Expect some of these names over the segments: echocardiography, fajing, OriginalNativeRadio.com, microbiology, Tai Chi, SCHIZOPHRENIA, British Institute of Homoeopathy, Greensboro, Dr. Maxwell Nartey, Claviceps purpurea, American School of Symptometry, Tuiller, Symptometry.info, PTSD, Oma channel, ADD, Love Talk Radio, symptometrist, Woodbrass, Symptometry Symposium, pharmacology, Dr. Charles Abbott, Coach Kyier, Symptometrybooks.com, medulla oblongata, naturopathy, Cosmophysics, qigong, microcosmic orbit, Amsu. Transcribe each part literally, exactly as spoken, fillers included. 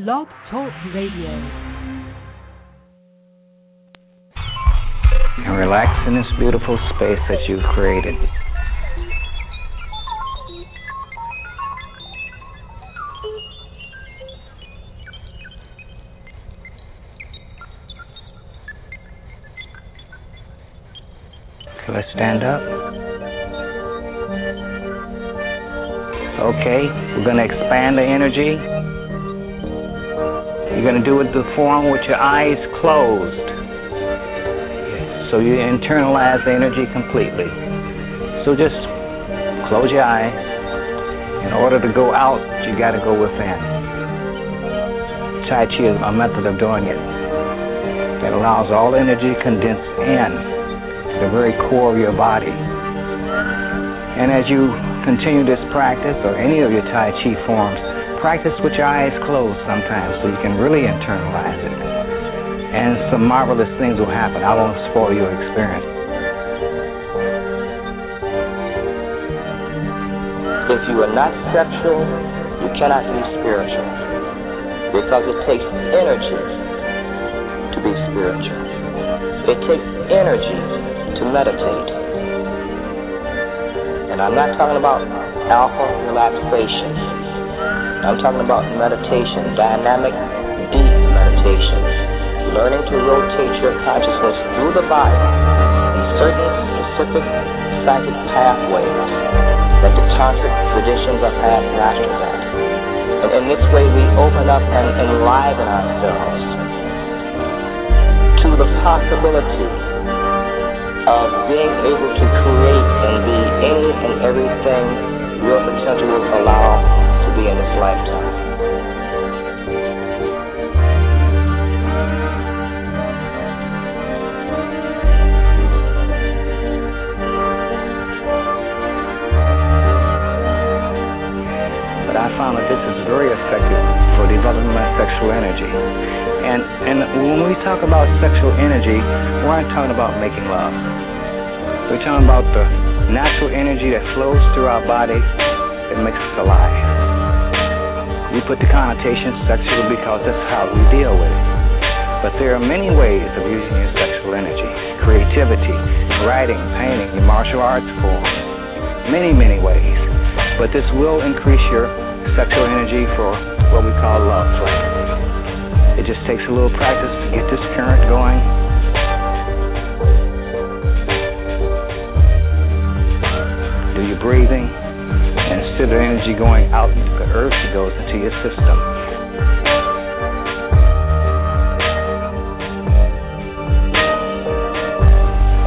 Love Talk Radio. And relax in this beautiful space that you've created. So let's stand up. Okay, we're going to expand the energy. You're going to do it the form with your eyes closed. So you internalize the energy completely. So just close your eyes. In order to go out, you got to go within. Tai Chi is a method of doing it that allows all energy condensed in to the very core of your body. And as you continue this practice or any of your Tai Chi forms, practice with your eyes closed sometimes so you can really internalize it. And some marvelous things will happen. I won't spoil your experience. If you are not sexual, you cannot be spiritual. Because it takes energy to be spiritual. It takes energy to meditate. And I'm not talking about alpha relaxation. I'm talking about meditation, dynamic, deep meditation, learning to rotate your consciousness through the body in certain specific psychic pathways that the tantric traditions are passing after that. And in this way, we open up and enliven ourselves to the possibility of being able to create and be any and everything your potential will allow in this lifetime. But I found that this is very effective for developing my sexual energy. And and when we talk about sexual energy, we're not talking about making love. We're talking about the natural energy that flows through our body that makes us alive. We put the connotation sexual because that's how we deal with it. But there are many ways of using your sexual energy. Creativity, writing, painting, the martial arts form. Many, many ways. But this will increase your sexual energy for what we call love play. It just takes a little practice to get this current going. Do your breathing. Instead of energy going out into the earth, it goes into your system.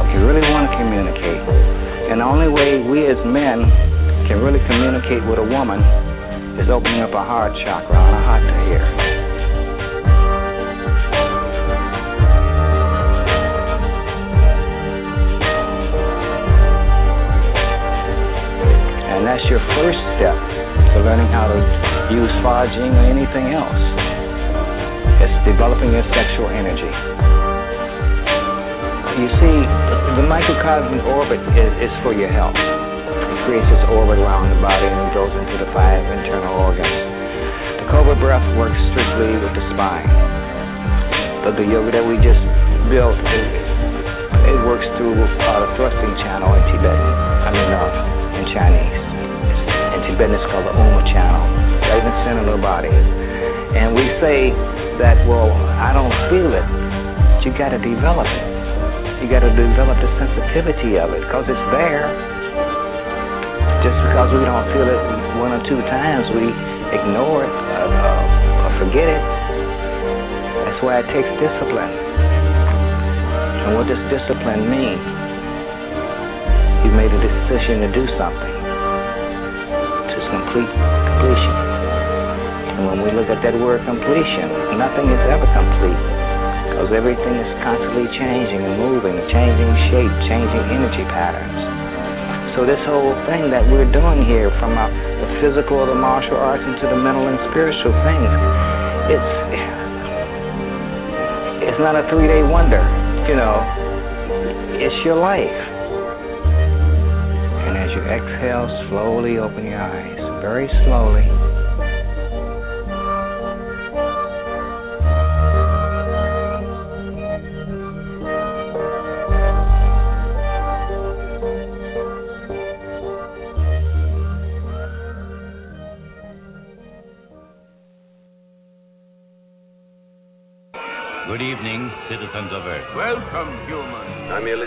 If you really want to communicate, and the only way we as men can really communicate with a woman is opening up our heart chakra and our heart to hear. That's your first step to learning how to use fajing or anything else. It's developing your sexual energy. You see, the microcosmic orbit is, is for your health. It creates this orbit around the body and it goes into the five internal organs. The cobra breath works strictly with the spine. But the yoga that we just built, it, it works through uh, the thrusting channel in Tibetan. I mean, uh, in Chinese. Tibetan is called the Oma channel, right in the center of the body. And we say that, well, I don't feel it. But you got to develop it. You got to develop the sensitivity of it because it's there. Just because we don't feel it one or two times, we ignore it or, or forget it. That's why it takes discipline. And what does discipline mean? You made a decision to do something. Complete completion. And when we look at that word completion, nothing is ever complete because everything is constantly changing and moving, changing shape, changing energy patterns. So this whole thing that we're doing here, from our, the physical, the martial arts, into the mental and spiritual things, it's it's not a three-day wonder. You know, it's your life. And as you exhale, slowly open your eyes. Very slowly. Good evening, citizens of Earth. Welcome, humans. I merely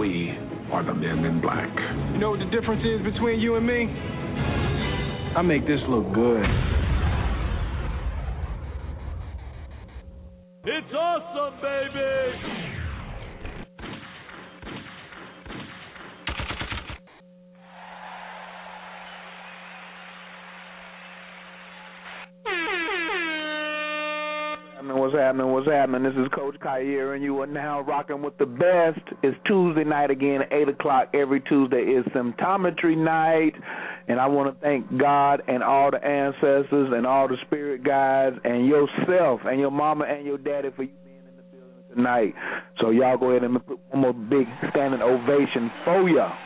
We are the men in black. You know what the difference is between you and me? I make this look good. It's awesome, baby! What's happening? What's happening? This is Coach Kyier, and you are now rocking with the best. It's Tuesday night again, eight o'clock every Tuesday is Symptometry night, and I want to thank God and all the ancestors and all the spirit guides and yourself and your mama and your daddy for you being in the building tonight. So y'all go ahead and put one more big standing ovation for y'all.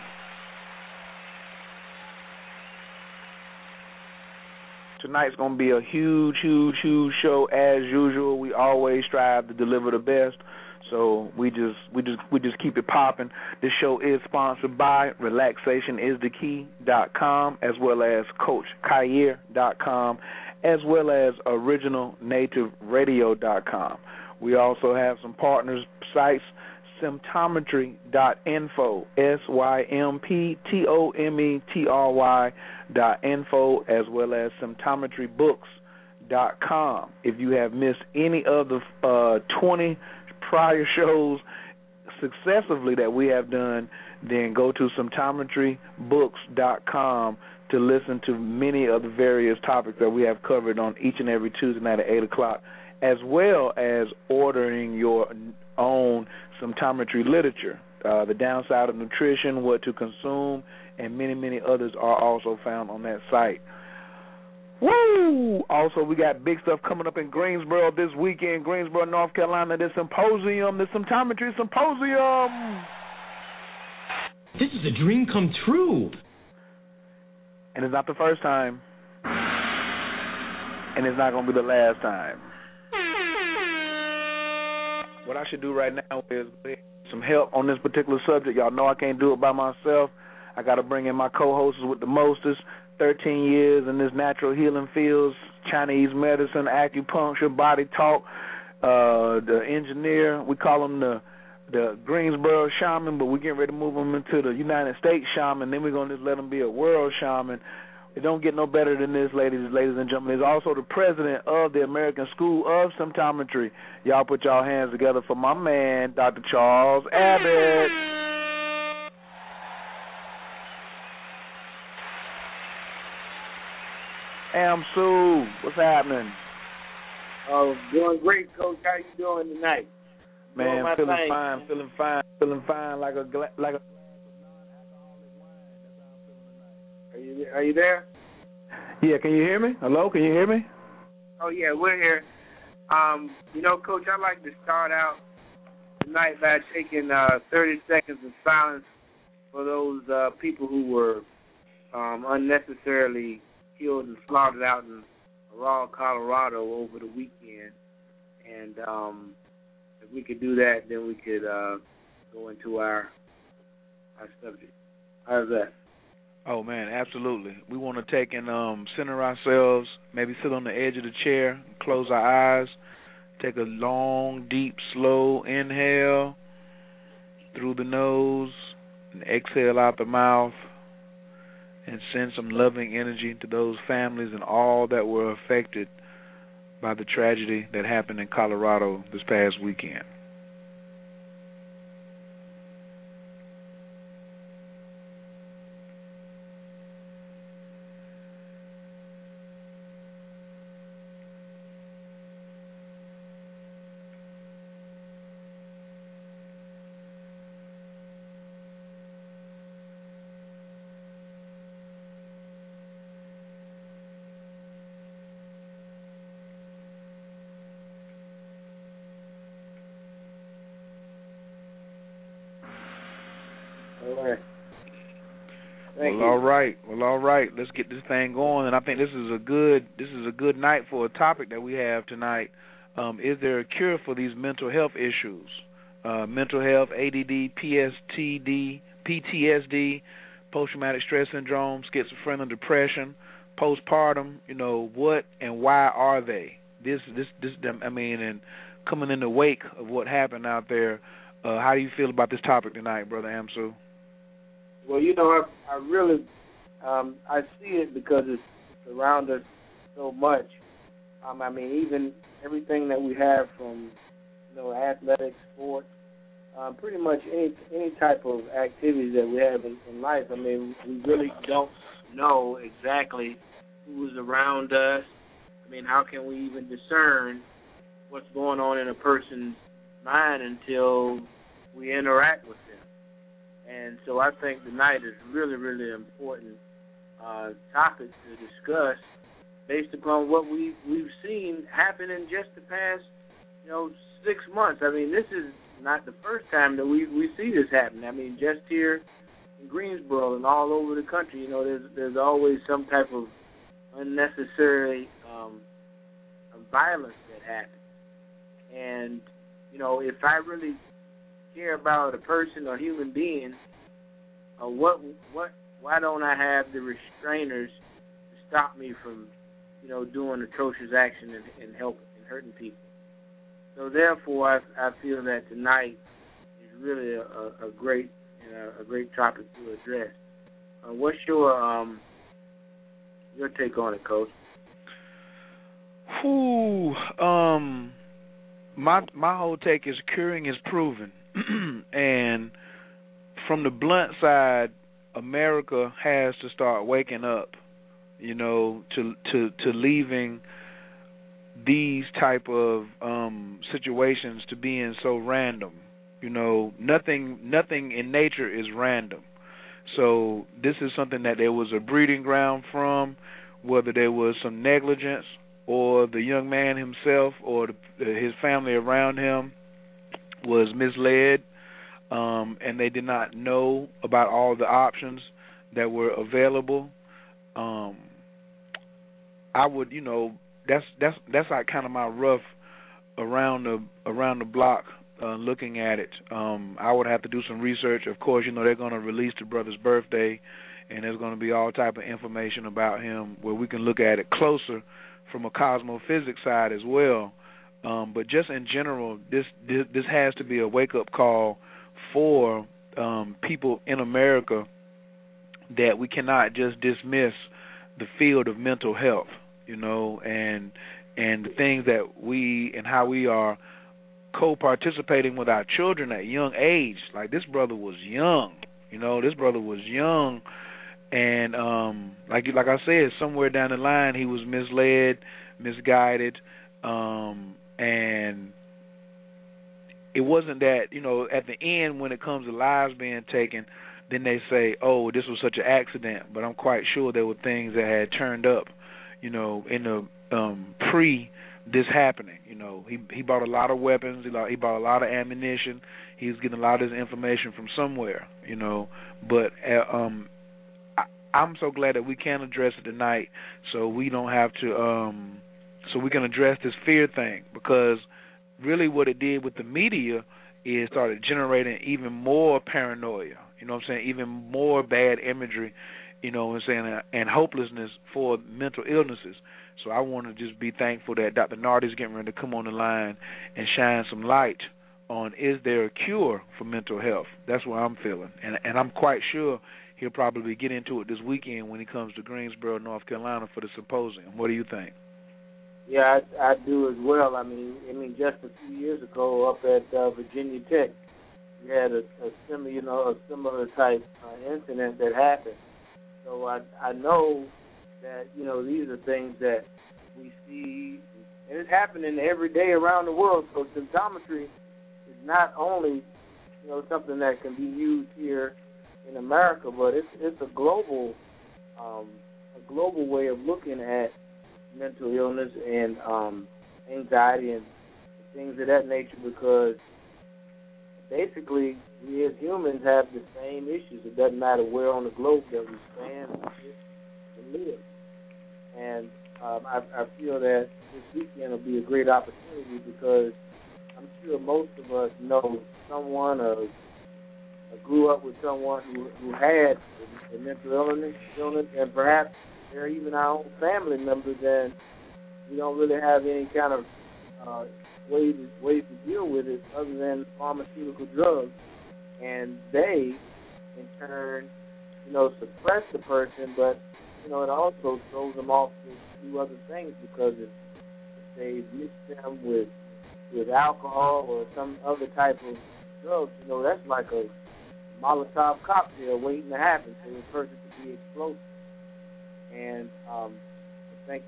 Tonight's going to be a huge, huge, huge show as usual. We always strive to deliver the best, so we just we just, we just keep it popping. This show is sponsored by Relaxation Is The Key dot com, as well as Coach Kaier dot com, as well as Original Native Radio dot com. We also have some partners sites, Symptometry dot info, S Y M P T O M E T R Y dot info, as well as Symptometry Books dot com. If you have missed any of the uh, twenty prior shows successively that we have done, then go to Symptometry Books dot com to listen to many of the various topics that we have covered on each and every Tuesday night at eight o'clock, as well as ordering your own symptometry literature. Uh, the Downside of Nutrition, What to Consume, and many, many others are also found on that site. Woo! Also, we got big stuff coming up in Greensboro this weekend, Greensboro, North Carolina, the symposium, the Symptometry Symposium. This is a dream come true. And it's not the first time. And it's not going to be the last time. What I should do right now is get some help on this particular subject. Y'all know I can't do it by myself. I got to bring in my co-hosts with the mostest, thirteen years in this natural healing fields, Chinese medicine, acupuncture, body talk, uh, the engineer. We call him the the Greensboro shaman, but we're getting ready to move him into the United States shaman. Then we're going to just let him be a world shaman. It don't get no better than this, ladies, ladies and gentlemen. He's also the president of the American School of Symptometry. Y'all put y'all hands together for my man, Doctor Charles Abbott. Am Sue, what's happening? Oh, doing great, Coach. How you doing tonight? Man, doing feeling thing, fine, man. feeling fine, feeling fine, like a gla- like a. Are you, are you there? Yeah, can you hear me? Hello, can you hear me? Oh, yeah, we're here. Um, you know, Coach, I'd like to start out tonight by taking uh, thirty seconds of silence for those uh, people who were um, unnecessarily killed and slaughtered out in Aurora, Colorado over the weekend. And um, if we could do that, then we could uh, go into our, our subject. How's that? Oh, man, absolutely. We want to take and um, center ourselves, maybe sit on the edge of the chair, close our eyes, take a long, deep, slow inhale through the nose, and exhale out the mouth, and send some loving energy to those families and all that were affected by the tragedy that happened in Colorado this past weekend. learn. Thank well, you. all right. Well, all right. Let's get this thing going. And I think this is a good this is a good night for a topic that we have tonight. Um, is there a cure for these mental health issues? Uh, mental health, A D D, P S T D, P T S D, post-traumatic stress syndrome, schizophrenia, depression, postpartum. You know, what and why are they? This, this, this. I mean, and coming in the wake of what happened out there, uh, how do you feel about this topic tonight, Brother Amsu? Well, you know, I, I really, um, I see it because it's around us so much. Um, I mean, even everything that we have from, you know, athletics, sports, um, pretty much any any type of activity that we have in, in life. I mean, we really don't know exactly who's around us. I mean, how can we even discern what's going on in a person's mind until we interact with them? And so I think tonight is a really, really important uh, topic to discuss based upon what we, we've seen happen in just the past, you know, six months. I mean, this is not the first time that we, we see this happen. I mean, just here in Greensboro and all over the country, you know, there's, there's always some type of unnecessary um, violence that happens. And, you know, if I really care about a person or human being, uh, what, what, why don't I have the restrainers to stop me from, you know, doing atrocious action and, and helping and hurting people? So therefore, I, I feel that tonight is really a, a great, you know, a great topic to address. Uh, what's your um, your take on it, Coach? Ooh, um. My my whole take is curing is proven. And from the blunt side, America has to start waking up, you know, to to, to leaving these type of um, situations to being so random. You know, nothing nothing in nature is random. So this is something that there was a breeding ground from, whether there was some negligence or the young man himself or the, his family around him was misled, um, and they did not know about all the options that were available. Um, I would, you know, that's that's that's like kind of my rough around the around the block uh, looking at it. Um, I would have to do some research. Of course, you know, they're going to release the brother's birthday, and there's going to be all type of information about him where we can look at it closer from a cosmophysics side as well, um, but just in general, this, this this has to be a wake-up call for um, people in America that we cannot just dismiss the field of mental health, you know, and and the things that we and how we are co-participating with our children at young age. Like this brother was young, you know, this brother was young. And um, like like I said, somewhere down the line he was misled, misguided, um, and it wasn't that, you know, at the end when it comes to lives being taken, then they say, oh, this was such an accident, but I'm quite sure there were things that had turned up, you know, in the um, pre this happening. You know, he he bought a lot of weapons, he, he bought a lot of ammunition, he was getting a lot of his information from somewhere, you know, but uh, um. I'm so glad that we can address it tonight, so we don't have to. Um, so we can address this fear thing, because really what it did with the media is started generating even more paranoia. You know what I'm saying? Even more bad imagery. You know what I'm saying? And, and hopelessness for mental illnesses. So I want to just be thankful that Doctor Nartey is getting ready to come on the line and shine some light on, is there a cure for mental health? That's what I'm feeling, and and I'm quite sure he'll probably get into it this weekend when he comes to Greensboro, North Carolina, for the symposium. What do you think? Yeah, I, I do as well. I mean, I mean, just a few years ago, up at uh, Virginia Tech, we had a, a similar, you know, a similar type uh, incident that happened. So I, I know that, you know, these are things that we see, and it's happening every day around the world. So symptometry is not only, you know, something that can be used here in America, but it's it's a global um, a global way of looking at mental illness and um, anxiety and things of that nature, because basically, we as humans have the same issues. It doesn't matter where on the globe that we stand and live. And um, I, I feel that this weekend will be a great opportunity because I'm sure most of us know someone or, or grew up with someone who, who had a mental illness, illness, and perhaps they're even our own family members, and we don't really have any kind of uh, ways ways to deal with it other than pharmaceutical drugs, and they, in turn, you know, suppress the person, but you know, it also throws them off to do other things because if they mix them with with alcohol or some other type of drugs, you know, that's like a Molotov cocktail waiting to happen for the person to be explosive. And um, I think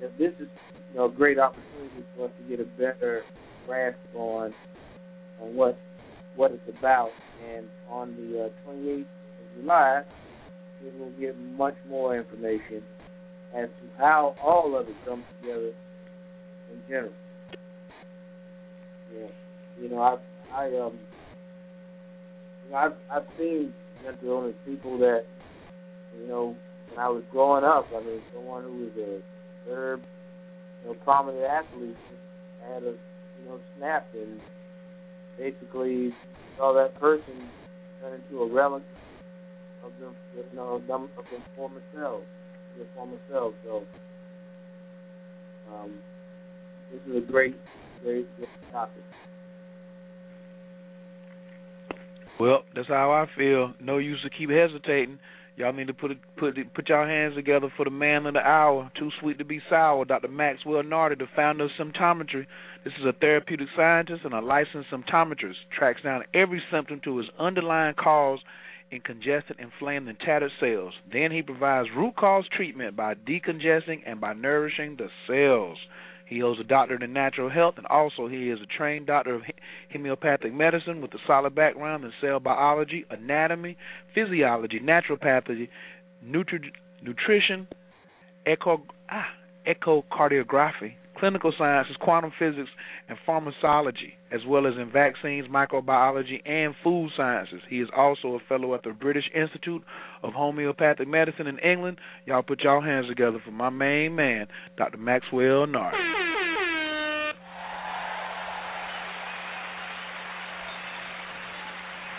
that this is, you know, a great opportunity for us to get a better grasp on on what what it's about. And on the uh, twenty-eighth of July, we will get much more information as to how all of it comes together in general. Yeah, you know, I I um, you know, I've I've seen mental illness people that, you know, when I was growing up, I mean, someone who was a third, you know, prominent athlete had a, you know, snap and basically saw that person turn into a relic of them, you know, of them former selves, their former selves. So, um, this is a great, great, great topic. Well, that's how I feel. No use to keep hesitating. Y'all need to put it, put it, put y'all hands together for the man of the hour, too sweet to be sour, Doctor Maxwell Nartey, the founder of Symptometry. This is a therapeutic scientist and a licensed symptometrist. Tracks down every symptom to its underlying cause in congested, inflamed, and tattered cells. Then he provides root cause treatment by decongesting and by nourishing the cells. He holds a doctorate in natural health, and also he is a trained doctor of homeopathic medicine with a solid background in cell biology, anatomy, physiology, naturopathy, nutri- nutrition, echo, ah, echocardiography, clinical sciences, quantum physics, and pharmacology, as well as in vaccines, microbiology, and food sciences. He is also a fellow at the British Institute of Homoeopathic Medicine in England. Y'all put y'all hands together for my main man, Doctor Maxwell Nartey.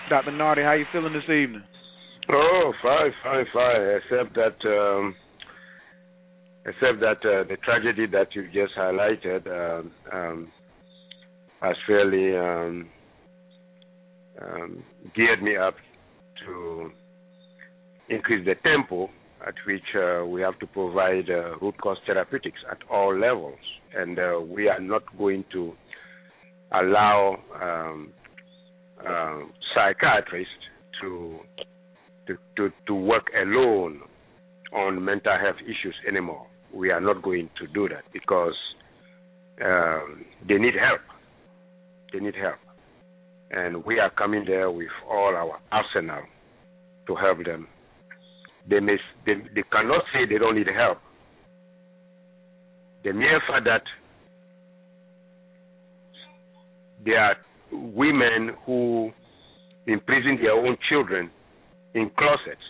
Doctor Nartey, how you feeling this evening? Oh, fine, fine, fine, except that... Um Except that uh, the tragedy that you just highlighted um, um, has really um, um, geared me up to increase the tempo at which uh, we have to provide uh, root cause therapeutics at all levels. And uh, we are not going to allow um, uh, psychiatrists to, to, to, to work alone on mental health issues anymore. We are not going to do that because um, they need help. They need help. And we are coming there with all our arsenal to help them. They may, they, they cannot say they don't need help. The mere fact that there are women who imprison their own children in closets,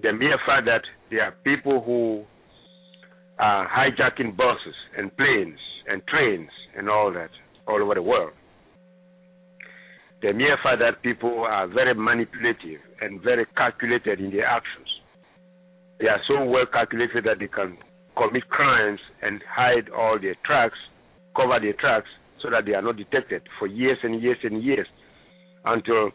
the mere fact that there are people who are hijacking buses and planes and trains and all that all over the world. The mere fact that people are very manipulative and very calculated in their actions. They are so well calculated that they can commit crimes and hide all their tracks, cover their tracks so that they are not detected for years and years and years until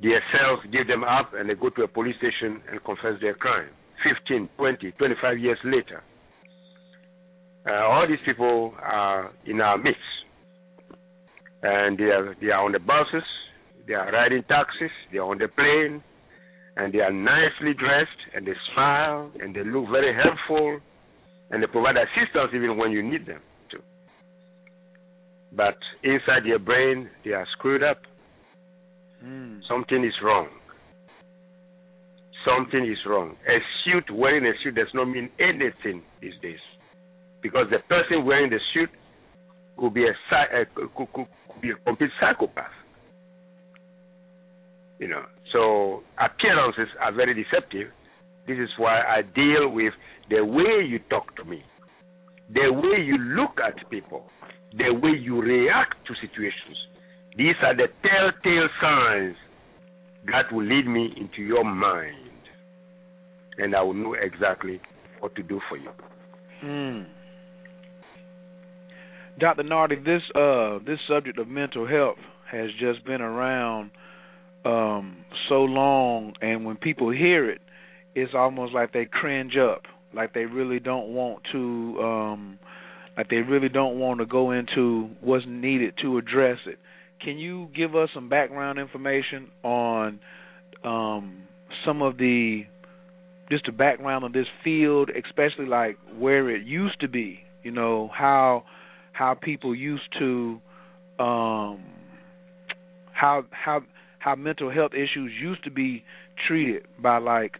their cells give them up and they go to a police station and confess their crime. fifteen, twenty, twenty-five years later, uh, all these people are in our midst. And they are, they are on the buses, they are riding taxis, they are on the plane, and they are nicely dressed, and they smile, and they look very helpful, and they provide assistance even when you need them to. But inside their brain, they are screwed up. Something is wrong. Something is wrong. A suit, wearing a suit does not mean anything these days, because the person wearing the suit could be a, could be a complete psychopath You know, so appearances are very deceptive. This is why I deal with the way you talk to me, the way you look at people, the way you react to situations. These are the telltale signs that will lead me into your mind, and I will know exactly what to do for you. Mm. Doctor Nartey, this uh, this subject of mental health has just been around um, so long, and when people hear it, it's almost like they cringe up, like they really don't want to, um, like they really don't want to go into what's needed to address it. Can you give us some background information on um, some of the, just the background of this field, especially like where it used to be, you know, how how people used to, um, how how how mental health issues used to be treated by, like,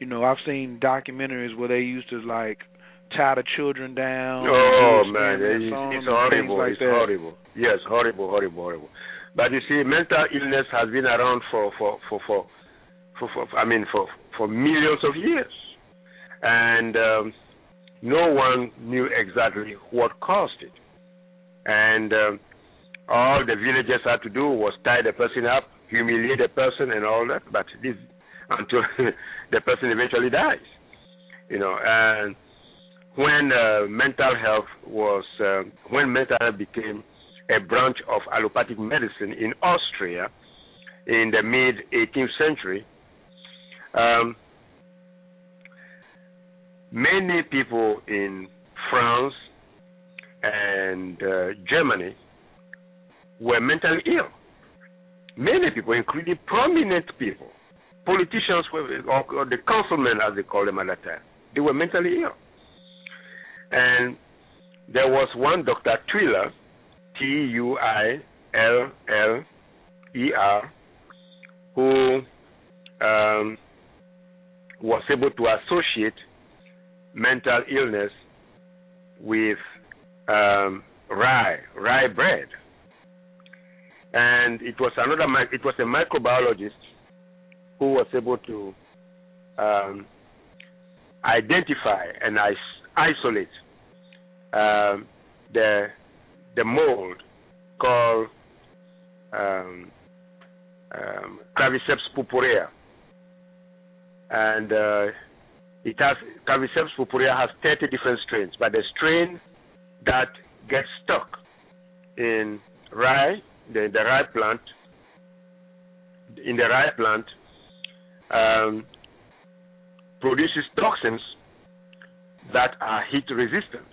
you know, I've seen documentaries where they used to, like, tie the children down. Oh, man, it's, it's horrible. Like it's that. horrible. Yes, horrible, horrible, horrible. But you see, mental illness has been around for, for, for, for, for, for I mean, for, for millions of years. And um, no one knew exactly what caused it. And um, all the villagers had to do was tie the person up, humiliate the person and all that, but this, until the person eventually dies. You know, and when uh, mental health was, uh, when mental health became a branch of allopathic medicine in Austria in the mid eighteenth century, um, many people in France and uh, Germany were mentally ill. Many people, including prominent people, politicians, or the councilmen, as they call them at that time, they were mentally ill. And there was one Doctor Tuiller, T U I L L E R, who um, was able to associate mental illness with um, rye, rye bread. And it was another, it was a microbiologist who was able to um, identify and isolate um, the the mold called um, um, Claviceps purpurea, and uh, it has Claviceps purpurea has thirty different strains, but the strain that gets stuck in rye, the, the rye plant, in the rye plant. Um, produces toxins that are heat resistant.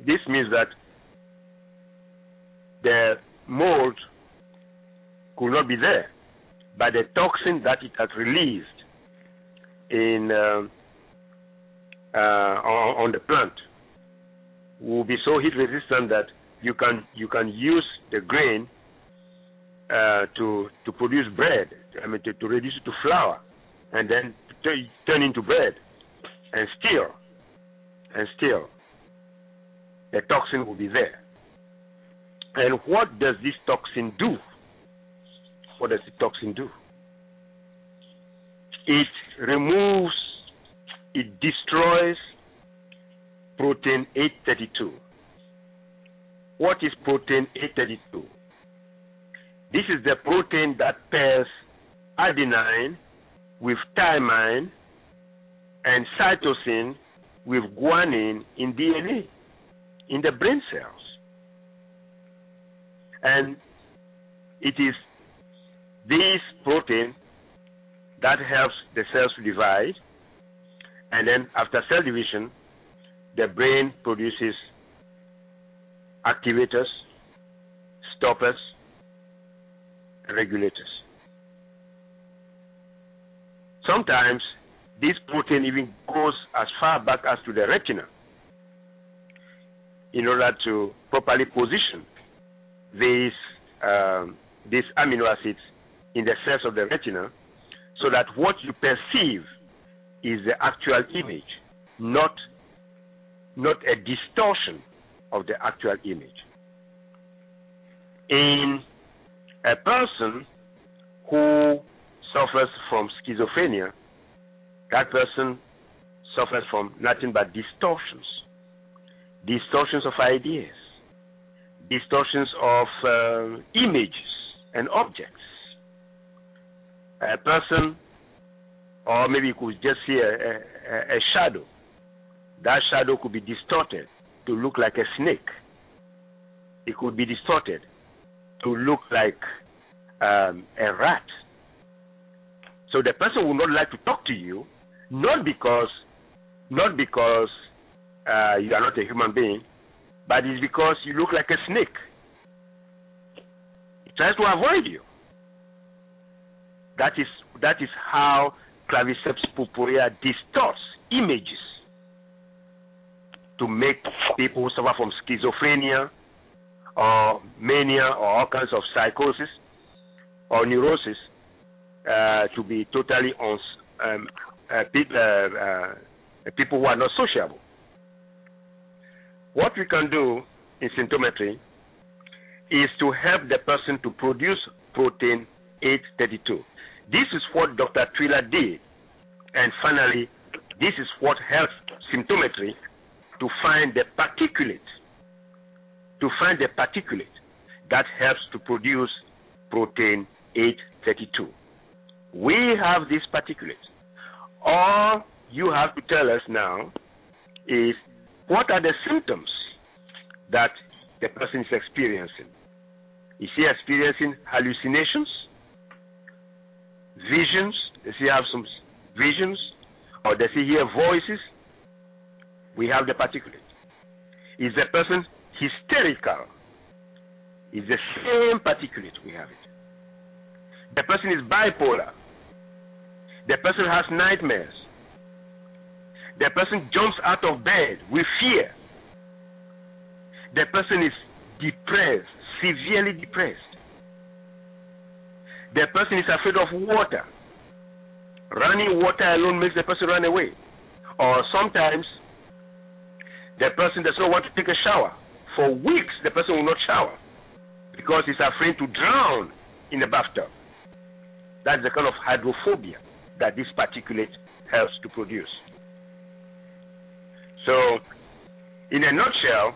This means that the mold could not be there, but the toxin that it had released in uh, uh, on, on the plant will be so heat resistant that you can you can use the grain Uh, to to produce bread, I mean to, to reduce it to flour, and then t- turn into bread, and still, and still, the toxin will be there. And what does this toxin do? What does the toxin do? It removes, it destroys protein eight thirty-two. What is protein eight thirty-two? This is the protein that pairs adenine with thymine and cytosine with guanine in D N A, in the brain cells. And it is this protein that helps the cells to divide, and then after cell division, the brain produces activators, stoppers, regulators. Sometimes this protein even goes as far back as to the retina in order to properly position these um, these amino acids in the cells of the retina, so that what you perceive is the actual image, not not a distortion of the actual image. In a person who suffers from schizophrenia, that person suffers from nothing but distortions, distortions of ideas, distortions of uh, images and objects. A person, or maybe you could just see a, a, a shadow. That shadow could be distorted to look like a snake. It could be distorted to look like um, a rat. So the person would not like to talk to you, not because, not because uh, you are not a human being, but it's because you look like a snake. It tries to avoid you. That is that is how Claviceps purpurea distorts images to make people who suffer from schizophrenia or mania or all kinds of psychosis or neurosis uh, to be totally on um, uh, people, uh, uh, people who are not sociable. What we can do in symptometry is to help the person to produce protein eight thirty-two. This is what Doctor Triller did, and finally, this is what helps symptometry to find the particulate, to find the particulate that helps to produce protein eight thirty-two. We have this particulate. All you have to tell us now is what are the symptoms that the person is experiencing. Is he experiencing hallucinations? Visions? Does he have some visions? Or does he hear voices? We have the particulate. Is the person hysterical? Is the same particulate. We have it. The person is bipolar. The person has nightmares. The person jumps out of bed with fear. The person is depressed, severely depressed. The person is afraid of water. Running water alone makes the person run away. Or sometimes the person does not want to take a shower. For weeks, the person will not shower because he's afraid to drown in a bathtub. That's the kind of hydrophobia that this particulate helps to produce. So, in a nutshell,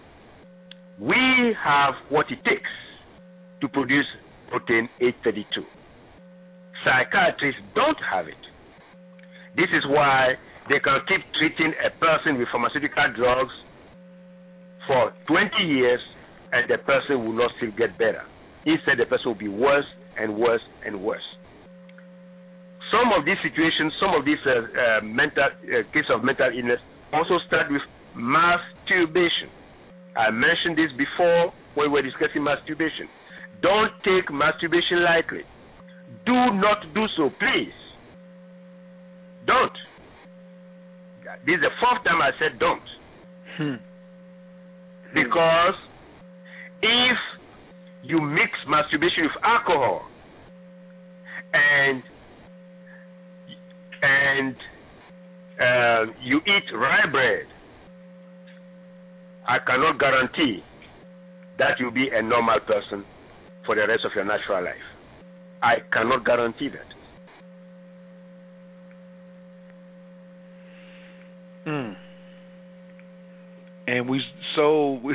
we have what it takes to produce protein eight thirty-two. Psychiatrists don't have it. This is why they can keep treating a person with pharmaceutical drugs for twenty years and the person will not still get better. Instead, the person will be worse and worse and worse. Some of these situations, some of these uh, uh, mental uh, cases of mental illness also start with masturbation. I mentioned this before when we were discussing masturbation. Don't take masturbation lightly. Do not do so, please. Don't. This is the fourth time I said don't. Hmm. Because if you mix masturbation with alcohol and and uh, you eat rye bread, I cannot guarantee that you'll be a normal person for the rest of your natural life. I cannot guarantee that. Mm. And we so we,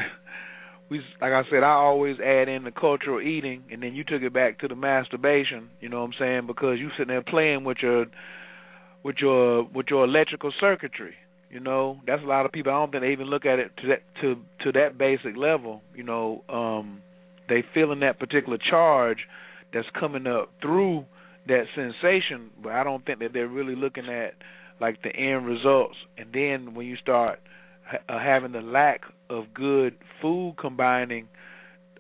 we like I said, I always add in the cultural eating, and then you took it back to the masturbation. You know what I'm saying? Because you sitting there playing with your with your with your electrical circuitry. You know, that's a lot of people. I don't think they even look at it to that to to that basic level. You know. Um, They feeling that particular charge that's coming up through that sensation, but I don't think that they're really looking at like the end results. And then when you start ha- having the lack of good food combining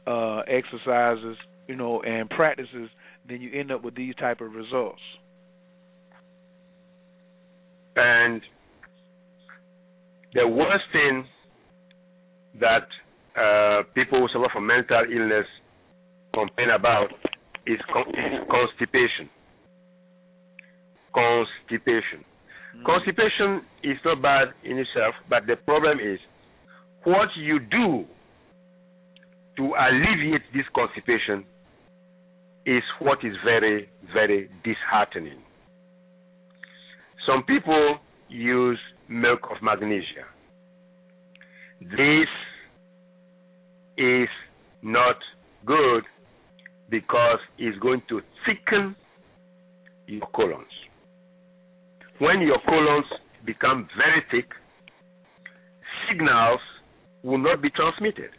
uh, exercises, you know, and practices, then you end up with these type of results. And the worst thing that Uh, people who suffer from mental illness complain about is, con- is constipation. Constipation. Mm-hmm. Constipation is not bad in itself, but the problem is what you do to alleviate this constipation is what is very, very disheartening. Some people use milk of magnesia. This is not good because it's going to thicken your colons. When your colons become very thick, signals will not be transmitted.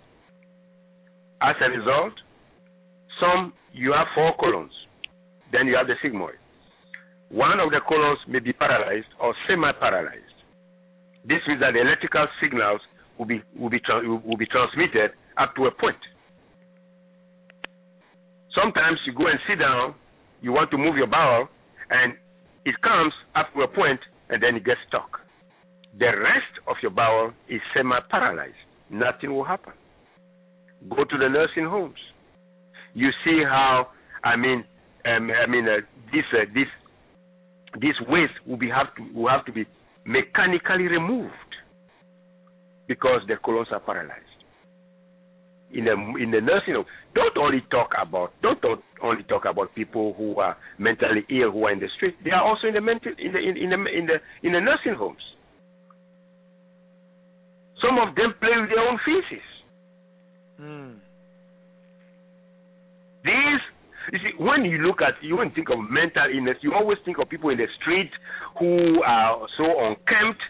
As a result, some you have four colons, then you have the sigmoid. One of the colons may be paralyzed or semi-paralyzed. This means that the electrical signals will be will be tra- will be transmitted up to a point. Sometimes you go and sit down, you want to move your bowel, and it comes up to a point, and then it gets stuck. The rest of your bowel is semi-paralyzed. Nothing will happen. Go to the nursing homes. You see how I mean, um, I mean uh, this uh, this this waste will be have to will have to be mechanically removed because the colons are paralyzed. In the in the nursing home, don't only talk about don't, don't only talk about people who are mentally ill who are in the street. They are also in the mental in the in, in the in the in the nursing homes. Some of them play with their own feces. Mm. These, you see, when you look at, you won't think of mental illness, you always think of people in the street who are so unkempt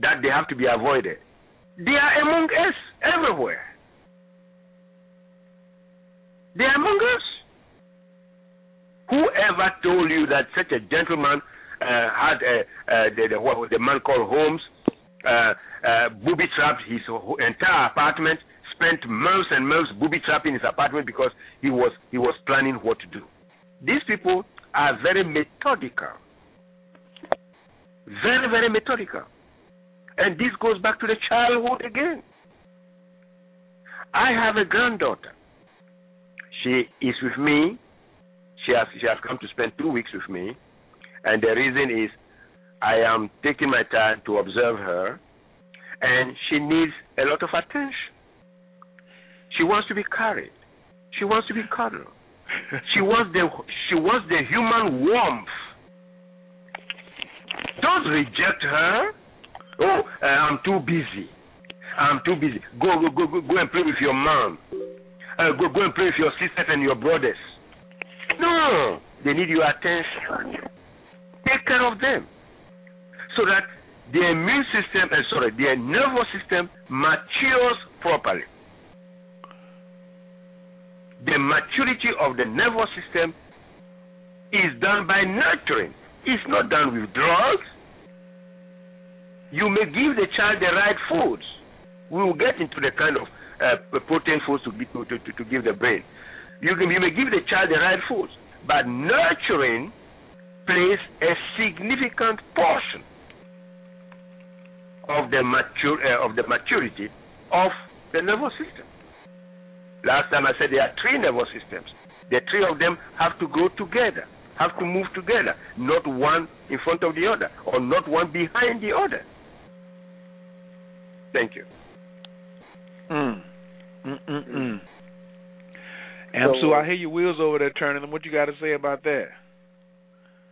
that they have to be avoided. They are among us everywhere. They are among us. Whoever told you that such a gentleman uh, had a, uh, the, the, what, the man called Holmes uh, uh, booby-trapped his entire apartment, spent months and months booby-trapping his apartment because he was he was planning what to do. These people are very methodical. Very, very methodical. And this goes back to the childhood again. I have a granddaughter. She is with me. She has she has come to spend two weeks with me. And the reason is I am taking my time to observe her. And she needs a lot of attention. She wants to be carried. She wants to be cuddled. She wants the she wants the human warmth. Don't reject her. Oh, uh, I'm too busy. I'm too busy. Go go go go, go and play with your mom. Uh, go go and play with your sisters and your brothers. No, they need your attention. Take care of them, so that their immune system and uh, sorry, their nervous system matures properly. The maturity of the nervous system is done by nurturing. It's not done with drugs. You may give the child the right foods. We will get into the kind of uh, protein foods to, to, to, to give the brain. You, can, you may give the child the right foods, but nurturing plays a significant portion of the, mature, uh, of the maturity of the nervous system. Last time I said there are three nervous systems. The three of them have to go together, have to move together, not one in front of the other or not one behind the other. Thank you. Mm. Mm-mm-mm. And so, so I hear your wheels over there turning. What you got to say about that?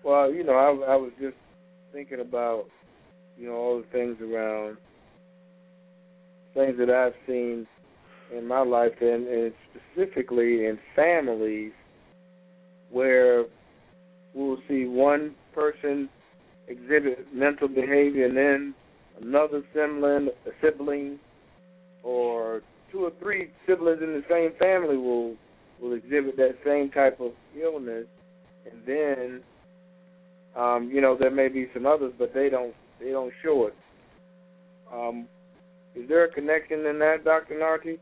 Well, you know, I, I was just thinking about, you know, all the things around, things that I've seen in my life, and, and specifically in families where we'll see one person exhibit mental behavior and then another sibling, a sibling or two or three siblings in the same family will, will exhibit that same type of illness. And then, um, you know, there may be some others, but they don't, they don't show it. Um, is there a connection in that, Doctor Nartey?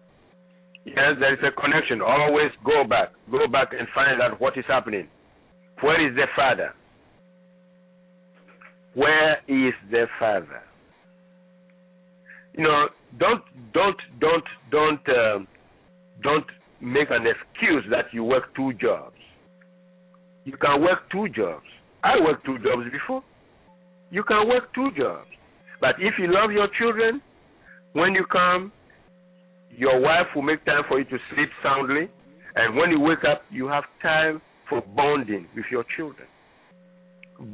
Yes, there is a connection. Always go back. Go back and find out what is happening. Where is the father? Where is the father? You know, don't, don't, don't, don't, um, don't make an excuse that you work two jobs. You can work two jobs. I worked two jobs before. You can work two jobs. But if you love your children, when you come, your wife will make time for you to sleep soundly, and when you wake up, you have time for bonding with your children.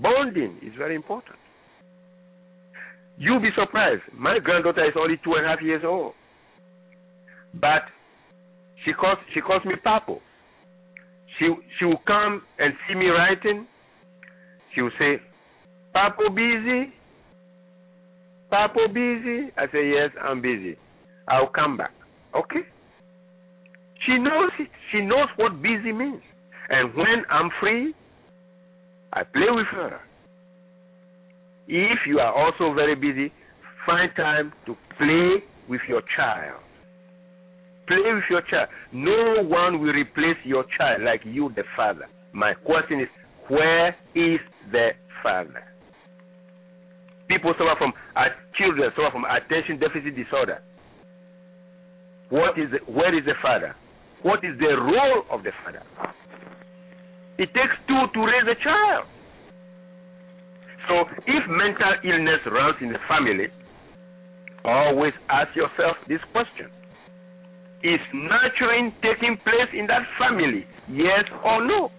Bonding is very important. You'll be surprised. My granddaughter is only two and a half years old. But she calls, she calls me Papo. She, she will come and see me writing. She will say, Papo busy? Papo busy? I say, yes, I'm busy. I'll come back. Okay? She knows it. She knows what busy means. And when I'm free, I play with her. If you are also very busy, find time to play with your child. Play with your child. No one will replace your child like you, the father. My question is, where is the father? People suffer from, children suffer from attention deficit disorder. What is the, where is the father? What is the role of the father? It takes two to raise a child. So if mental illness runs in the family, always ask yourself this question. Is nurturing taking place in that family, yes or no?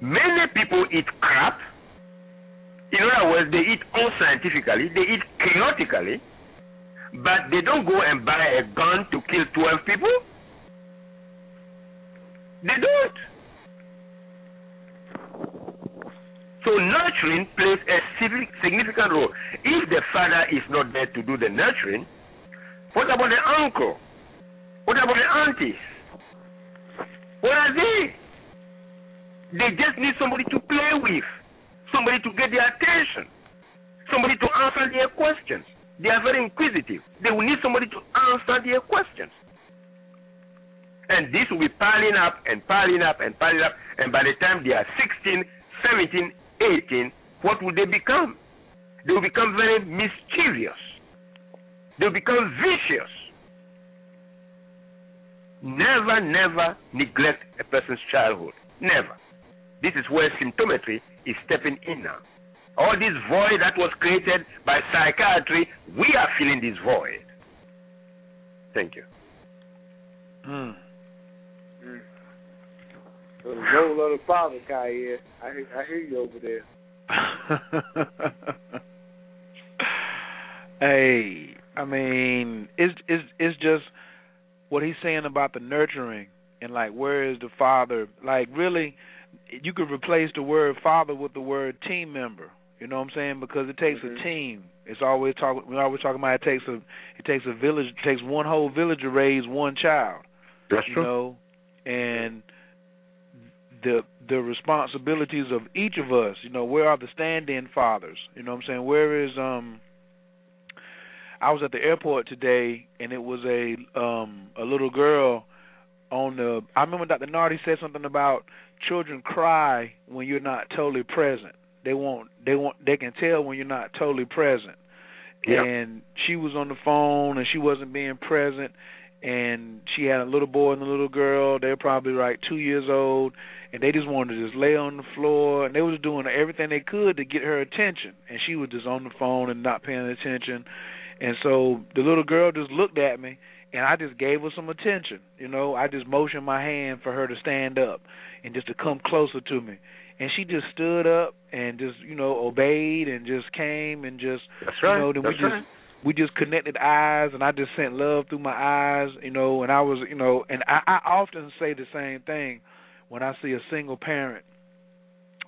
Many people eat crap. In other words, they eat unscientifically, they eat chaotically, but they don't go and buy a gun to kill twelve people. They don't. So nurturing plays a significant role. If the father is not there to do the nurturing, what about the uncle? What about the aunties? What are they? They just need somebody to play with, somebody to get their attention, somebody to answer their questions. They are very inquisitive. They will need somebody to answer their questions. And this will be piling up and piling up and piling up, and by the time they are sixteen, seventeen, eighteen, what will they become? They will become very mischievous. They will become vicious. Never, never neglect a person's childhood. Never. This is where symptometry is stepping in now. All this void that was created by psychiatry, we are filling this void. Thank you. Mm. Mm. There's a whole lot of father guy here. I hear, I hear you over there. Hey, I mean, it's, it's, it's just what he's saying about the nurturing and, like, where is the father? Like, really, you could replace the word father with the word team member. You know what I'm saying? Because it takes mm-hmm. a team. It's always talk. We're always talking about it takes a it takes a village. It takes one whole village to raise one child. That's you true. Know? And the the responsibilities of each of us. You know, where are the stand-in fathers? You know what I'm saying? Where is um? I was at the airport today, and it was a um a little girl on the. I remember Doctor Nartey said something about children cry when you're not totally present. They won't. They won't. They can tell when you're not totally present. Yep. And she was on the phone, and she wasn't being present. And she had a little boy and a little girl. They're probably like two years old, and they just wanted to just lay on the floor. And they was doing everything they could to get her attention, and she was just on the phone and not paying attention. And so the little girl just looked at me, and I just gave her some attention. You know, I just motioned my hand for her to stand up and just to come closer to me. And she just stood up and just, you know, obeyed and just came and just, That's right. you know, then That's we just right. we just connected eyes, and I just sent love through my eyes, you know, and I was, you know, and I, I often say the same thing when I see a single parent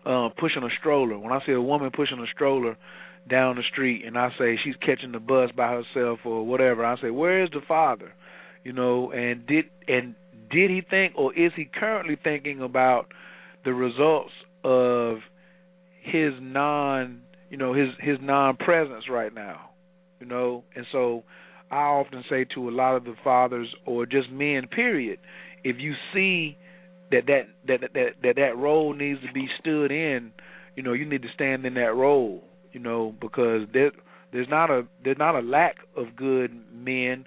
uh, pushing a stroller, when I see a woman pushing a stroller down the street, and I say she's catching the bus by herself or whatever, I say, where is the father, you know, and did and did he think or is he currently thinking about the results of his non, you know, his his non-presence right now, you know, and so I often say to a lot of the fathers or just men, period, if you see that that that that that, that, that role needs to be stood in, you know, you need to stand in that role, you know, because there there's not a there's not a lack of good men.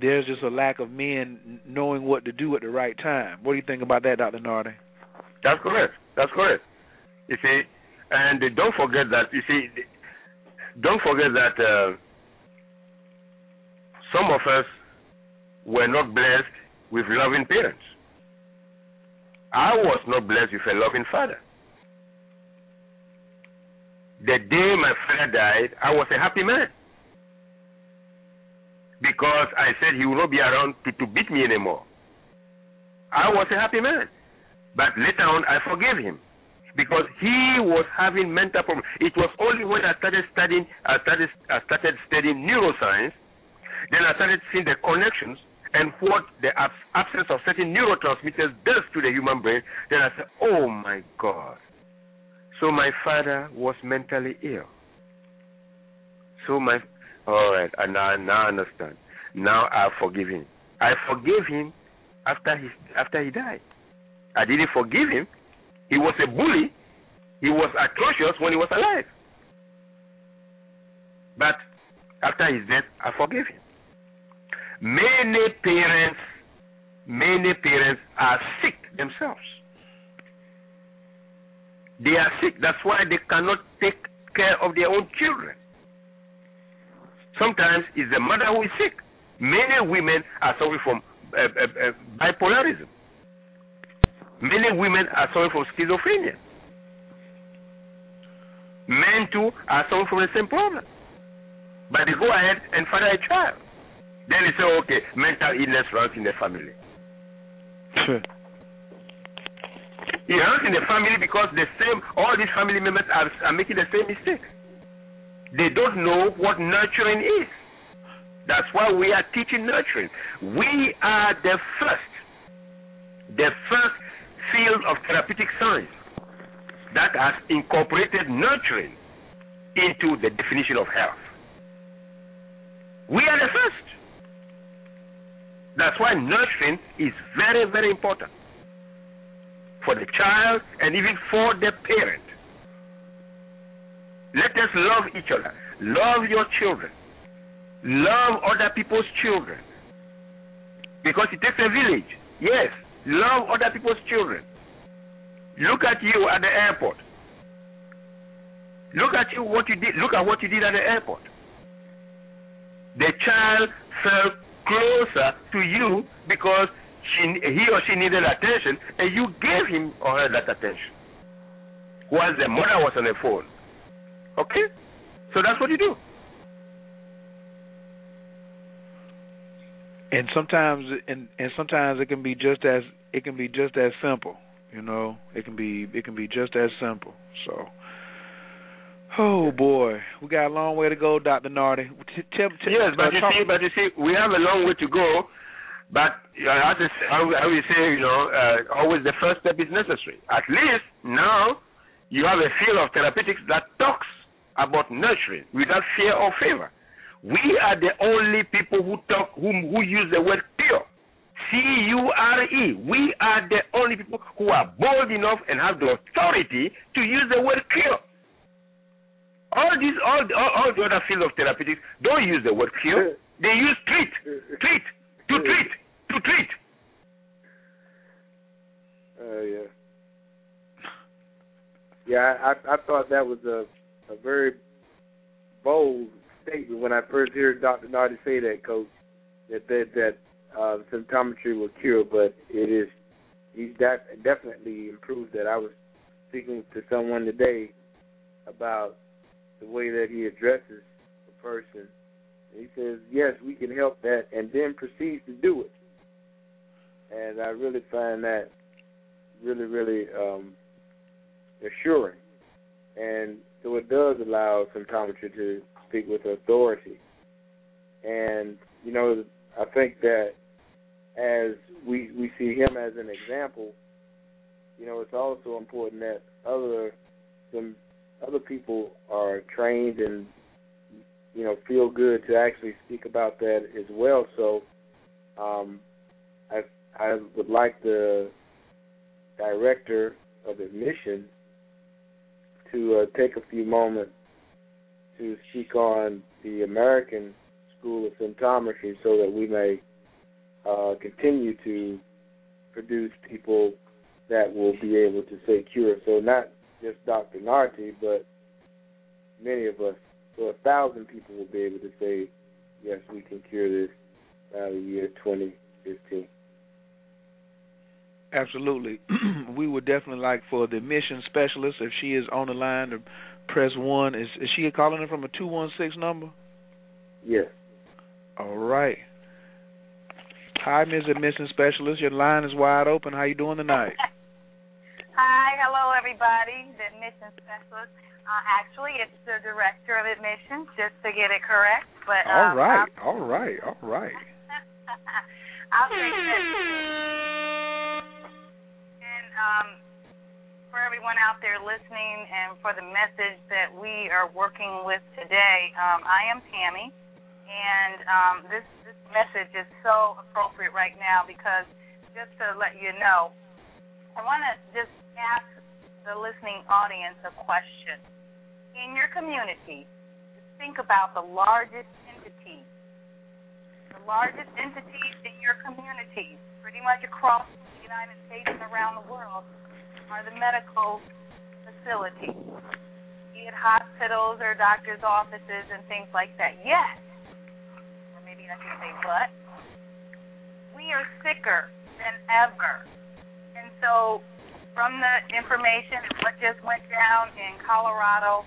There's just a lack of men knowing what to do at the right time. What do you think about that, Doctor Nartey? That's correct. That's correct. You see, and don't forget that, you see, don't forget that uh, some of us were not blessed with loving parents. I was not blessed with a loving father. The day my father died, I was a happy man. Because I said he will not be around to, to beat me anymore. I was a happy man. But later on, I forgave him. Because he was having mental problems. It was only when I started studying, I started, I started studying neuroscience, then I started seeing the connections and what the absence of certain neurotransmitters does to the human brain. Then I said, oh my God. So my father was mentally ill. So my, all right, and now I understand. Now I forgive him. I forgave him after he after he died. I didn't forgive him. He was a bully. He was atrocious when he was alive. But after his death, I forgave him. Many parents, many parents are sick themselves. They are sick. That's why they cannot take care of their own children. Sometimes it's the mother who is sick. Many women are suffering from uh, uh, uh, bipolarism. Many women are suffering from schizophrenia. Men, too, are suffering from the same problem. But they go ahead and father a child. Then they say, okay, mental illness runs in the family. Sure. It runs in the family because the same, all these family members are, are making the same mistake. They don't know what nurturing is. That's why we are teaching nurturing. We are the first, the first field of therapeutic science that has incorporated nurturing into the definition of health. We are the first. That's why nurturing is very, very important for the child and even for the parent. Let us love each other. Love your children. Love other people's children. Because it takes a village. Yes, love other people's children. Look at you at the airport. Look at you what you did. Look at what you did at the airport. The child felt closer to you because she, he or she needed attention, and you gave him or her that attention. While the mother was on the phone. Okay? So that's what you do. And sometimes, and, and sometimes it can be just as it can be just as simple, you know. It can be it can be just as simple. So. Oh boy, we got a long way to go, Doctor Nartey. T- t- t- yes, but you see, but you see, we have a long way to go. But uh, as I will say, you know, uh, always the first step is necessary. At least now you have a field of therapeutics that talks about nurturing without fear or favor. We are the only people who talk, who, who use the word cure, C U R E. We are the only people who are bold enough and have the authority to use the word cure. All these, all, all, all the other fields of therapeutics don't use the word cure. They use treat, treat, to treat, to treat. Oh uh, yeah, yeah. I, I thought that was a, a very bold statement when I first heard Doctor Nartey say that, Coach. That that that uh, symptometry will cure, but it is. He's that definitely improved that. I was speaking to someone today about the way that he addresses the person. He says, yes, we can help that, and then proceeds to do it. And I really find that really, really um, assuring. And so it does allow symptometry to speak with authority. And, you know, I think that as we, we see him as an example, you know, it's also important that other some Other people are trained and, you know, feel good to actually speak about that as well. So um, I, I would like the director of admission to uh, take a few moments to speak on the American School of Symptometry so that we may uh, continue to produce people that will be able to say cure. So not just Doctor Nartey, but many of us, so a thousand people will be able to say, yes, we can cure this by the year twenty fifteen. Absolutely. We would definitely like for the admission specialist, if she is on the line, to press one. Is, is she calling in from a two one six number? Yes. All right. Hi, Miz Admission Specialist. Your line is wide open. How you doing tonight? Hi. Hello, everybody. The Admission Specialist. Uh, actually, it's the Director of Admissions, just to get it correct. But All um, right. I'll... All right. All right. I'll take that. And um, for everyone out there listening and for the message that we are working with today, um, I am Tammy. And um, this, this message is so appropriate right now because, just to let you know, I want to just ask the listening audience a question. In your community, think about the largest entity, the largest entities in your community, pretty much across the United States and around the world, are the medical facilities, be it hospitals or doctors' offices and things like that. Yes. I should say, but we are sicker than ever. And so from the information and what just went down in Colorado,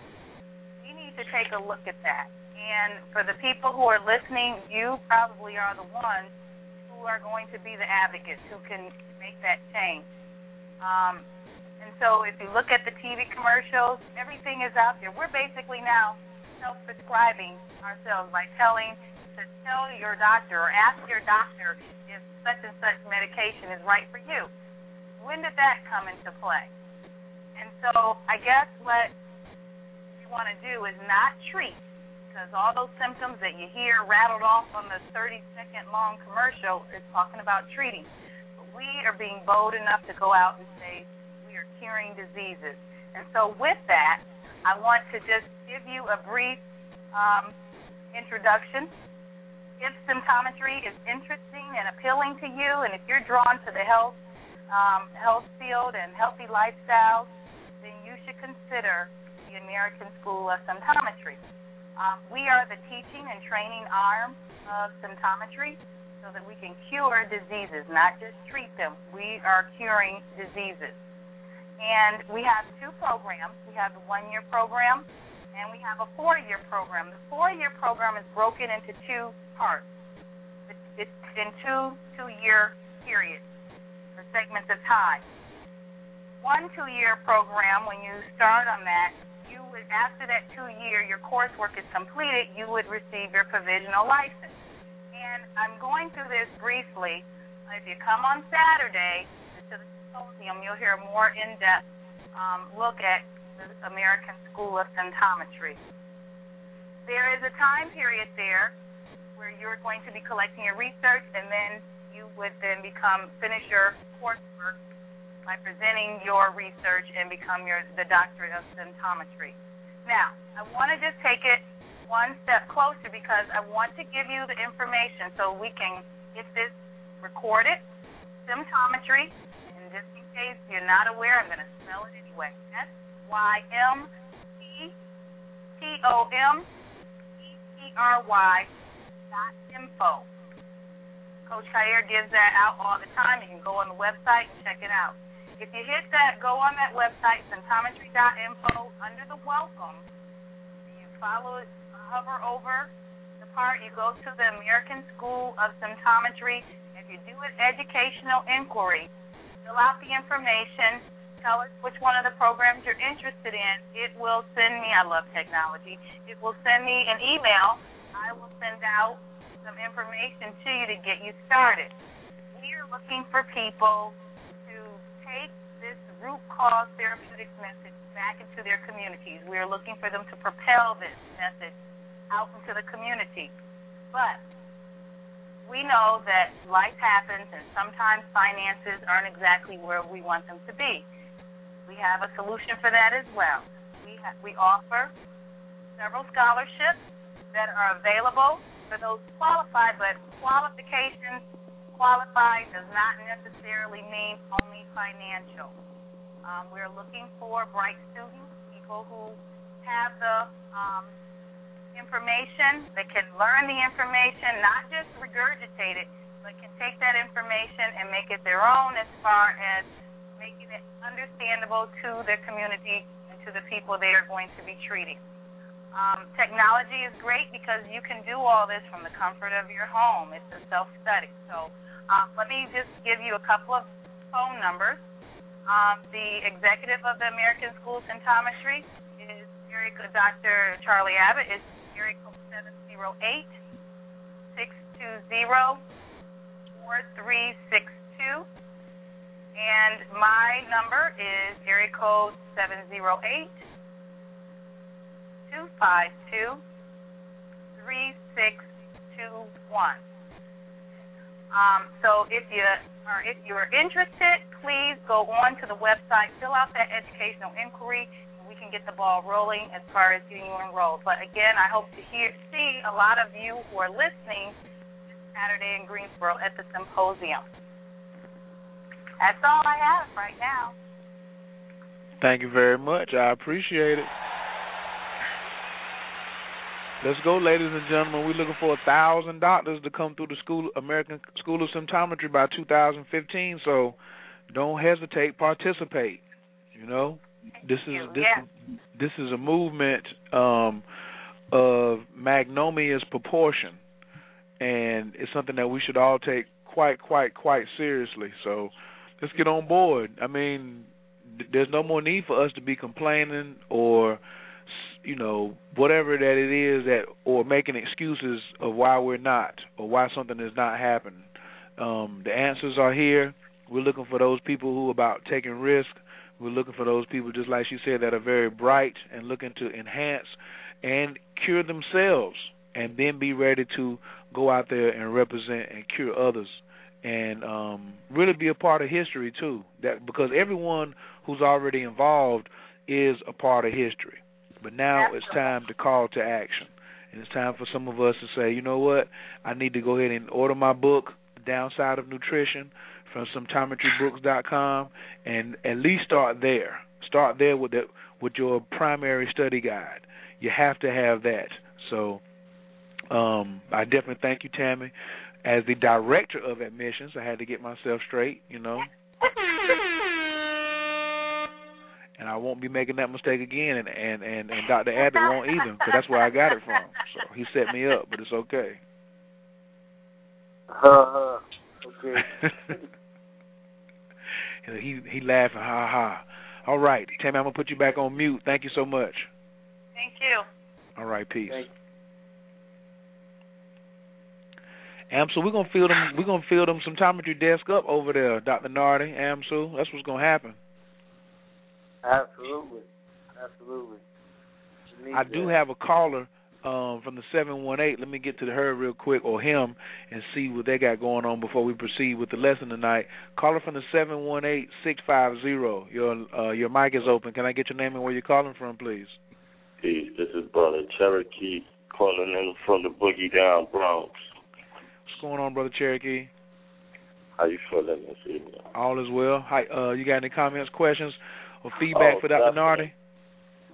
we need to take a look at that. And for the people who are listening, you probably are the ones who are going to be the advocates who can make that change. Um, and so if you look at the T V commercials, everything is out there. We're basically now self-prescribing ourselves by telling to tell your doctor or ask your doctor if such and such medication is right for you. When did that come into play? And so I guess what you want to do is not treat, because all those symptoms that you hear rattled off on the thirty-second long commercial is talking about treating. But we are being bold enough to go out and say we are curing diseases. And so with that, I want to just give you a brief um, introduction. If symptometry is interesting and appealing to you, and if you're drawn to the health um, health field and healthy lifestyles, then you should consider the American School of Symptometry. Um, we are the teaching and training arm of symptometry so that we can cure diseases, not just treat them. We are curing diseases. And we have two programs. We have the one-year program, and we have a four-year program. The four-year program is broken into two parts. It's in two two-year periods, or segments of time. One two-year program, when you start on that, you would, after that two-year, your coursework is completed, you would receive your provisional license. And I'm going through this briefly. If you come on Saturday to the symposium, you'll hear a more in-depth um, look at the American School of Symptometry. There is a time period there where you're going to be collecting your research, and then you would then become finish your coursework by presenting your research and become your the doctorate of symptometry. Now, I want to just take it one step closer because I want to give you the information so we can get this recorded. Symptometry, and just in case you're not aware, I'm going to spell it anyway. S Y M P T O M E T R Y. Info. Coach Kyier gives that out all the time. You can go on the website and check it out. If you hit that, go on that website, symptometry dot info, under the welcome. You follow it, hover over the part. You go to the American School of Symptometry. If you do an educational inquiry, fill out the information, tell us which one of the programs you're interested in. It will send me, I love technology, it will send me an email. I will send out some information to you to get you started. We are looking for people to take this root cause therapeutics message back into their communities. We are looking for them to propel this message out into the community. But we know that life happens, and sometimes finances aren't exactly where we want them to be. We have a solution for that as well. We, ha- we offer several scholarships that are available for those qualified, but qualifications, qualified does not necessarily mean only financial. Um, we're looking for bright students, people who have the um, information, that can learn the information, not just regurgitate it, but that can take that information and make it their own as far as making it understandable to their community and to the people they are going to be treating. Um, technology is great because you can do all this from the comfort of your home. It's a self-study. So uh, let me just give you a couple of phone numbers. Um, the executive of the American School of Symptometry is Doctor Charles Abbott. It's area code seven oh eight, six two zero, four three six two. And my number is area code seven oh eight, two five two, three six two one. Um, so if you are if you are interested, please go on to the website, fill out that educational inquiry, and we can get the ball rolling as far as getting you enrolled. But again, I hope to hear see a lot of you who are listening this Saturday in Greensboro at the symposium. That's all I have right now. Thank you very much. I appreciate it. Let's go, ladies and gentlemen. We're looking for one thousand doctors to come through the school, American School of Symptometry by two thousand fifteen, so don't hesitate. Participate. You know, Thank this you. is this, yeah. this is a movement um, of magnanimous proportion, and it's something that we should all take quite, quite, quite seriously. So let's get on board. I mean, th- there's no more need for us to be complaining or, you know, whatever that it is that, or making excuses of why we're not or why something is not happening. Um, the answers are here. We're looking for those people who are about taking risk. We're looking for those people, just like she said, that are very bright and looking to enhance and cure themselves, and then be ready to go out there and represent and cure others, and um, really be a part of history too. That because everyone who's already involved is a part of history. But now it's time to call to action. And it's time for some of us to say, you know what, I need to go ahead and order my book, The Downside of Nutrition, from symptometry books dot com, and at least start there. Start there with the, with your primary study guide. You have to have that. So um, I definitely thank you, Tammy. As the director of admissions, I had to get myself straight, you know. And I won't be making that mistake again, and, and, and, and Doctor Abbott won't either, because that's where I got it from. So he set me up, but it's okay. Uh, okay. he he laughing, ha ha. All right, Tammy, I'm going to put you back on mute. Thank you so much. Thank you. All right, peace. Thanks. Amsu, we're going to fill them, we're going to fill them symptometry desk up over there, Doctor Nartey, Amsu. That's what's going to happen. Absolutely, absolutely. I do that. have a caller um, from the seven one eight. Let me get to her real quick, or him, and see what they got going on before we proceed with the lesson tonight. Caller from the seven one eight, six five zero. Your uh, your mic is open. Can I get your name and where you're calling from, please? Hey, this is Brother Cherokee calling in from the Boogie Down Bronx. What's going on, Brother Cherokee? How you feeling this evening? All is well. Hi. Uh, you got any comments, questions, or feedback oh, for Doctor Nartey?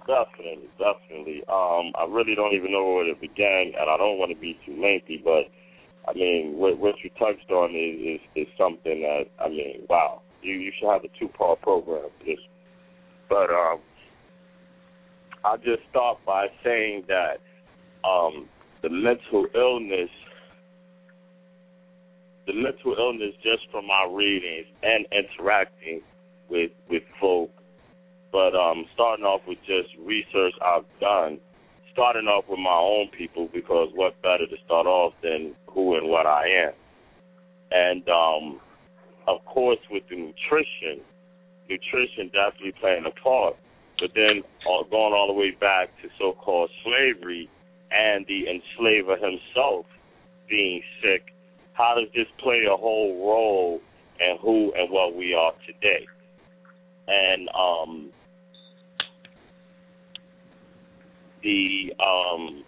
Definitely, definitely. Um, I really don't even know where it began, and I don't want to be too lengthy, but, I mean, what, what you touched on is, is, is something that, I mean, wow. You, you should have a two-part program for this. But um, I'll just start by saying that um, the mental illness, the mental illness just from my readings and interacting with, with folk, but um, starting off with just research I've done, starting off with my own people, because what better to start off than who and what I am. And, um, of course, with the nutrition, nutrition definitely playing a part, but then uh, going all the way back to so-called slavery and the enslaver himself being sick, how does this play a whole role in who and what we are today? And um, the um,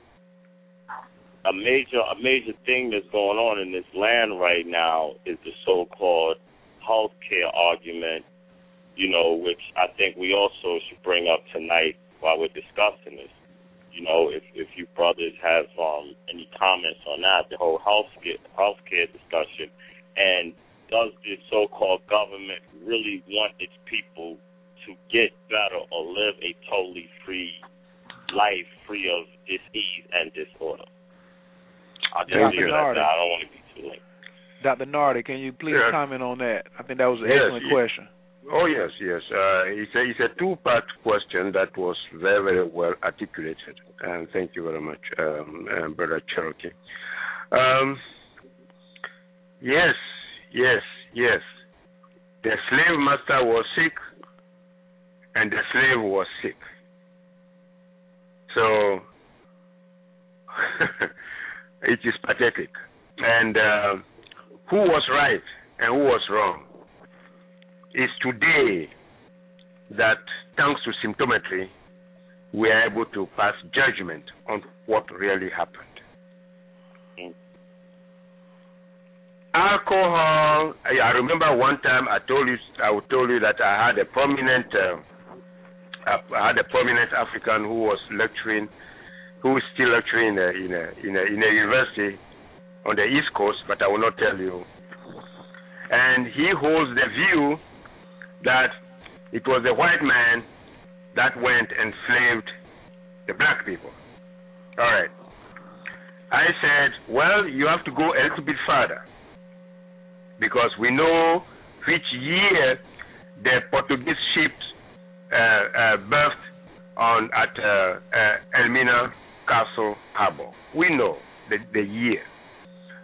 a major a major thing that's going on in this land right now is the so-called healthcare argument, you know, which I think we also should bring up tonight while we're discussing this. You know, if if you brothers have um, any comments on that, the whole healthcare healthcare discussion And does the so-called government really want its people to get better or live a totally free life, free of disease and disorder? I'll just leave it at that. I don't want to be too late. Doctor Nartey, can you please yeah. comment on that? I think that was an yes, excellent yes. question. Oh, yes, yes. Uh, it's, a, it's a two-part question that was very, very well articulated. And thank you very much, um, uh, Brother Cherokee. Um, yes, yes, yes. The slave master was sick, and the slave was sick. So it is pathetic. And uh, who was right and who was wrong? It's today that, thanks to symptometry, we are able to pass judgment on what really happened. Mm. Alcohol, I remember one time I told you, I told you that I had a prominent, uh, I had a prominent African who was lecturing, who is still lecturing in a, in a, in a, in a university on the East Coast, but I will not tell you. And he holds the view that it was the white man that went and enslaved the black people. All right. I said, well, you have to go a little bit further, because we know which year the Portuguese ships uh, uh, berthed on at uh, uh, Elmina Castle Harbor. We know the, the year.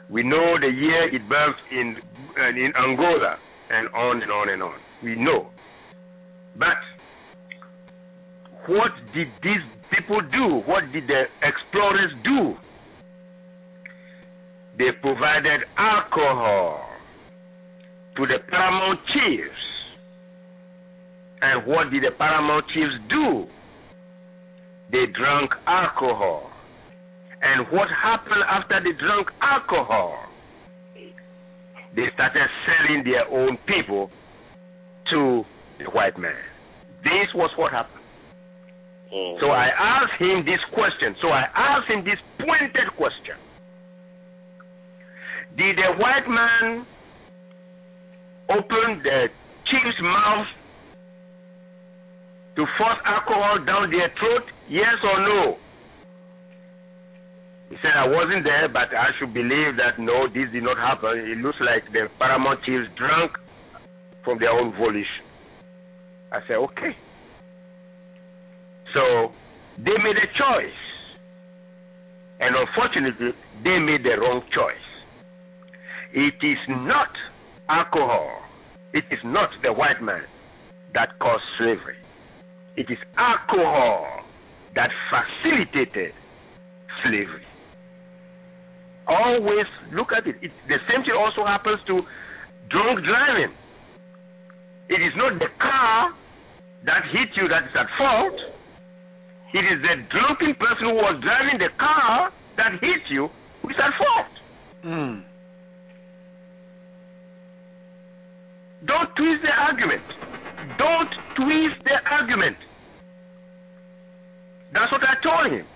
We know the year it birthed in uh, in Angola, and on and on and on. We know. But what did these people do? What did the explorers do? They provided alcohol to the paramount chiefs. And what did the paramount chiefs do? They drank alcohol. And what happened after they drank alcohol? They started selling their own people to the white man. This was what happened. Mm-hmm. So I asked him this question. So I asked him this pointed question. Did the white man open the chief's mouth to force alcohol down their throat? Yes or no? He said, I wasn't there, but I should believe that, no, this did not happen. It looks like the paramount chiefs drank from their own volition. I said, okay. So they made a choice. And unfortunately, they made the wrong choice. It is not alcohol. It is not the white man that caused slavery. It is alcohol that facilitated slavery. Always look at it. It. The same thing also happens to drunk driving. It is not the car that hit you that is at fault. It is the drunken person who was driving the car that hit you who is at fault. Mm. Don't twist the argument. Don't twist the argument. That's what I told him.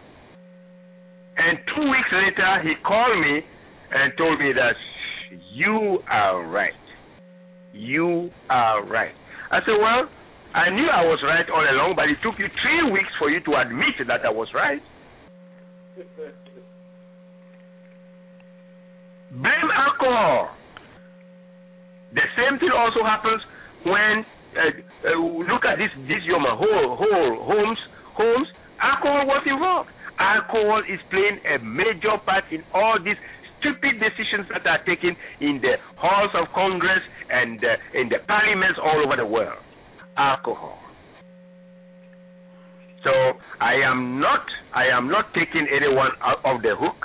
And two weeks later, he called me and told me that you are right. You are right. I said, well, I knew I was right all along, but it took you three weeks for you to admit that I was right. Blame alcohol. The same thing also happens when, uh, uh, look at this, this Yoma, whole, whole, Holmes, Holmes, alcohol was involved. Alcohol is playing a major part in all these stupid decisions that are taken in the halls of Congress and uh, in the parliaments all over the world. Alcohol. So I am not, I am not taking anyone out of the hook.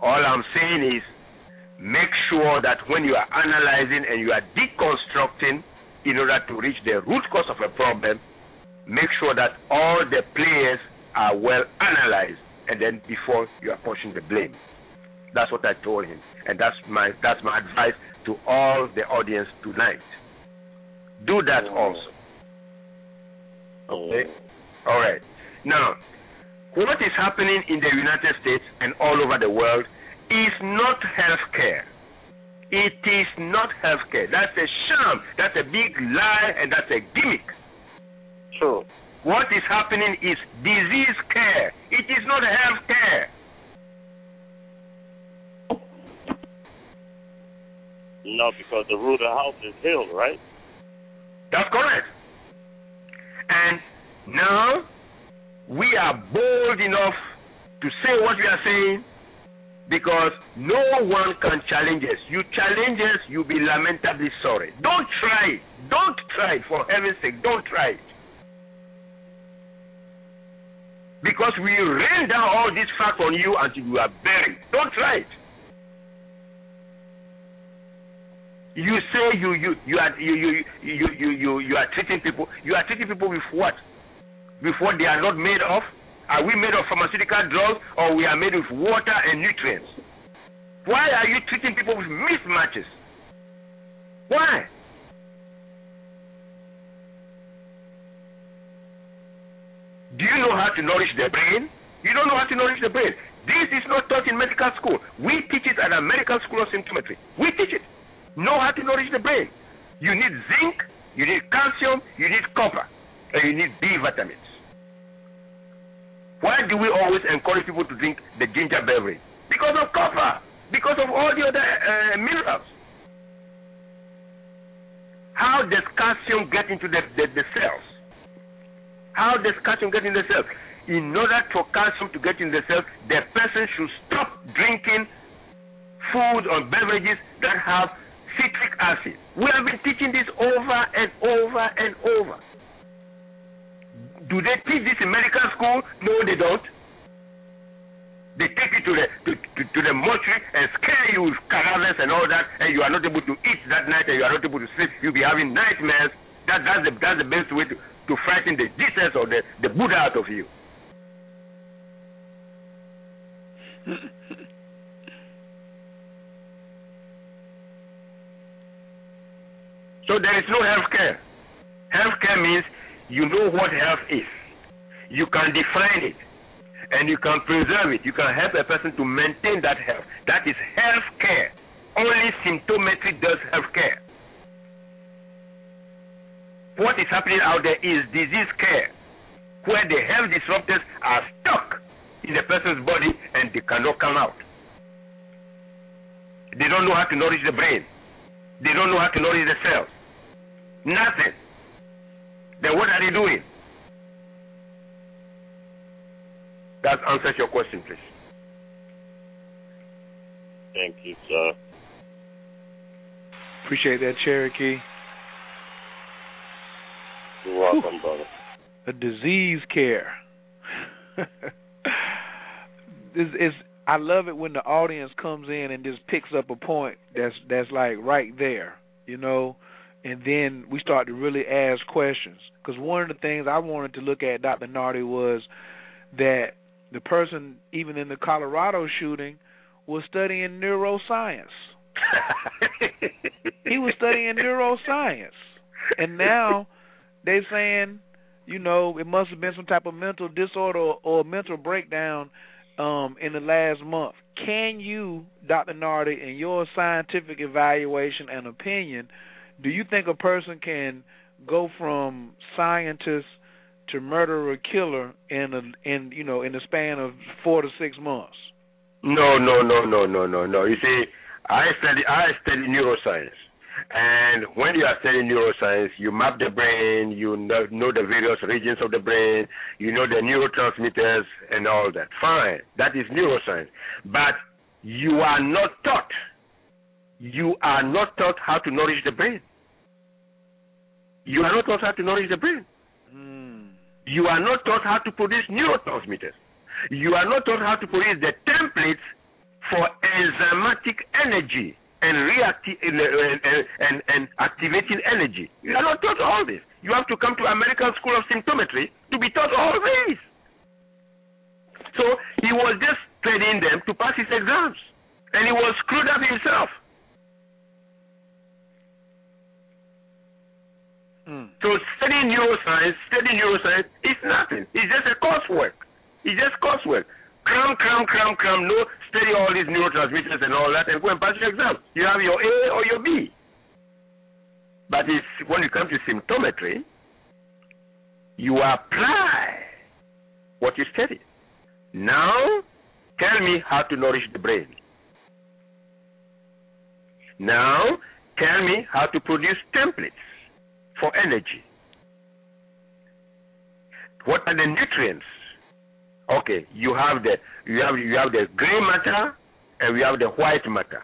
All I'm saying is make sure that when you are analyzing and you are deconstructing in order to reach the root cause of a problem, make sure that all the players are well analyzed, and then before you apportion the blame. That's what I told him, and that's my that's my advice to all the audience tonight. Do that oh. also. Okay. Oh. All right. Now, what is happening in the United States and all over the world is not healthcare. It is not healthcare. That's a sham. That's a big lie, and that's a gimmick. True. What is happening is disease care. It is not healthcare. No, because the root of health is healed, right? That's correct. And now we are bold enough to say what we are saying, because no one can challenge us. You challenge us, you'll be lamentably sorry. Don't try it. Don't try it. For heaven's sake, don't try it. Because we rain down all these facts on you until you are buried. Don't try it. You say you you you are you you you you you, you are treating people. You are treating people with what? With what they are not made of. Are we made of pharmaceutical drugs, or we are made with water and nutrients? Why are you treating people with mismatches? Why? Do you know how to nourish the brain? You don't know how to nourish the brain. This is not taught in medical school. We teach it at American School of Symptometry. We teach it. Know how to nourish the brain. You need zinc, you need calcium, you need copper, and you need B vitamins. Why do we always encourage people to drink the ginger beverage? Because of copper, because of all the other uh, minerals. How does calcium get into the, the, the cells? How does calcium get in the cells? In order for calcium to get in the cells, the person should stop drinking food or beverages that have citric acid. We have been teaching this over and over and over. Do they teach this in medical school? No, they don't. They take you to the to, to, to the mortuary and scare you with cadavers and all that, and you are not able to eat that night, and you are not able to sleep. You'll be having nightmares. That that's the that's the best way to, to frighten the Jesus or the, the Buddha out of you. So there is no health care. Health care means you know what health is. You can define it, and you can preserve it. You can help a person to maintain that health. That is health care. Only Symptometry does health care. What is happening out there is disease care, where the health disruptors are stuck in the person's body and they cannot come out. They don't know how to nourish the brain. They don't know how to nourish the cells. Nothing. Then what are they doing? That answers your question, please. Thank you, sir. Appreciate that, Cherokee. You're welcome, brother. A disease care. This is. I love it when the audience comes in and just picks up a point that's that's like right there, you know. And then we start to really ask questions. Because one of the things I wanted to look at, Doctor Nartey, was that the person, even in the Colorado shooting, was studying neuroscience. He was studying neuroscience. And now they're saying, you know, it must have been some type of mental disorder or mental breakdown um, in the last month. Can you, Doctor Nartey, in your scientific evaluation and opinion, do you think a person can go from scientist to murderer, killer in a, in you know in the span of four to six months? No, no, no, no, no, no, no. You see, I study I study neuroscience, and when you are studying neuroscience, you map the brain, you know, know the various regions of the brain, you know the neurotransmitters and all that. Fine, that is neuroscience, but you are not taught. You are not taught how to nourish the brain. You are not taught how to nourish the brain. Mm. You are not taught how to produce neurotransmitters. You are not taught how to produce the templates for enzymatic energy and, reacti- and, and, and, and activating energy. You are not taught all this. You have to come to American School of Symptometry to be taught all this. So he was just studying them to pass his exams, and he was screwed up himself. Mm. So studying neuroscience, studying neuroscience is nothing. It's just a coursework. It's just coursework. Come, come, come, come, no, study all these neurotransmitters and all that and go and pass your exam. You have your A or your B. But it's, when you come to symptometry, you apply what you study. Now, tell me how to nourish the brain. Now, tell me how to produce templates for energy. What are the nutrients? Okay, you have the you have you have the gray matter and we have the white matter.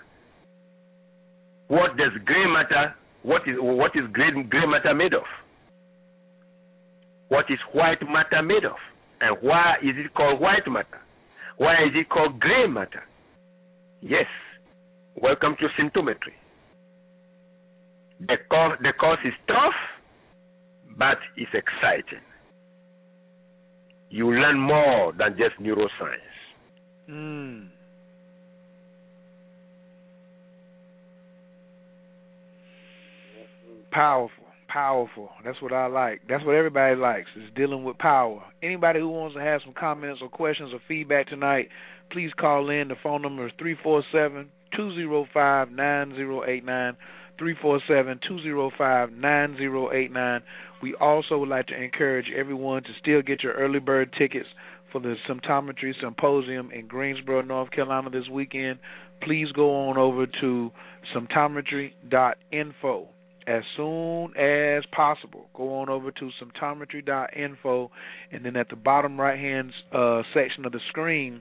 What does gray matter? What is what is gray, gray matter made of? What is white matter made of? And why is it called white matter? Why is it called gray matter? Yes. Welcome to symptometry. The course, the course is tough, but it's exciting. You learn more than just neuroscience. Mm. Powerful, powerful. That's what I like. That's what everybody likes, is dealing with power. Anybody who wants to have some comments or questions or feedback tonight, please call in. The phone number is three four seven, two zero five, nine zero eight nine. three four seven, two zero five, nine zero eight nine. We also would like to encourage everyone to still get your early bird tickets for the Symptometry Symposium in Greensboro, North Carolina this weekend. Please go on over to symptometry dot info as soon as possible. Go on over to symptometry dot info, and then at the bottom right-hand uh, section of the screen,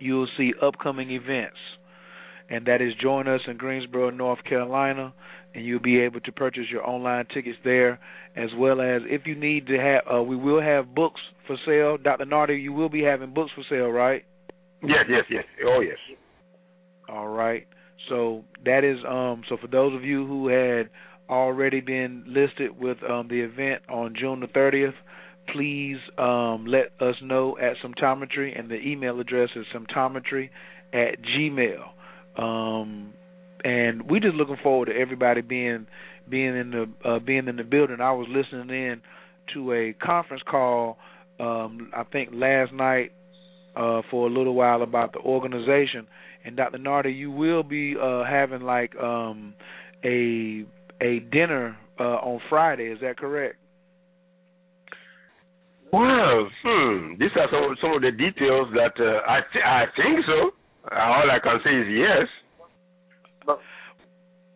you'll see upcoming events. And that is join us in Greensboro, North Carolina, and you'll be able to purchase your online tickets there, as well as if you need to have, uh, we will have books for sale. Doctor Nartey, you will be having books for sale, right? Yes, yes, yes. Oh, yes. All right. So that is, um, so for those of you who had already been listed with um, the event on June the thirtieth, please um, let us know at Symptometry, and the email address is symptometry at gmail dot com. Um, and we're just looking forward to everybody being being in the uh, being in the building. I was listening in to a conference call, um, I think last night uh, for a little while about the organization. And Doctor Nartey, you will be uh, having like um, a a dinner uh, on Friday. Is that correct? Well, hmm, these are some, some of the details that uh, I th- I think so. All I can say is yes.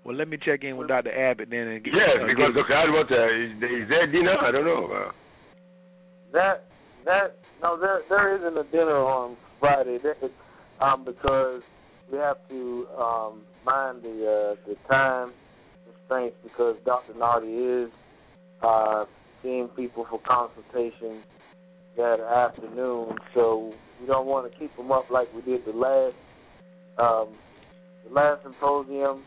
Well, let me check in with Doctor Abbott then. And get, yes, uh, because Doctor Abbott, uh, is, is there dinner? I don't know. That that no, there there isn't a dinner on Friday, is, um, because we have to um, mind the uh, the time constraints, because Doctor Nartey is uh, seeing people for consultation that afternoon, so we don't want to keep them up like we did the last um, the last symposium,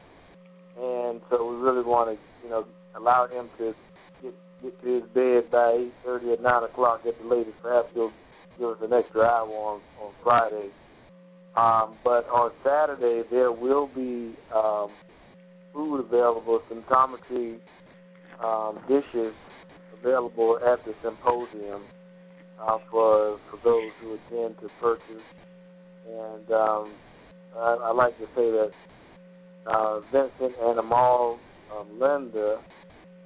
and so we really want to, you know, allow him to get, get to his bed by eight thirty or nine o'clock at the latest. Perhaps he'll give us an extra hour on, on Friday. Um, but on Saturday, there will be um, food available, symptometry um, dishes available at the symposium. Uh, for for those who intend to purchase, and um, I, I like to say that uh, Vincent and Amal um, Linda,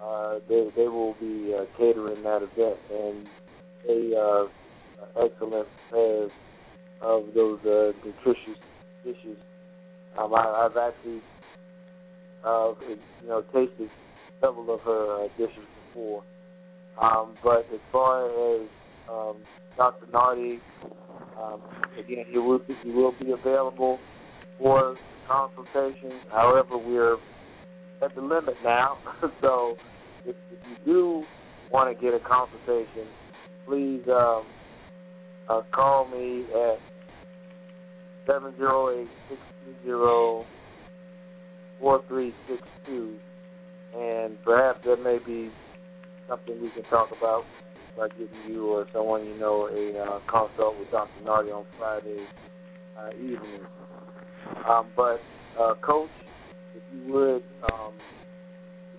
uh, they they will be uh, catering that event, and they uh, excellent pairs of those uh, nutritious dishes. Um, I, I've actually uh, you know tasted several of her uh, dishes before, um, but as far as Um, Doctor Nartey, um, again, he will, he will be available for consultation. However, we're at the limit now, so if, if you do want to get a consultation, please um, uh, call me at seven zero eight, six two zero, four three six two, and perhaps there may be something we can talk about by giving you or someone you know a uh, consult with Doctor Nartey on Friday uh, evening. Um, but, uh, Coach, if you would, um,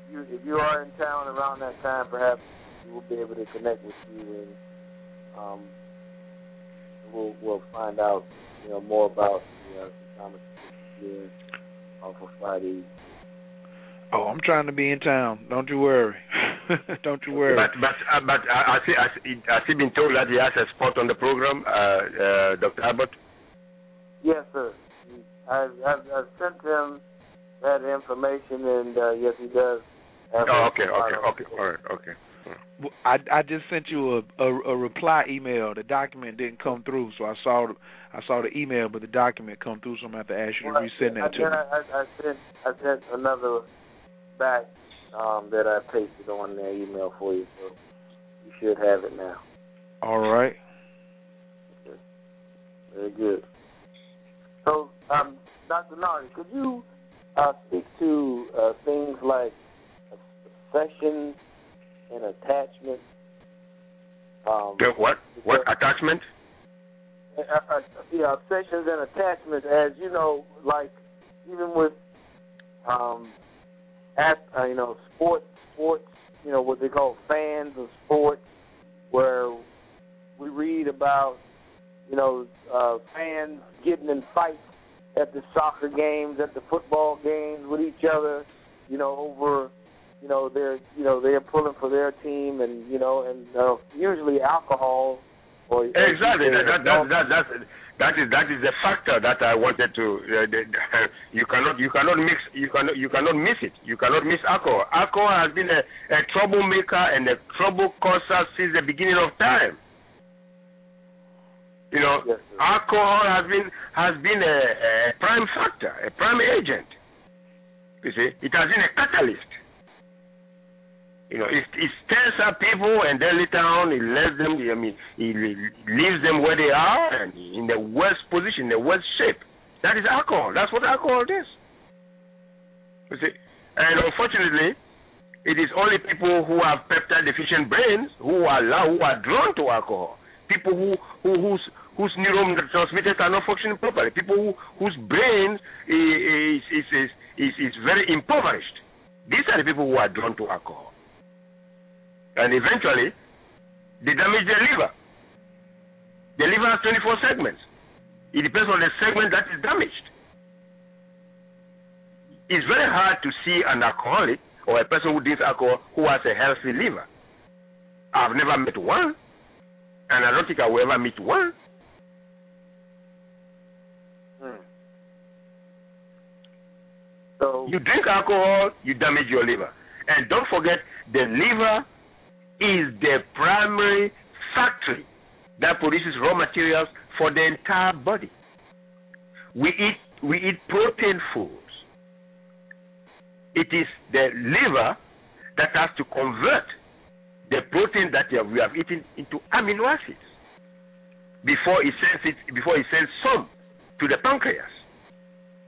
if, you, if you are in town around that time, perhaps we will be able to connect with you and um, people will find out, you know, more about the uh, symptometry on for Friday. Oh, I'm trying to be in town. Don't you worry. Don't you worry. But but uh, but I see I see I see been told that he has a spot on the program, uh, uh, Doctor Abbott. Yes, sir. I I sent him that information, and uh, yes, he does. Oh, okay, okay, okay, all right, okay. Well, I, I just sent you a, a, a reply email. The document didn't come through, so I saw I saw the email, but the document come through, so I'm going to have to ask you well, to resend that I, to me. I, I, sent, I sent another back um, that I pasted on their email for you, so you should have it now. All right. Okay. Very good. So, um, Doctor Nartey, could you uh, speak to uh, things like obsession and attachment? Um, the what? What attachment? Uh, uh, yeah, obsessions and attachments. As you know, like even with, um, at, uh, you know, sports, sports, you know, what they call fans of sports, where we read about, you know, uh, fans getting in fights at the soccer games, at the football games with each other, you know, over, you know, they're, you know, they're pulling for their team, and, you know, and uh, usually alcohol. Or, exactly. Or that, that, that, that, that, is, that is a factor that I wanted to, uh, the, you cannot, you cannot mix, you cannot, you cannot miss it. You cannot miss alcohol. Alcohol has been a, a troublemaker and a trouble causer since the beginning of time. You know, yes, alcohol has been has been a, a prime factor, a prime agent. You see, it has been a catalyst. You know, it, it stirs up people, and then later on, it leaves them. I mean, it leaves them where they are and in the worst position, the worst shape. That is alcohol. That's what alcohol is. You see, and unfortunately, it is only people who have peptide deficient brains who are who are drawn to alcohol. People who, who whose whose neurotransmitters are not functioning properly. People who, whose brain is is, is is is very impoverished. These are the people who are drawn to alcohol, and eventually they damage their liver. The liver has twenty-four segments. It depends on the segment that is damaged. It's very hard to see an alcoholic or a person who drinks alcohol who has a healthy liver. I've never met one. And I don't think I will ever meet one. Hmm. So you drink alcohol, you damage your liver. And don't forget, the liver is the primary factory that produces raw materials for the entire body. We eat, we eat protein foods. It is the liver that has to convert the protein that we have eaten into amino acids before it sends it before it sends some to the pancreas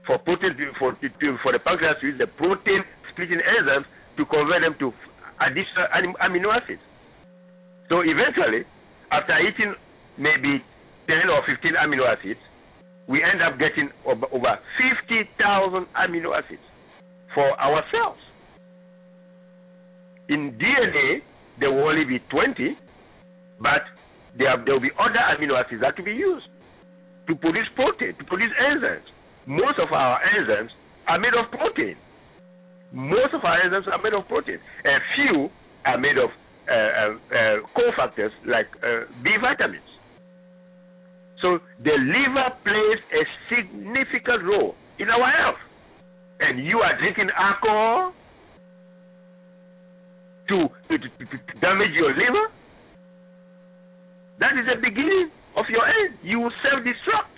for protein to, for to, for the pancreas to use the protein splitting enzymes to convert them to additional amino acids. So eventually, after eating maybe ten or fifteen amino acids, we end up getting over, over fifty thousand amino acids for ourselves. In D N A, there will only be twenty, but there will be other amino acids that will be used to produce protein, to produce enzymes. Most of our enzymes are made of protein. Most of our enzymes are made of protein. A few are made of uh, uh, uh, cofactors like uh, B vitamins. So the liver plays a significant role in our health. And you are drinking alcohol To, to, to damage your liver. That is the beginning of your end. You will self-destruct.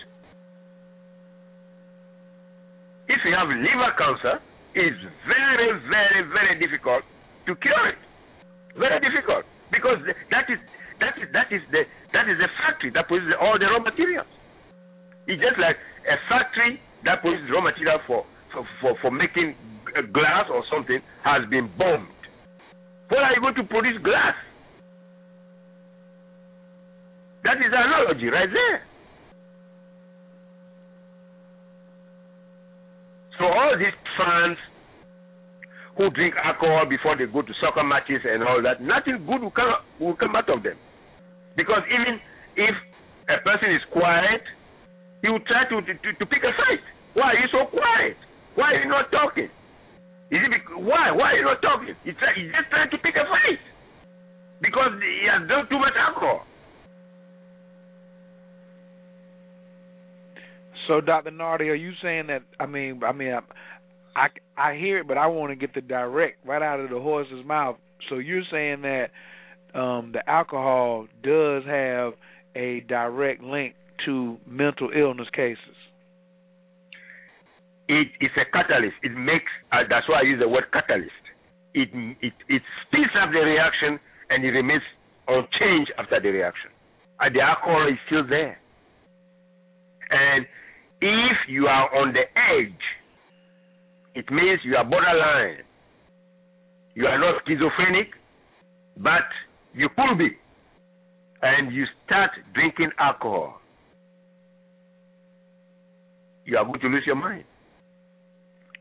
If you have liver cancer, it's very, very, very difficult to cure it. Very difficult, because that is that is that is the that is the factory that produces all the raw materials. It's just like a factory that produces raw material for for, for, for making glass or something has been bombed. Where are you going to produce glass? That is the analogy right there. So all these fans who drink alcohol before they go to soccer matches and all that, nothing good will come, will come out of them. Because even if a person is quiet, he will try to, to, to pick a fight. Why are you so quiet? Why are you not talking? Is it because, why? Why are you not talking? He's, try, he's just trying to pick a fight because he has drunk too much alcohol. So, Doctor Nartey, are you saying that, I mean, I mean, I, I, I hear it, but I want to get the direct right out of the horse's mouth. So you're saying that um, the alcohol does have a direct link to mental illness cases? It is a catalyst. It makes, uh, that's why I use the word catalyst. It, it it speeds up the reaction and it remains unchanged after the reaction. Uh, the alcohol is still there. And if you are on the edge, it means you are borderline. You are not schizophrenic, but you could be. And you start drinking alcohol. You are going to lose your mind.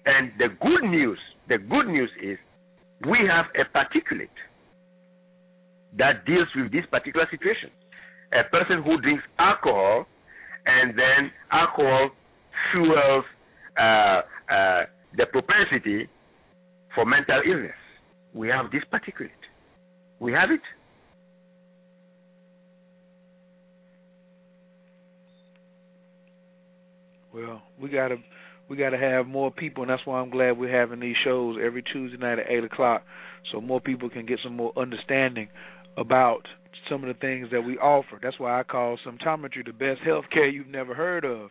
And the good news, the good news is we have a particulate that deals with this particular situation. A person who drinks alcohol, and then alcohol fuels uh, uh, the propensity for mental illness. We have this particulate. We have it. Well, we gotta we gotta have more people, and that's why I'm glad we're having these shows every Tuesday night at eight o'clock, so more people can get some more understanding about some of the things that we offer. That's why I call symptometry the best health care you've never heard of,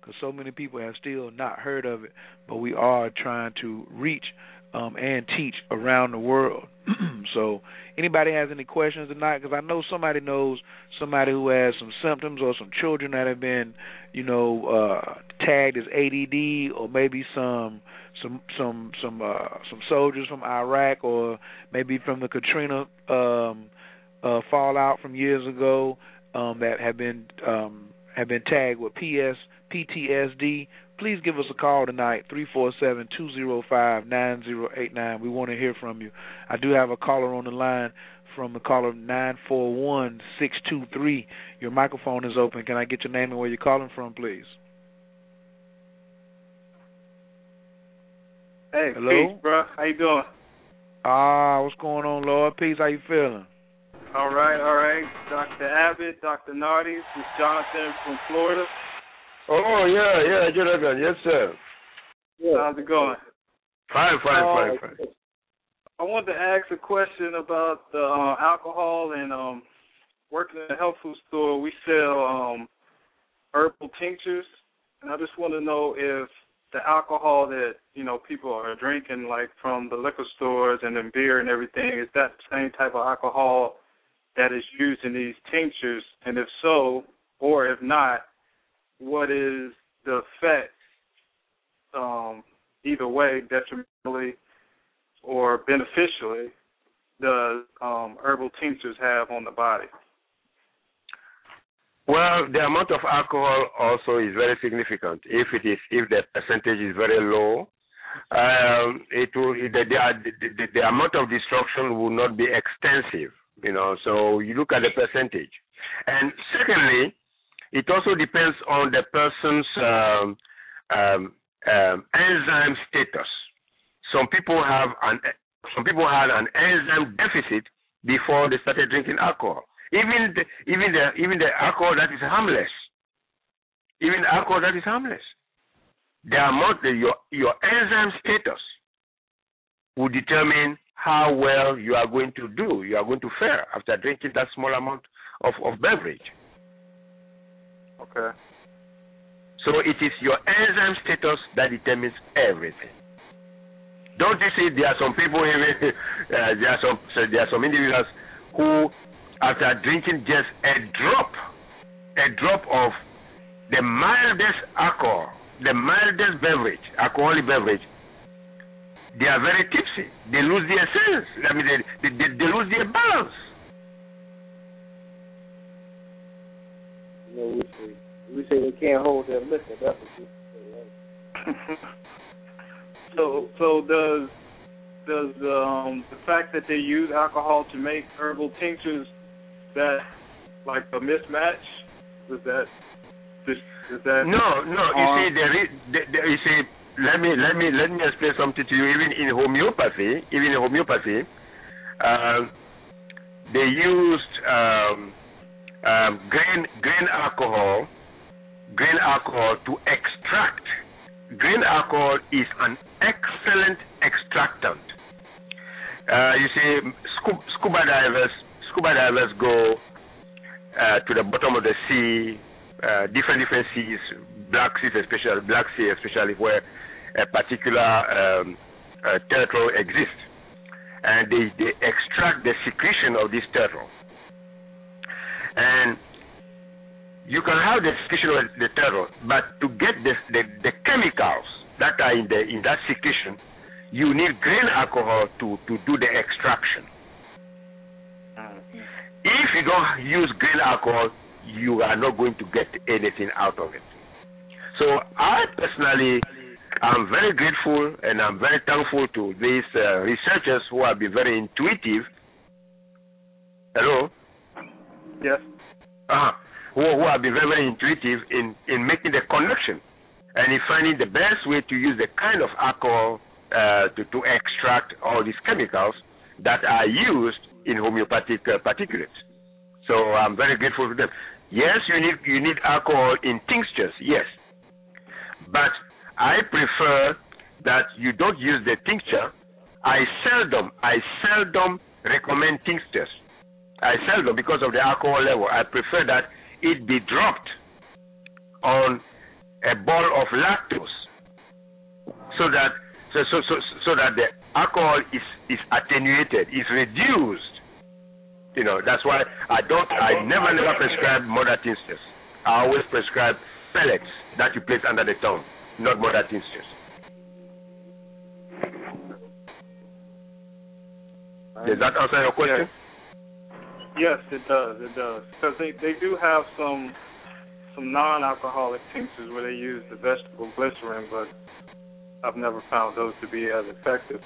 because so many people have still not heard of it, but we are trying to reach um, and teach around the world. So anybody has any questions tonight? Because I know somebody knows somebody who has some symptoms or some children that have been, you know, uh, tagged as A D D, or maybe some some some some uh, some soldiers from Iraq, or maybe from the Katrina um Uh, fallout from years ago, um, that have been um, have been tagged with P S P T S D. Please give us a call tonight, three four seven, two oh five, nine oh eight nine. We want to hear from you. I do have a caller on the line from the caller nine four one, six two three. Your microphone is open. Can I get your name and where you're calling from, please? Hey, hello? Peace, bro. How you doing? Ah, what's going on, Lord? Peace, how you feeling? All right, all right. Doctor Abbott, Doctor Nartey, this is Jonathan from Florida. Oh, yeah, yeah, Jonathan, yes, sir. Yeah. How's it going? Fine, fine, uh, fine, fine. I wanted to ask a question about the uh, alcohol and um, working in a health food store. We sell um, herbal tinctures, and I just want to know if the alcohol that, you know, people are drinking, like from the liquor stores and then beer and everything, is that the same type of alcohol that is used in these tinctures, and if so, or if not, what is the effect, um, either way, detrimentally or beneficially, the um, herbal tinctures have on the body? Well, the amount of alcohol also is very significant. If it is, if the percentage is very low, um, it will the, the, the, the amount of destruction will not be extensive. You know, so you look at the percentage. And secondly, it also depends on the person's um, um, um, enzyme status. Some people have an some people had an enzyme deficit before they started drinking alcohol. Even the, even the even the alcohol that is harmless, even alcohol that is harmless, the amount the, your your enzyme status will determine how well you are going to do, you are going to fare after drinking that small amount of, of beverage. Okay. So it is your enzyme status that determines everything. Don't you see there are some people, uh, there are some so there are some individuals who, after drinking just a drop, a drop of the mildest alcohol, the mildest beverage, alcoholic beverage, they are very tipsy. They lose their sense. I mean, they, they, they lose their balance. You know, we say, we say they can't hold their liquor. That's what we say. so, so does does um, the fact that they use alcohol to make herbal tinctures, that like a mismatch Does that? Does, does that no, no. You um, see, there is. There, you see, let me let me let me explain something to you. Even in homeopathy, even in homeopathy, uh, they used um, um, grain grain alcohol, grain alcohol to extract. Grain alcohol is an excellent extractant. Uh, you see, scuba, scuba divers, scuba divers go uh, to the bottom of the sea, uh, different different seas, Black Sea especially, Black Sea especially, where a particular um, uh, turtle exists, and they, they extract the secretion of this turtle. And you can have the secretion of the turtle, but to get the, the, the chemicals that are in the in that secretion, you need grain alcohol to, to do the extraction. If you don't use grain alcohol, you are not going to get anything out of it. So I personally am very grateful and I'm very thankful to these uh, researchers who have been very intuitive. Hello? Yes. Uh-huh. Who, who have been very, very intuitive in, in making the connection and in finding the best way to use the kind of alcohol Uh, to, to extract all these chemicals that are used in homeopathic uh, particulates. So I'm very grateful to them. Yes, you need you need alcohol in tinctures, yes. But I prefer that you don't use the tincture. I seldom, I seldom recommend tinctures. I seldom, because of the alcohol level. I prefer that it be dropped on a bowl of lactose so that So, so so so that the alcohol is, is attenuated, is reduced. You know, that's why I don't, I never, never prescribe mother tinctures. I always prescribe pellets that you place under the tongue, not mother tinctures. Does that answer your question? Yes, it does, it does. Because they, they do have some some non-alcoholic tinctures where they use the vegetable glycerin, but I've never found those to be as effective.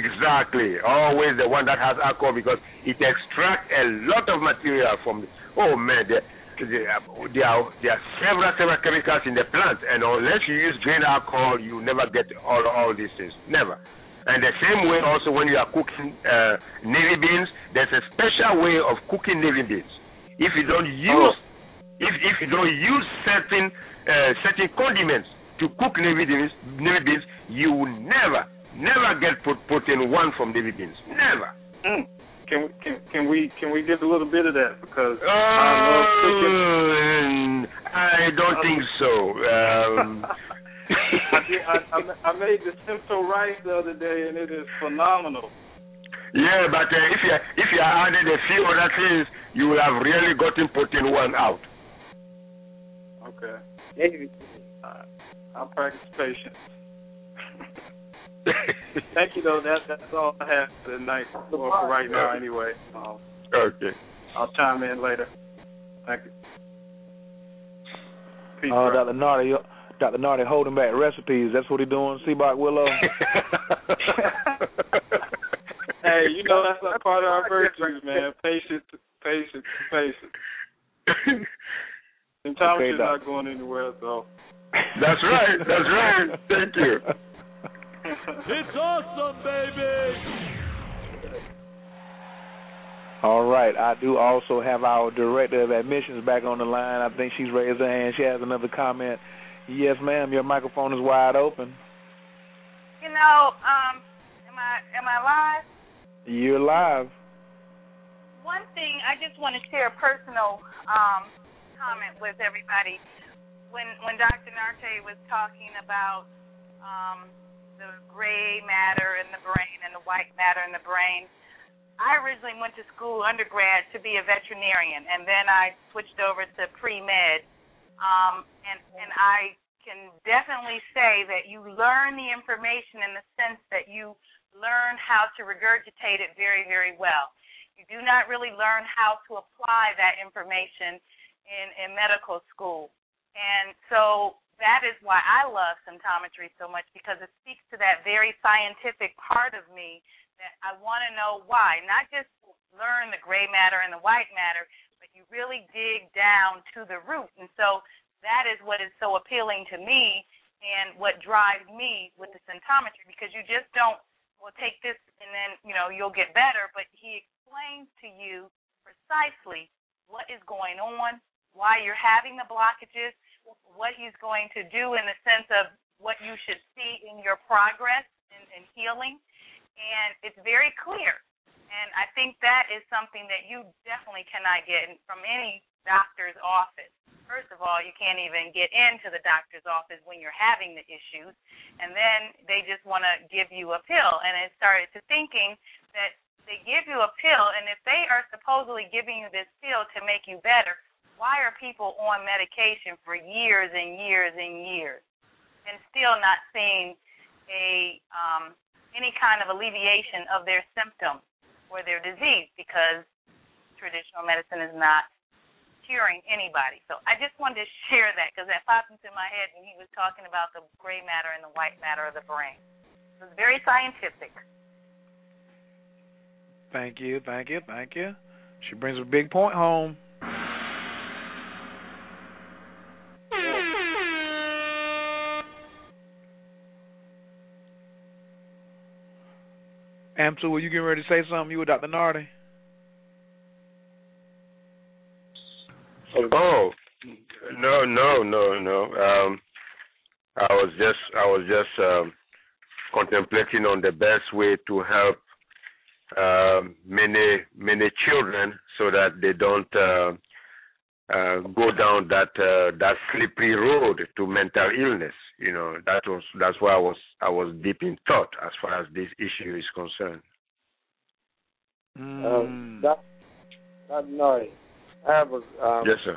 Exactly. Always the one that has alcohol because it extracts a lot of material from it. Oh, man, there, there, are, there, are, there are several, several chemicals in the plant, and unless you use grain alcohol, you never get all, all these things. Never. And the same way also when you are cooking uh, navy beans, there's a special way of cooking navy beans. If you don't use, oh. if, if you don't use certain, uh, certain condiments, to cook navy beans, navy beans, you will never, never get protein one from navy beans. Never. Mm. Can we can, can we can we get a little bit of that because uh, I, love I don't um, think so. Um. I, I, I made the simple rice the other day and it is phenomenal. Yeah, but uh, if you if you added a few other things, you will have really gotten protein one out. Okay. Maybe. Uh, I'll practice patience. Thank you, though. That, that's all I have for tonight, or for right now, anyway. Um, okay. I'll chime in later. Thank you. Peace, uh, Doctor Nartey, Doctor Nartey holding back recipes. That's what he's doing, Seabach Willow. Hey, you know, that's not part of our virtues, man. Patience, patience, patience. Sometimes okay, you're not going anywhere, though. That's right, that's right. Thank you. It's awesome, baby. All right, I do also have our director of admissions back on the line. I think she's raised her hand. She has another comment. Yes, ma'am, your microphone is wide open. You know, um, am I am I live? You're live. One thing, I just want to share a personal um, comment with everybody. When when Doctor Nartey was talking about um, the gray matter in the brain and the white matter in the brain, I originally went to school undergrad to be a veterinarian, and then I switched over to pre-med. Um, and, and I can definitely say that you learn the information in the sense that you learn how to regurgitate it very, very well. You do not really learn how to apply that information in, in medical school. And so that is why I love symptometry so much, because it speaks to that very scientific part of me that I want to know why. Not just learn the gray matter and the white matter, but you really dig down to the root. And so that is what is so appealing to me and what drives me with the symptometry, because you just don't, well, take this and then, you know, you'll get better. But he explains to you precisely what is going on, why you're having the blockages, what he's going to do in the sense of what you should see in your progress and, and healing. And it's very clear. And I think that is something that you definitely cannot get from any doctor's office. First of all, you can't even get into the doctor's office when you're having the issues, and then they just want to give you a pill. And it started to thinking that they give you a pill, and if they are supposedly giving you this pill to make you better, why are people on medication for years and years and years and still not seeing a um, any kind of alleviation of their symptoms or their disease, because traditional medicine is not curing anybody? So I just wanted to share that, because that popped into my head when he was talking about the gray matter and the white matter of the brain. It was very scientific. Thank you, thank you, thank you. She brings a big point home. Amtu, were you getting ready to say something? You were Doctor Nartey. Oh no, no, no, no. Um, I was just, I was just um, contemplating on the best way to help uh, many, many children so that they don't uh, uh, go down that uh, that slippery road to mental illness. You know, that was that's why I was I was deep in thought as far as this issue is concerned. Mm. Um, that, that nice. I have a, um, yes, sir.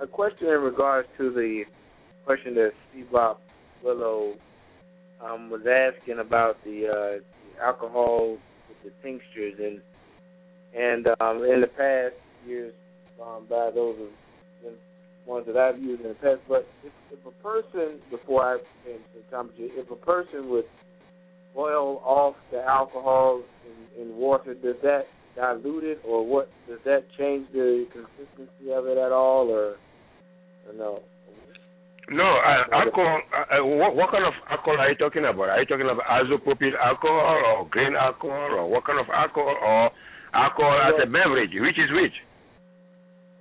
a question in regards to the question that Steve-Bop Willow um, was asking about the, uh, the alcohol with the tinctures. And and um, in the past years gone by, those have been ones that I've used in the past. But if, if a person, before I came to the company, if a person would boil off the alcohol in, in water, does that diluted, or what, does that change the consistency of it at all, or, or no? No, uh, alcohol, uh, what, what kind of alcohol are you talking about? Are you talking about isopropyl alcohol or grain alcohol, or what kind of alcohol, or alcohol well, as a beverage? Which is which?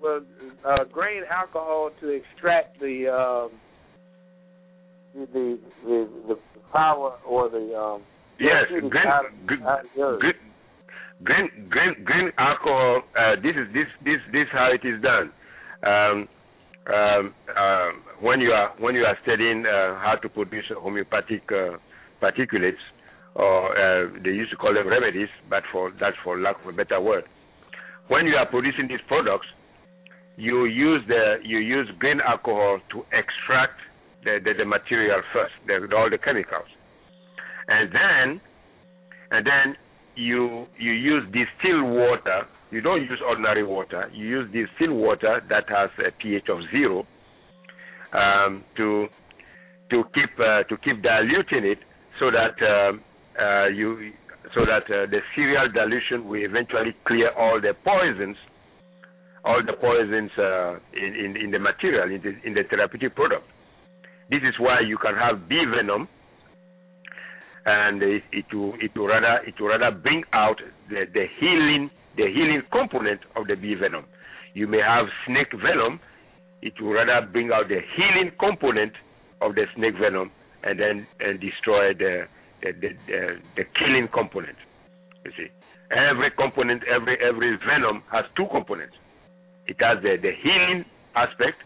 Well, uh, grain alcohol to extract the, um, the, the the power or the... Um, yes, grain... Out of, gr- out of gr- Green, green, green alcohol. Uh, this is this this this how it is done. Um, um, uh, when you are when you are studying uh, how to produce homeopathic uh, particulates, or uh, they used to call them remedies, but for that's for lack of a better word. When you are producing these products, you use the you use green alcohol to extract the the, the material first, the, all the chemicals, and then and then. You you use distilled water. You don't use ordinary water. You use distilled water that has a pH of zero um, to to keep uh, to keep diluting it, so that uh, uh, you so that uh, the serial dilution will eventually clear all the poisons, all the poisons uh, in, in in the material in the, in the therapeutic product. This is why you can have bee venom. And it, it will it will rather it will rather bring out the, the healing the healing component of the bee venom. You may have snake venom, it will rather bring out the healing component of the snake venom, and then and destroy the the, the, the, the killing component. You see, every component, every every venom has two components. It has the, the healing aspect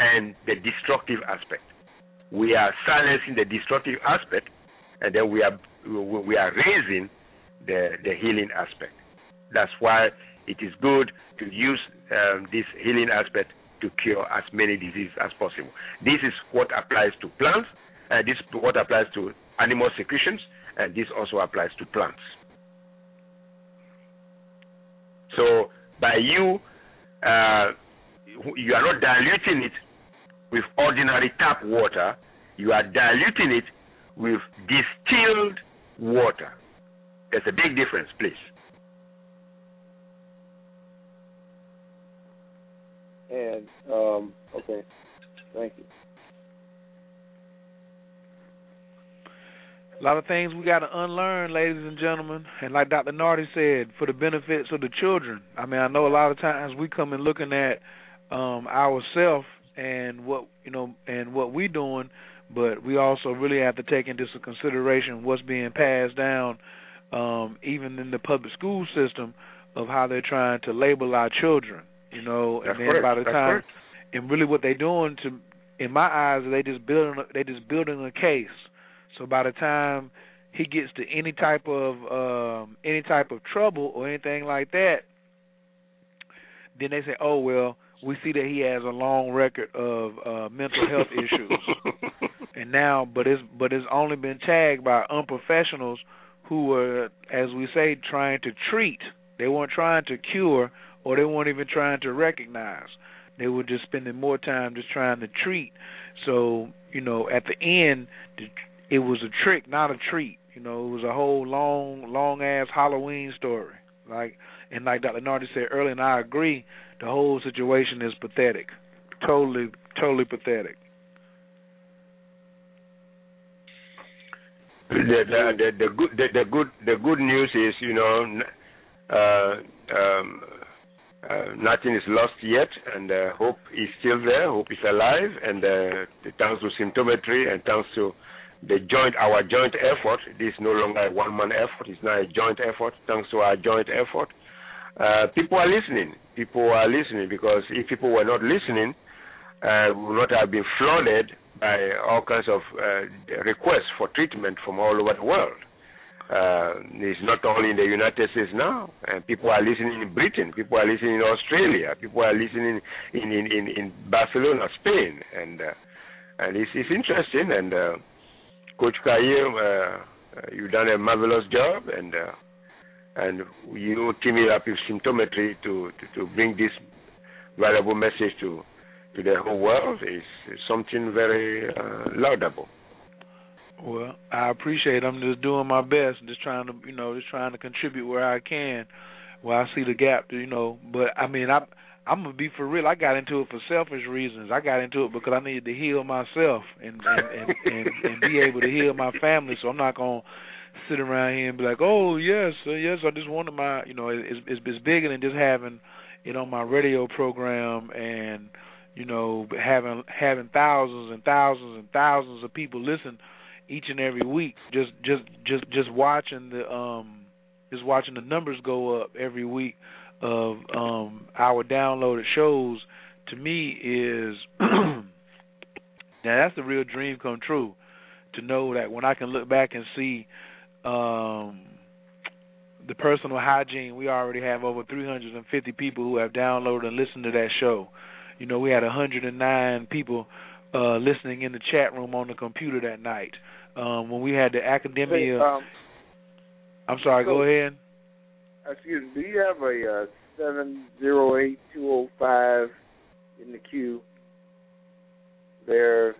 and the destructive aspect. We are silencing the destructive aspect, and then we are we are raising the the healing aspect. That's why it is good to use um, this healing aspect to cure as many diseases as possible. This is what applies to plants, and this is what applies to animal secretions, and this also applies to plants. So by you, uh, you are not diluting it with ordinary tap water. You are diluting it with distilled water. There's a big difference, please. And, um, okay, thank you. A lot of things we got to unlearn, ladies and gentlemen. And like Doctor Nartey said, for the benefits of the children. I mean, I know a lot of times we come in looking at um, ourselves and what you know and what we doing, but we also really have to take into consideration what's being passed down, um, even in the public school system, of how they're trying to label our children. You know, That's and then correct. by the That's time, correct. and really what they're doing, to, in my eyes, they just building they just building a case. So by the time he gets to any type of um, any type of trouble or anything like that, then they say, "Oh well, we see that he has a long record of uh, mental health issues." And now, but it's but it's only been tagged by unprofessionals who are, as we say, trying to treat. They weren't trying to cure, or they weren't even trying to recognize. They were just spending more time just trying to treat. So you know, at the end, the it was a trick, not a treat. You know, it was a whole long, long-ass Halloween story. Like, and like Doctor Nartey said earlier, and I agree, the whole situation is pathetic. Totally, totally pathetic. The the the, the good the, the good the good news is, you know, uh, um, uh, nothing is lost yet, and uh, hope is still there. Hope is alive, and uh, thanks to Symptometry and thanks to The joint, our joint effort, this is no longer a one-man effort. It's now a joint effort. Thanks to our joint effort, uh, people are listening. People are listening, because if people were not listening, uh, we would not have been flooded by all kinds of uh, requests for treatment from all over the world. Uh, it's not only in the United States now. Uh, people are listening in Britain. People are listening in Australia. People are listening in in, in, in Barcelona, Spain, and uh, and it's it's interesting. And uh, Coach Kyier, uh, you've done a marvelous job, and uh, and you teamed up with Symptometry to, to, to bring this valuable message to, to the whole world is something very uh, laudable. Well, I appreciate it. I'm just doing my best, just trying to you know just trying to contribute where I can, where I see the gap. You know, but I mean, I I'm gonna be for real. I got into it for selfish reasons. I got into it because I needed to heal myself and and, and, and, and be able to heal my family. So I'm not gonna sit around here and be like, oh yes, yes. I just wanted my, you know, it's it's, it's bigger than just having it on my radio program and you know having having thousands and thousands and thousands of people listen each and every week. Just just just just watching the um just watching the numbers go up every week of um, our downloaded shows, to me is now that's the real dream come true, to know that when I can look back and see um, the personal hygiene, we already have over three hundred fifty people who have downloaded and listened to that show. You know, we had one hundred nine people uh, listening in the chat room on the computer that night. Um, when we had the academia... Hey, um, I'm sorry, so go ahead. Excuse me, do you have a uh, seven zero eight two zero five in the queue? There,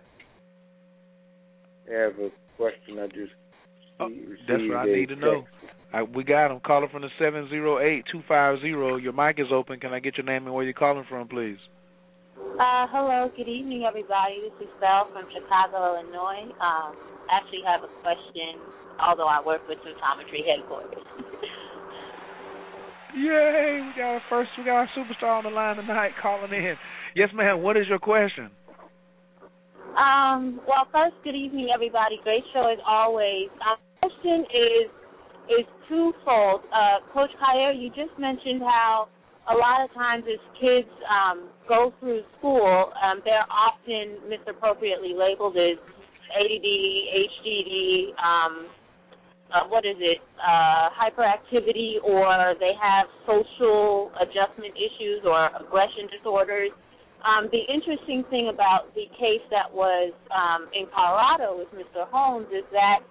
I have a question I just oh, received. That's what I need to know. I, we got him. Caller from the seven zero eight two five zero. Your mic is open. Can I get your name and where you're calling from, please? Uh, hello. Good evening, everybody. This is Belle from Chicago, Illinois. Um, I actually have a question, although I work with Symptometry headquarters. Yay, we got our first, we got our superstar on the line tonight calling in. Yes, ma'am, what is your question? Um, well, first, good evening, everybody. Great show as always. Our question is is twofold. Uh, Coach Kyier, you just mentioned how a lot of times as kids um, go through school, um, they're often misappropriately labeled as A D D, H D D, um, Uh, what is it, uh, hyperactivity, or they have social adjustment issues or aggression disorders. Um, the interesting thing about the case that was um, in Colorado with Mister Holmes is that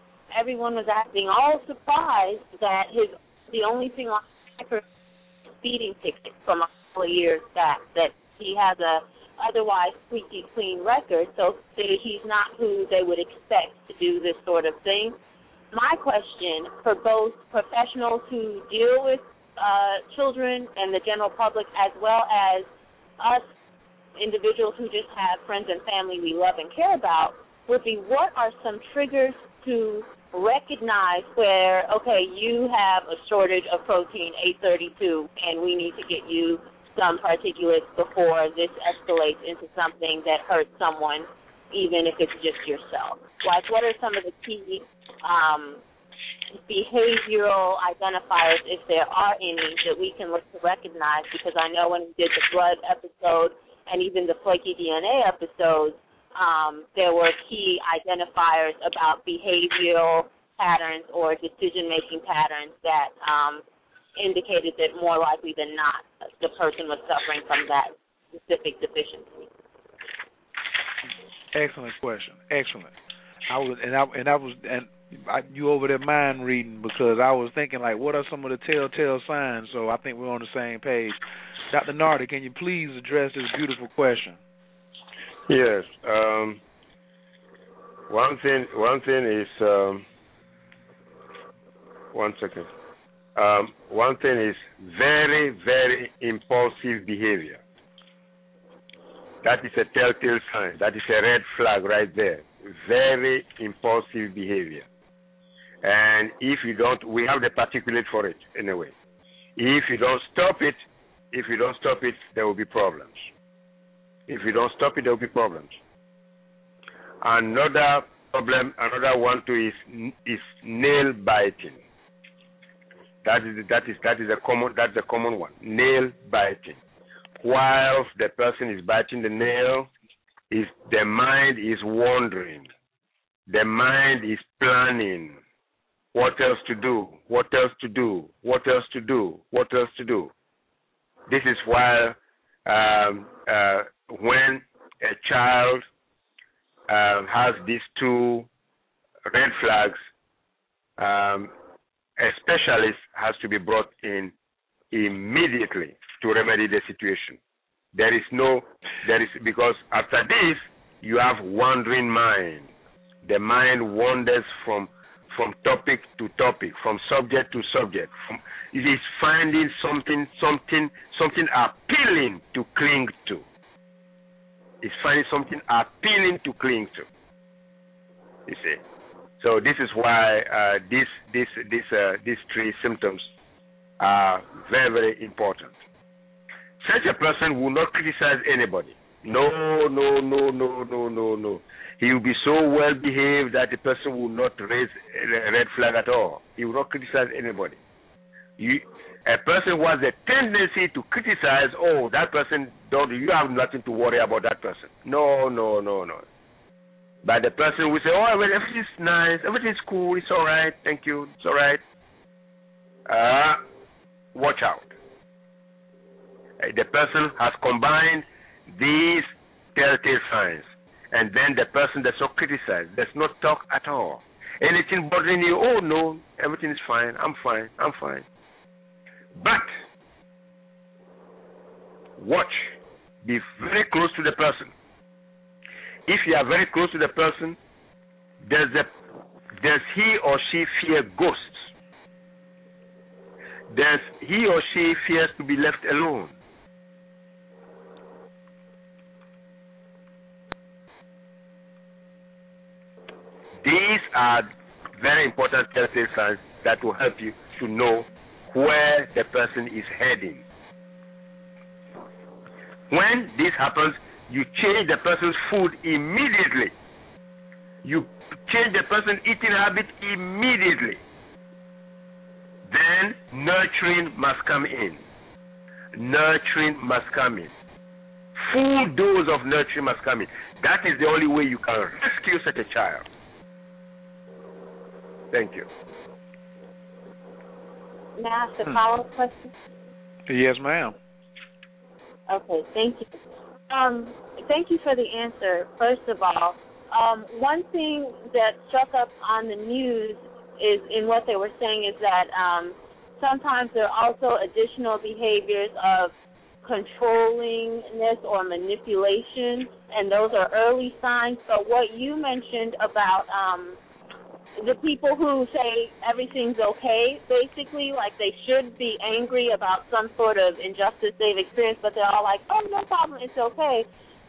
everyone was acting all surprised that his the only thing on hyper speeding ticket from a couple of years back, that he has a otherwise squeaky clean record, so he's not who they would expect to do this sort of thing. My question for both professionals who deal with uh, children and the general public, as well as us individuals who just have friends and family we love and care about would be, what are some triggers to recognize where, okay, you have a shortage of protein eight thirty-two and we need to get you some particulates before this escalates into something that hurts someone, even if it's just yourself? Like, what are some of the key um, behavioral identifiers, if there are any, that we can look to recognize? Because I know when we did the blood episode and even the flaky D N A episodes, um, there were key identifiers about behavioral patterns or decision-making patterns that um, indicated that more likely than not the person was suffering from that specific deficiency. Excellent question. Excellent. I was, and I, and I was, and I, you over there mind reading, because I was thinking, like, what are some of the telltale signs? So I think we're on the same page. Doctor Nartey, can you please address this beautiful question? Yes. Um, one thing. One thing is. Um, one second. Um, one thing is very, very impulsive behavior. That is a telltale sign. That is a red flag right there. Very impulsive behavior. And if you don't, we have the particulate for it anyway. If you don't stop it, if you don't stop it, there will be problems. If you don't stop it, there will be problems. Another problem, another one too, is is nail biting. That is that is that is a common that's a common one. Nail biting. While the person is biting the nail, is the mind is wandering. The mind is planning. What else to do? What else to do? What else to do? What else to do? This is why um, uh, when a child uh, has these two red flags, um, a specialist has to be brought in immediately to remedy the situation. There is no, there is, because after this, you have wandering mind. The mind wanders from from topic to topic, from subject to subject. From, it is finding something, something, something appealing to cling to. It's finding something appealing to cling to. You see, so this is why uh, this, this, this, uh, these three symptoms are very, very important. Such a person will not criticize anybody. No, no, no, no, no, no, no. He will be so well behaved that the person will not raise a red flag at all. He will not criticize anybody. You, a person who has a tendency to criticize, oh, that person, don't, you have nothing to worry about that person. No, no, no, no. But the person who say, oh, well, everything's nice, everything's cool, it's all right, thank you, it's all right. Uh, watch out. The person has combined these telltale signs, and then the person that's so criticized does not talk at all. Anything bothering you? Oh no, everything is fine. I'm fine. I'm fine. But watch. Be very close to the person. If you are very close to the person, does the does he or she fear ghosts? Does he or she fears to be left alone? These are very important telltale signs that will help you to know where the person is heading. When this happens, you change the person's food immediately. You change the person's eating habit immediately. Then nurturing must come in. Nurturing must come in. Full dose of nurturing must come in. That is the only way you can rescue such a child. Thank you. May I ask a follow-up question? Yes, ma'am. Okay, thank you. Um, thank you for the answer, first of all. Um, one thing that struck up on the news is in what they were saying is that um, sometimes there are also additional behaviors of controllingness or manipulation, and those are early signs. But what you mentioned about... Um, the people who say everything's okay, basically, like they should be angry about some sort of injustice they've experienced, but they're all like, oh, no problem, it's okay.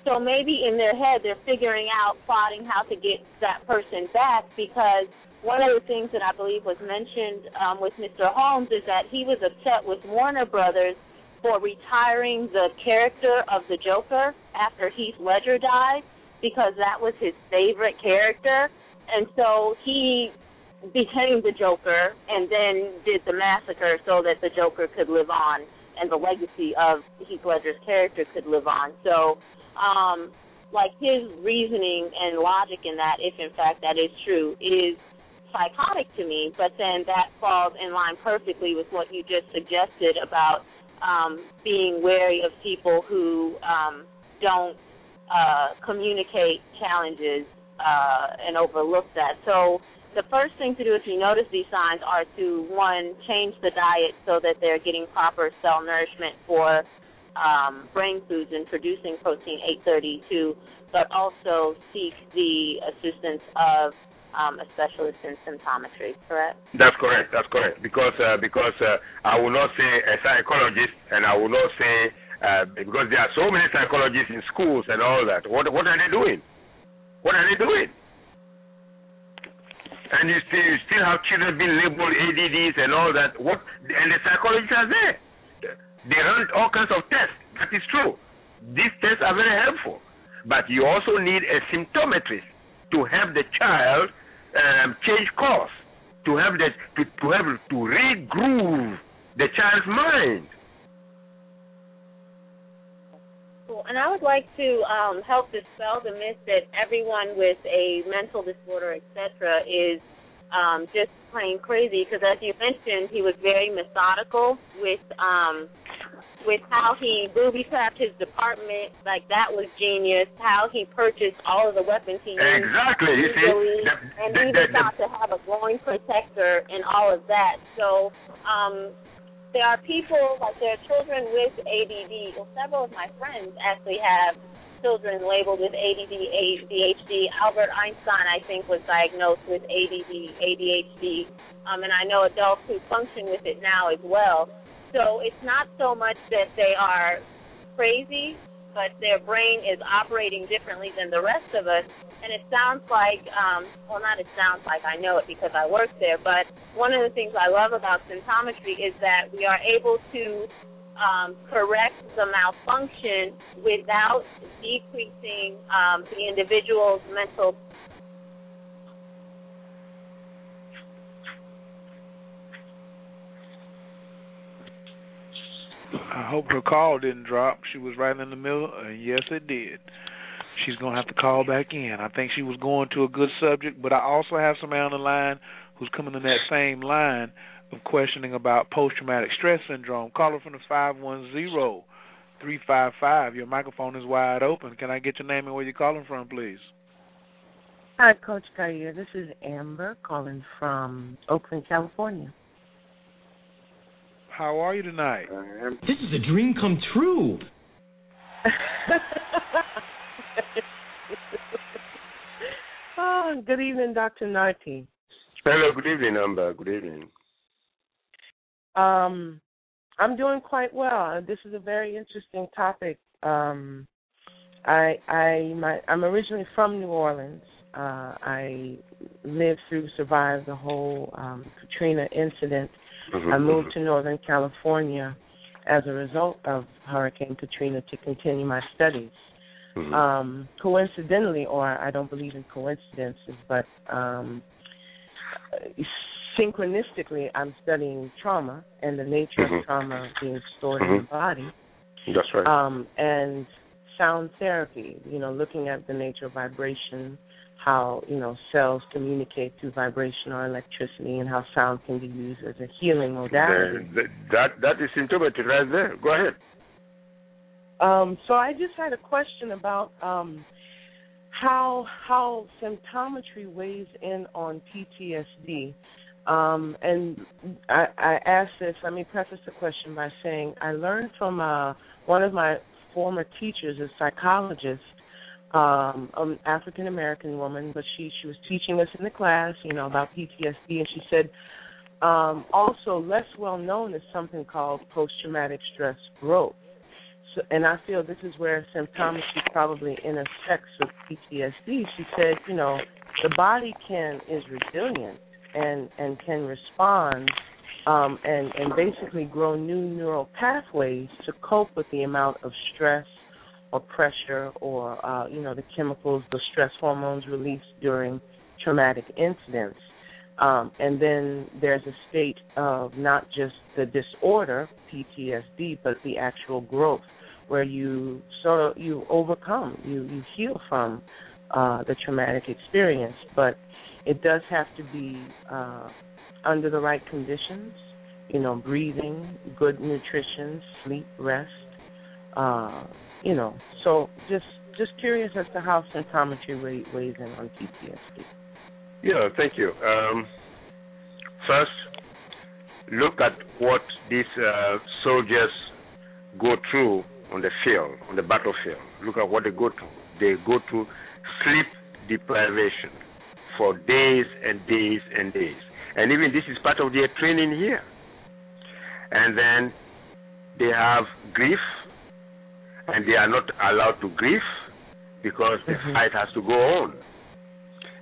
So maybe in their head they're figuring out, plotting how to get that person back, because one of the things that I believe was mentioned um, with Mister Holmes is that he was upset with Warner Brothers for retiring the character of the Joker after Heath Ledger died, because that was his favorite character. And so he became the Joker and then did the massacre so that the Joker could live on and the legacy of Heath Ledger's character could live on. So, um, like, his reasoning and logic in that, if in fact that is true, is psychotic to me, but then that falls in line perfectly with what you just suggested about um, being wary of people who um, don't uh, communicate challenges Uh, and overlook that. So the first thing to do if you notice these signs are to, one, change the diet so that they're getting proper cell nourishment for um, brain foods and producing protein eight thirty-two, but also seek the assistance of um, a specialist in symptometry, correct? That's correct. That's correct. Because uh, because uh, I will not say a psychologist, and I will not say, uh, because there are so many psychologists in schools and all that. What, what are they doing? What are they doing? And you still, you still have children being labeled A D Ds and all that. What? And the psychologists are there. They run all kinds of tests. That is true. These tests are very helpful. But you also need a symptometrist to help the child um, change course, to help the, to to help to regroove the child's mind. And I would like to um, help dispel the myth that everyone with a mental disorder, et cetera, is um, just plain crazy. Because as you mentioned, he was very methodical with um, with how he booby-trapped his department. Like, that was genius. How he purchased all of the weapons he used. Exactly. You see, the, and the, even thought to have a glowing protector and all of that. So, um there are people, like there are children with A D D. Well, several of my friends actually have children labeled with A D D, A D H D. Albert Einstein, I think, was diagnosed with A D D, A D H D. Um, and I know adults who function with it now as well. So it's not so much that they are crazy, but their brain is operating differently than the rest of us. And it sounds like, um, well, not it sounds like, I know it because I work there, but one of the things I love about symptometry is that we are able to um, correct the malfunction without decreasing um, the individual's mental. I hope her call didn't drop. She was right in the middle. Uh, yes, it did. She's going to have to call back in. I think she was going to a good subject, but I also have somebody on the line who's coming in that same line of questioning about post-traumatic stress syndrome. Call her from the five one zero, three five five. Your microphone is wide open. Can I get your name and where you're calling from, please? Hi, Coach Kyier. This is Amber calling from Oakland, California. How are you tonight? This is a dream come true. Oh, good evening, Doctor Nartey. Hello, good evening, Amber. Good evening. Um, I'm doing quite well. This is a very interesting topic. Um, I, I, my, I'm originally from New Orleans. Uh, I lived through, survived the whole um, Katrina incident. Mm-hmm. I moved to Northern California as a result of Hurricane Katrina to continue my studies. Mm-hmm. Um, coincidentally, or I don't believe in coincidences, but um, synchronistically, I'm studying trauma and the nature mm-hmm. of trauma being stored mm-hmm. in the body. That's right. Um, and sound therapy, you know, looking at the nature of vibration, how, you know, cells communicate through vibration or electricity, and how sound can be used as a healing modality. The, the, that, that is symptomatic right there. Go ahead. Um, so I just had a question about um, how how symptometry weighs in on P T S D. Um, and I, I asked this, let me preface the question by saying I learned from uh, one of my former teachers, a psychologist, um, an African-American woman, but she, she was teaching us in the class, you know, about P T S D, and she said, um, also less well-known is something called post-traumatic stress growth. So, and I feel this is where symptometry probably intersects with P T S D. She said, you know, the body can is resilient and, and can respond um, and, and basically grow new neural pathways to cope with the amount of stress or pressure or, uh, you know, the chemicals, the stress hormones released during traumatic incidents. Um, and then there's a state of not just the disorder, P T S D, but the actual growth where you sort of you overcome, you, you heal from uh, the traumatic experience. But it does have to be uh, under the right conditions, you know, breathing, good nutrition, sleep, rest, uh, you know. So just just curious as to how symptometry weighs in on P T S D. Yeah, thank you. Um, first, look at what these uh, soldiers go through on the field, on the battlefield. Look at what they go through. They go through sleep deprivation for days and days and days. And even this is part of their training here. And then they have grief, and they are not allowed to grieve because the mm-hmm. fight has to go on.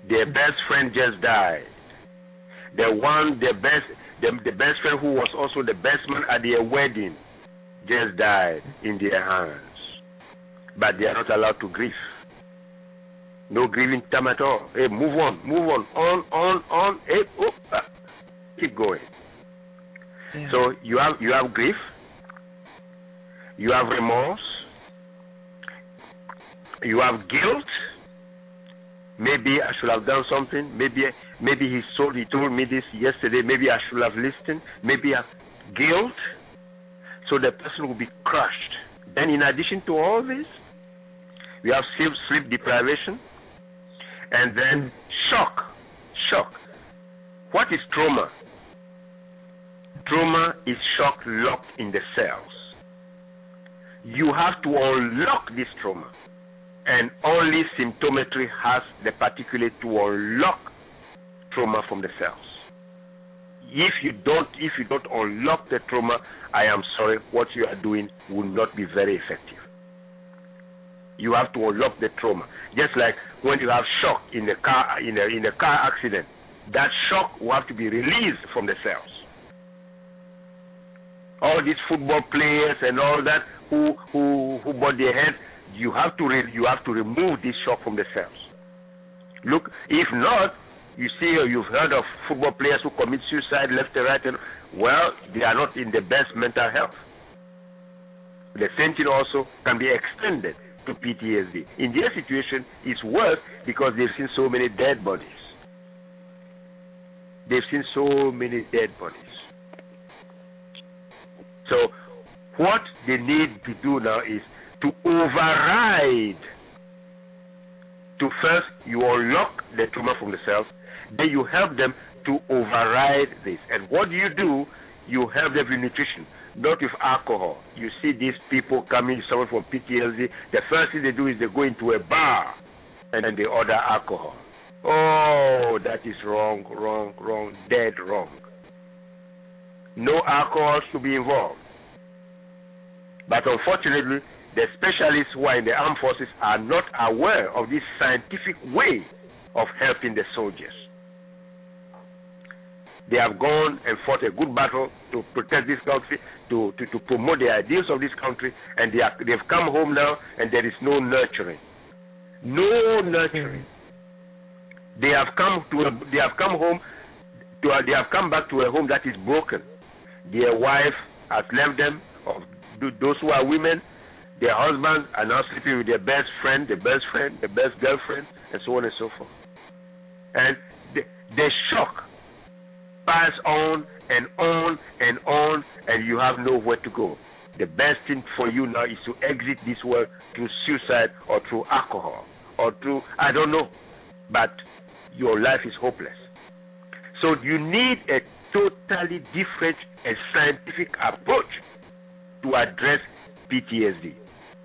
Their best friend just died. The one, the best, the, the best friend who was also the best man at their wedding just died in their hands. But they are not allowed to grieve. No grieving time at all. Hey, move on, move on, on, on, on. Hey, oh, ah, keep going. Yeah. So you have you have grief. You have remorse. You have guilt. Maybe I should have done something. Maybe maybe he told, he told me this yesterday. Maybe I should have listened. Maybe I have guilt. So the person will be crushed. Then in addition to all this, we have sleep, sleep deprivation. And then shock. Shock. What is trauma? Trauma is shock locked in the cells. You have to unlock this trauma. And only symptometry has the particular to unlock trauma from the cells. If you don't, if you don't unlock the trauma, I am sorry, what you are doing will not be very effective. You have to unlock the trauma. Just like when you have shock in the car, in a in a car accident, that shock will have to be released from the cells. All these football players and all that who who who bought their heads. You have to re- you have to remove this shock from the cells. Look, if not, you see, you've heard of football players who commit suicide left and right. And, well, they are not in the best mental health. The same thing also can be extended to P T S D. In their situation, it's worse because they've seen so many dead bodies. They've seen so many dead bodies. So what they need to do now is to override, to first you unlock the tumor from the cells, then you help them to override this. And what do you do? You help them with nutrition, not with alcohol. You see these people coming, someone from P T S D, the first thing they do is they go into a bar and then they order alcohol. Oh, that is wrong, wrong, wrong, dead wrong. No alcohol should be involved. But unfortunately, the specialists who are in the armed forces are not aware of this scientific way of helping the soldiers. They have gone and fought a good battle to protect this country, to, to, to promote the ideals of this country, and they are, they've come home now, and there is no nurturing. No nurturing. They have come to a, they have come home to a, they have come back to a home that is broken. Their wife has left them, or those who are women. Their husbands are now sleeping with their best friend, the best friend, the best girlfriend, and so on and so forth. And the, the shock pass on and on and on, and you have nowhere to go. The best thing for you now is to exit this world through suicide or through alcohol or through, I don't know, but your life is hopeless. So you need a totally different and scientific approach to address P T S D.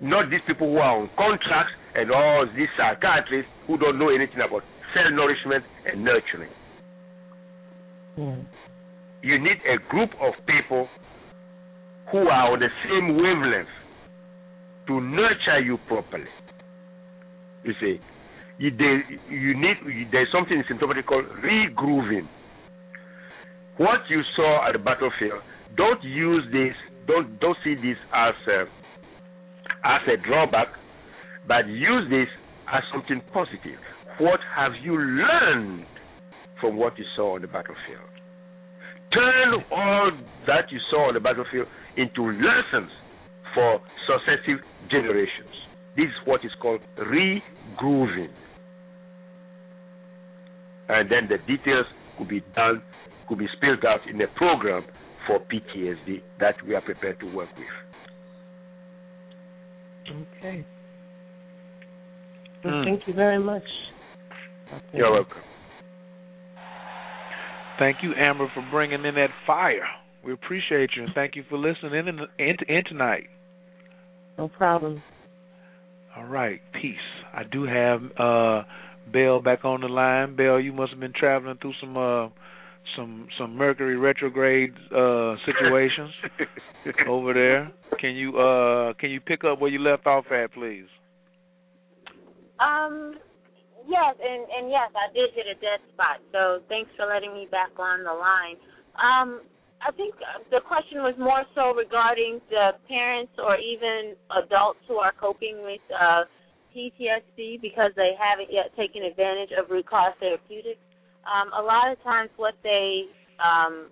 Not these people who are on contracts and all these psychiatrists who don't know anything about self-nourishment and nurturing. Mm. You need a group of people who are on the same wavelength to nurture you properly. You see, you, they, you need, you, there's something in symptomatry called regrooving. What you saw at the battlefield, don't use this, don't don't see this as a, as a drawback, but use this as something positive. What have you learned from what you saw on the battlefield? Turn all that you saw on the battlefield into lessons for successive generations. This is what is called regrooving. And then the details could be done, could be spilled out in a program for P T S D that we are prepared to work with. Okay. Well, mm. Thank you very much. Thank You're you. welcome. Thank you, Amber, for bringing in that fire. We appreciate you, and thank you for listening in, in, in tonight. No problem. All right, peace. I do have uh, Belle back on the line. Belle, you must have been traveling through some uh, some some Mercury retrograde uh, situations over there. Can you uh, can you pick up where you left off at, please? Um. Yes, and, and yes, I did hit a dead spot, so thanks for letting me back on the line. Um, I think the question was more so regarding the parents or even adults who are coping with uh, P T S D because they haven't yet taken advantage of root cause therapeutics. Um, a lot of times what they um,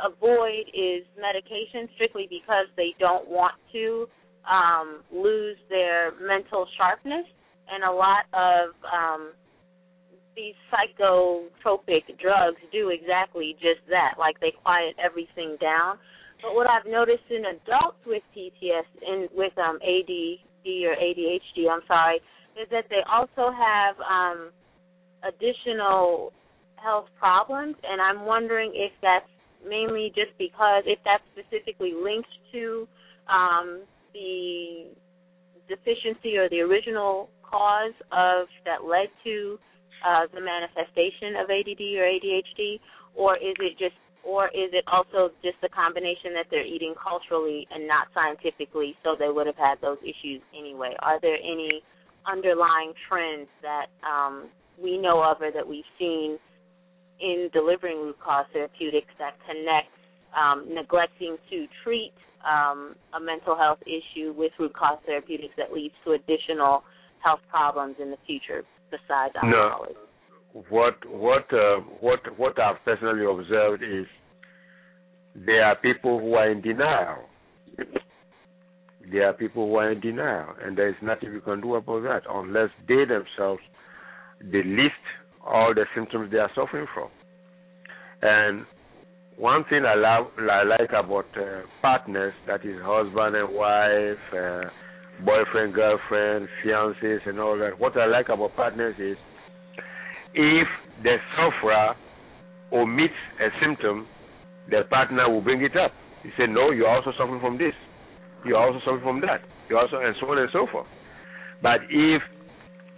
avoid is medication strictly because they don't want to um, lose their mental sharpness. And a lot of um, these psychotropic drugs do exactly just that, like they quiet everything down. But what I've noticed in adults with P T S D, in, with um, A D D or A D H D, I'm sorry, is that they also have um, additional health problems, and I'm wondering if that's mainly just because, if that's specifically linked to um, the deficiency or the original cause of that led to uh, the manifestation of A D D or A D H D, or is it just, or is it also just a combination that they're eating culturally and not scientifically, so they would have had those issues anyway? Are there any underlying trends that um, we know of or that we've seen in delivering root cause therapeutics that connect um, neglecting to treat um, a mental health issue with root cause therapeutics that leads to additional health problems in the future besides alcoholism? No. What what uh, what what I've personally observed is there are people who are in denial. There are people who are in denial, and there is nothing you can do about that unless they themselves they list all the symptoms they are suffering from. And one thing I love, I like about uh, partners, that is husband and wife. Uh, boyfriend, girlfriend, fiancés, and all that. What I like about partners is if the sufferer omits a symptom, the partner will bring it up. He say, no, you're also suffering from this. You're also suffering from that. You're also, and so on and so forth. But if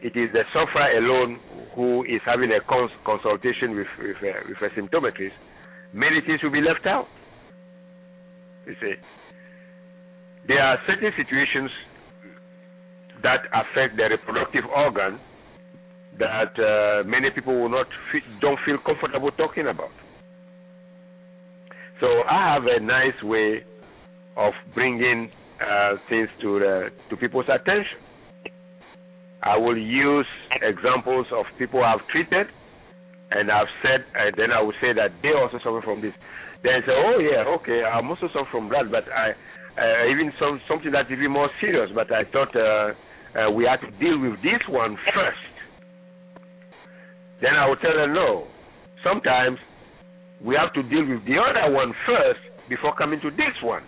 it is the sufferer alone who is having a cons- consultation with, with, uh, with a symptometrist, many things will be left out. You see, there are certain situations that affect the reproductive organ that uh, many people will not feel, don't feel comfortable talking about. So I have a nice way of bringing uh, things to the, to people's attention. I will use examples of people I've treated, and I've said, and then I will say that they also suffer from this. Then say, oh yeah, okay, I'm also suffering from that, but I uh, even some something that's even more serious. But I thought. Uh, Uh, we have to deal with this one first. Then I will tell her no. Sometimes we have to deal with the other one first before coming to this one.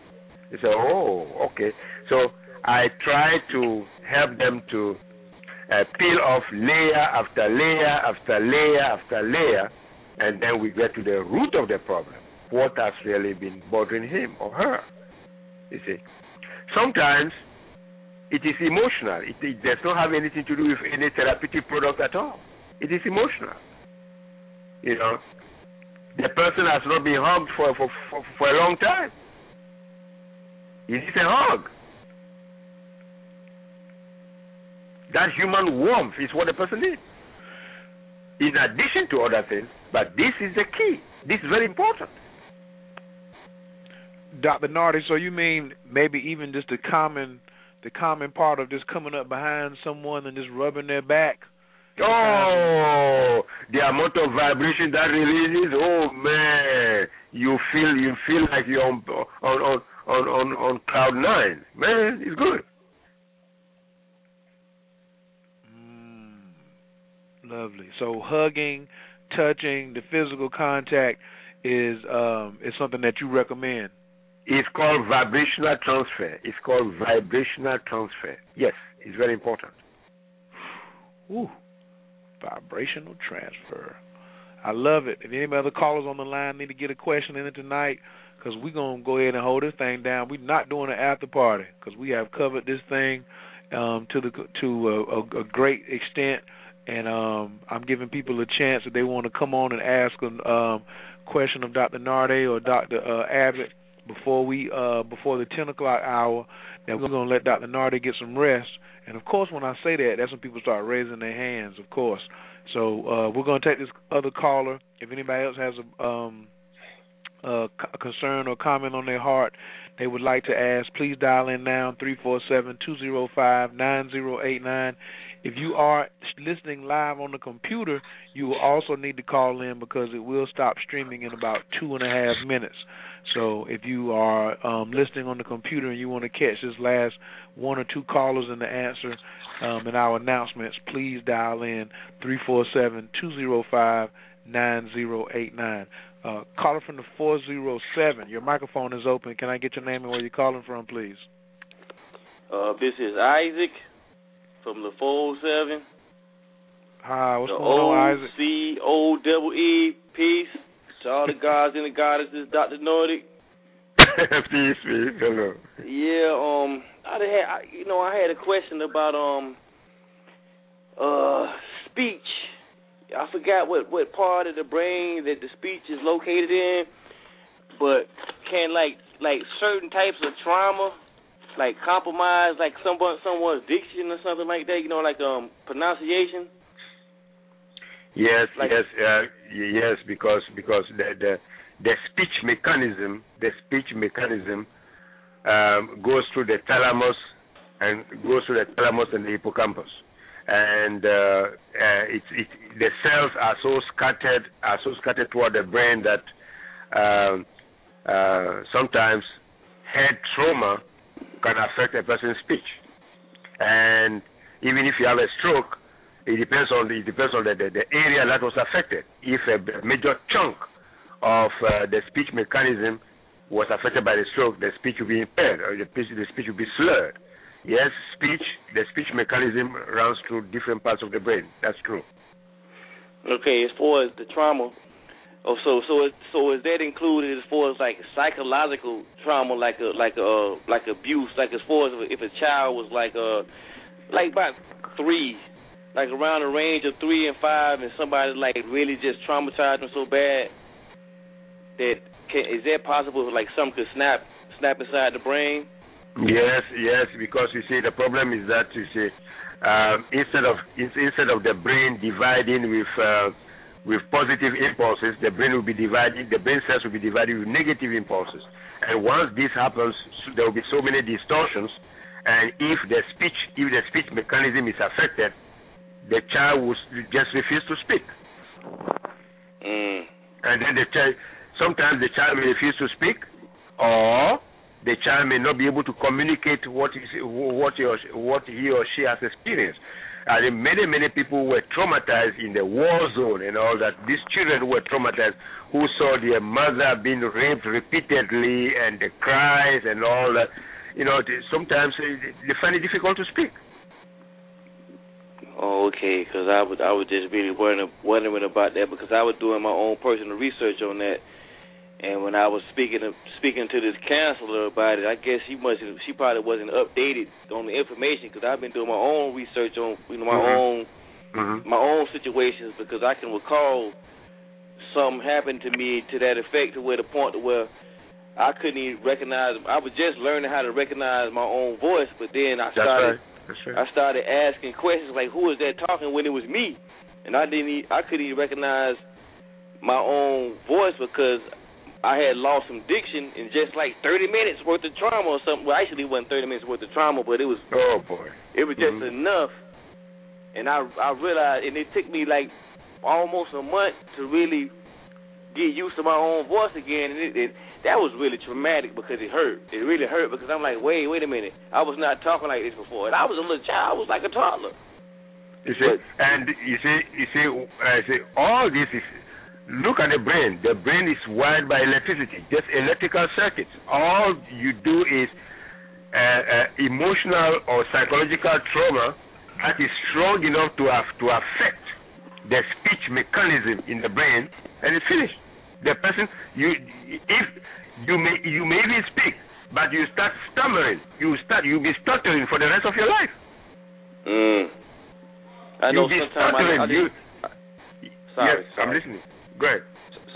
They say, oh, okay. So I try to help them to uh, peel off layer after layer after layer after layer, and then we get to the root of the problem. What has really been bothering him or her? You see. Sometimes It is emotional. It, it does not have anything to do with any therapeutic product at all. It is emotional. You know, the person has not been hugged for, for, for, for a long time. It is a hug. That human warmth is what the person needs, in addition to other things. But this is the key. This is very important. Doctor Nartey, so you mean maybe even just the common the common part of just coming up behind someone and just rubbing their back? Oh, the amount of vibration that releases, oh, man. You feel you feel like you're on, on, on, on, on cloud nine. Man, it's good. Lovely. So hugging, touching, the physical contact is um, is something that you recommend. It's called vibrational transfer. It's called vibrational transfer. Yes, it's very important. Ooh, vibrational transfer. I love it. If any other callers on the line need to get a question in it tonight, because we're going to go ahead and hold this thing down. We're not doing an after party because we have covered this thing um, to the to a, a, a great extent. And um, I'm giving people a chance if they want to come on and ask a um, question of Doctor Nartey or Doctor Uh, Abbott before we uh, before the ten o'clock hour. That we're going to let Doctor Nartey get some rest. And, of course, when I say that, that's when people start raising their hands, of course. So uh, we're going to take this other caller. If anybody else has a, um, a concern or comment on their heart they would like to ask, please dial in now, three four seven, two oh five, nine oh eight nine. If you are listening live on the computer, you will also need to call in because it will stop streaming in about two and a half minutes. So if you are um, listening on the computer and you want to catch this last one or two callers and the answer um, in our announcements, please dial in three four seven, two oh five, nine oh eight nine. Uh, caller from the four oh seven, your microphone is open. Can I get your name and where you're calling from, please? Uh, this is Isaac. From the four oh seven. Hi, what's going on, Isaac? The O C O E E, peace to all the gods and the goddesses, Doctor Nordic. Peace, peace, hello. Yeah, um, I had, I, you know, I had a question about, um, uh, speech. I forgot what, what part of the brain that the speech is located in, but can, like, like certain types of trauma, like compromise, like someone, someone's diction or something like that, you know, like um pronunciation. Yes, like, yes, uh, yes, because because the the, the speech mechanism, the speech mechanism um, goes through the thalamus and goes through the thalamus and the hippocampus, and uh, uh, it's it the cells are so scattered are so scattered toward the brain that um, uh, sometimes head trauma can affect a person's speech, and even if you have a stroke, it depends on the, it depends on the, the, the area that was affected. If a major chunk of uh, the speech mechanism was affected by the stroke, the speech will be impaired, or the speech, the speech will be slurred. Yes, speech, the speech mechanism runs through different parts of the brain. That's true. Okay, as far as the trauma. Oh, so so it, so is that included as far as like psychological trauma, like a like a like abuse, like as far as if a child was like uh like about three, like around the range of three and five, and somebody like really just traumatized them so bad that can, is that possible? Like something could snap snap inside the brain? Yes, yes, because you see the problem is that you see um, instead of instead of the brain dividing with uh, with positive impulses, the brain will be divided, the brain cells will be divided with negative impulses. And once this happens, there will be so many distortions, and if the speech, if the speech mechanism is affected, the child will just refuse to speak. Mm. And then the child, sometimes the child may refuse to speak, or the child may not be able to communicate what is, what he or she, what he or she has experienced. I mean, many, many people were traumatized in the war zone and all that. These children were traumatized who saw their mother being raped repeatedly and the cries and all that. You know, sometimes they find it difficult to speak. Oh, okay, because I was, I was just really wondering, wondering about that because I was doing my own personal research on that. And when I was speaking to, speaking to this counselor about it, I guess she must she probably wasn't updated on the information, because I've been doing my own research on you know, my mm-hmm. own mm-hmm. my own situations, because I can recall something happened to me to that effect, to where the point to where I couldn't even recognize. I was just learning how to recognize my own voice, but then I That's started right. That's right. I started asking questions like, "Who is that talking?" When it was me, and I didn't even, I couldn't even recognize my own voice because I had lost some diction in just like thirty minutes worth of trauma or something. Well, actually, it wasn't thirty minutes worth of trauma, but it was. Oh boy! It was just mm-hmm. enough, and I I realized, and it took me like almost a month to really get used to my own voice again, and it, it, that was really traumatic because it hurt. It really hurt because I'm like, wait, wait a minute, I was not talking like this before, and I was a little child. I was like a toddler. You see, but, and you see, you see, I uh, see all this is. Look at the brain. The brain is wired by electricity, just electrical circuits. All you do is uh, uh, emotional or psychological trauma that is strong enough to have, to affect the speech mechanism in the brain, and it's finished. The person, you if you may you may even speak, but you start stammering. You start you'll be stuttering for the rest of your life. Mm. I know sometimes I, I you, sorry, yes, sorry, I'm listening. Great.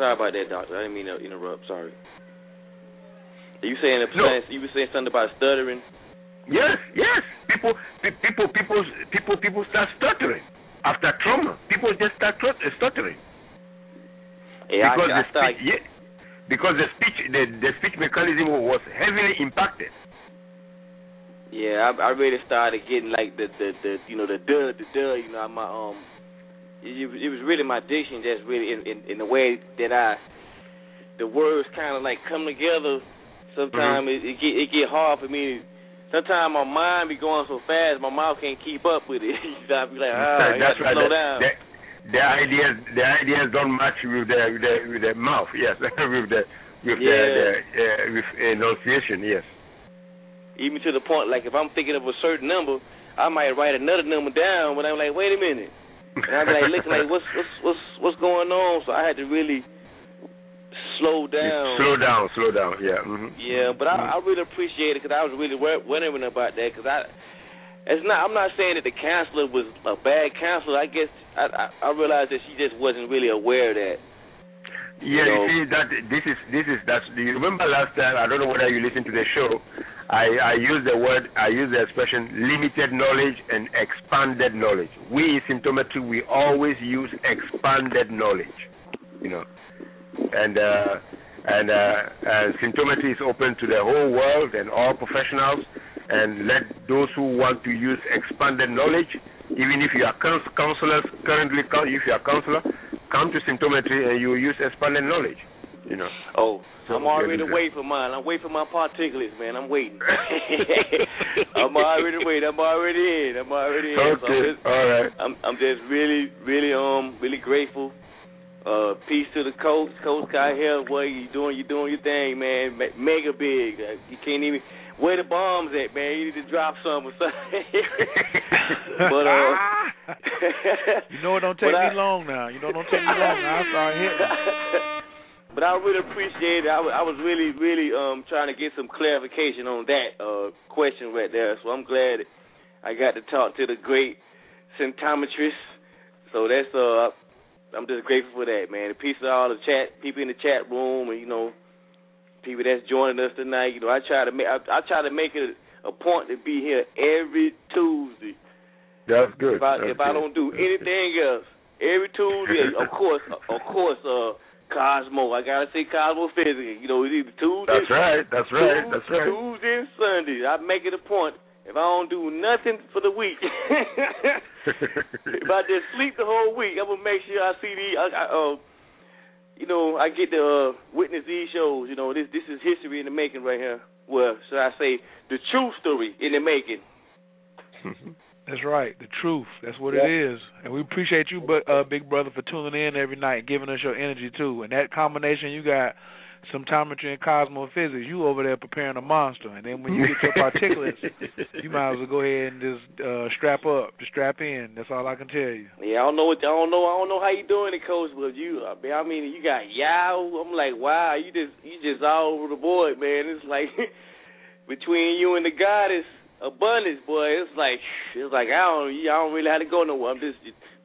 Sorry about that, doctor. I didn't mean to interrupt. Sorry. Are you saying no. you were saying something about stuttering? Yes, yes. People, people, people, people, people start stuttering after trauma. People just start stuttering. Yeah, because I, I the start... speech, yeah, because the speech, the, the speech mechanism was heavily impacted. Yeah, I, I really started getting like the, the, the, you know, the duh, the duh. You know, my um. It was really my diction that's really in, in, in the way that I, the words kind of like come together. Sometimes mm-hmm. it, it get it get hard for me. Sometimes my mind be going so fast, my mouth can't keep up with it. So I be like, oh, I got to slow down. The, the ideas, the ideas don't match with the with the, with the mouth. Yes, with the with yeah. the, the uh, with enunciation. Yes. Even to the point, like if I'm thinking of a certain number, I might write another number down, but I'm like, wait a minute. And I'd be like looking like what's what's what's what's going on? So I had to really slow down. Slow down, slow down. Yeah. Mm-hmm. Yeah, but I, mm-hmm. I really appreciate it because I was really wondering about that because I it's not I'm not saying that the counselor was a bad counselor. I guess I I, I realized that she just wasn't really aware of that. Yeah, you, know? you see that this is this is that's do you remember last time? I don't know whether you listened to the show. I, I use the word, I use the expression limited knowledge and expanded knowledge. We in symptometry, we always use expanded knowledge, you know. And uh, and, uh, and symptometry is open to the whole world and all professionals. And let those who want to use expanded knowledge, even if you are counselors currently, if you are counselor, come to symptometry and you use expanded knowledge. You know. Oh, so I'm already waiting for mine. I'm waiting for my particulates, man. I'm waiting. I'm already waiting. I'm already in. I'm already in. Okay. So I'm just, all right. I'm, I'm just really, really, um, really grateful. Uh, peace to the coach, Coach Kyier. What you doing? You doing your thing, man. Me- mega big. Uh, you can't even. Where the bombs at, man? You need to drop some or something. But uh, you know it don't take me I, long now. You know it don't take me long now. I start hitting. But I really appreciate it. I, w- I was really, really um, trying to get some clarification on that uh, question right there. So I'm glad I got to talk to the great symptometrist. So that's uh, I'm just grateful for that, man. And peace to all the chat people in the chat room, and you know, people that's joining us tonight. You know, I try to make I, I try to make it a point to be here every Tuesday. That's good. If I, that's if good. I don't do that's anything good. else, every Tuesday, of course, of course. Uh, Cosmo, I gotta say Cosmo physically. You know, it's either Tuesday. That's right. That's right. Tuesday, that's right. Tuesday and Sunday, I make it a point. If I don't do nothing for the week, if I just sleep the whole week, I'm gonna make sure I see the. I, I, uh, you know, I get to uh, witness these shows. You know, this this is history in the making right here. Well, should I say the true story in the making? That's right, the truth. That's what yeah. it is. And we appreciate you, but uh, big brother, for tuning in every night and giving us your energy, too. And that combination you got, Symptometry and cosmophysics, you over there preparing a monster. And then when you get your particulates, you might as well go ahead and just uh, strap up, just strap in. That's all I can tell you. Yeah, I don't know what I don't know. I don't know how you doing it, Coach. But you, I mean, you got Yahoo. I'm like, wow, you just you just all over the board, man. It's like between you and the goddess abundance, boy. It's like it's like I don't I don't really have to go nowhere. I'm just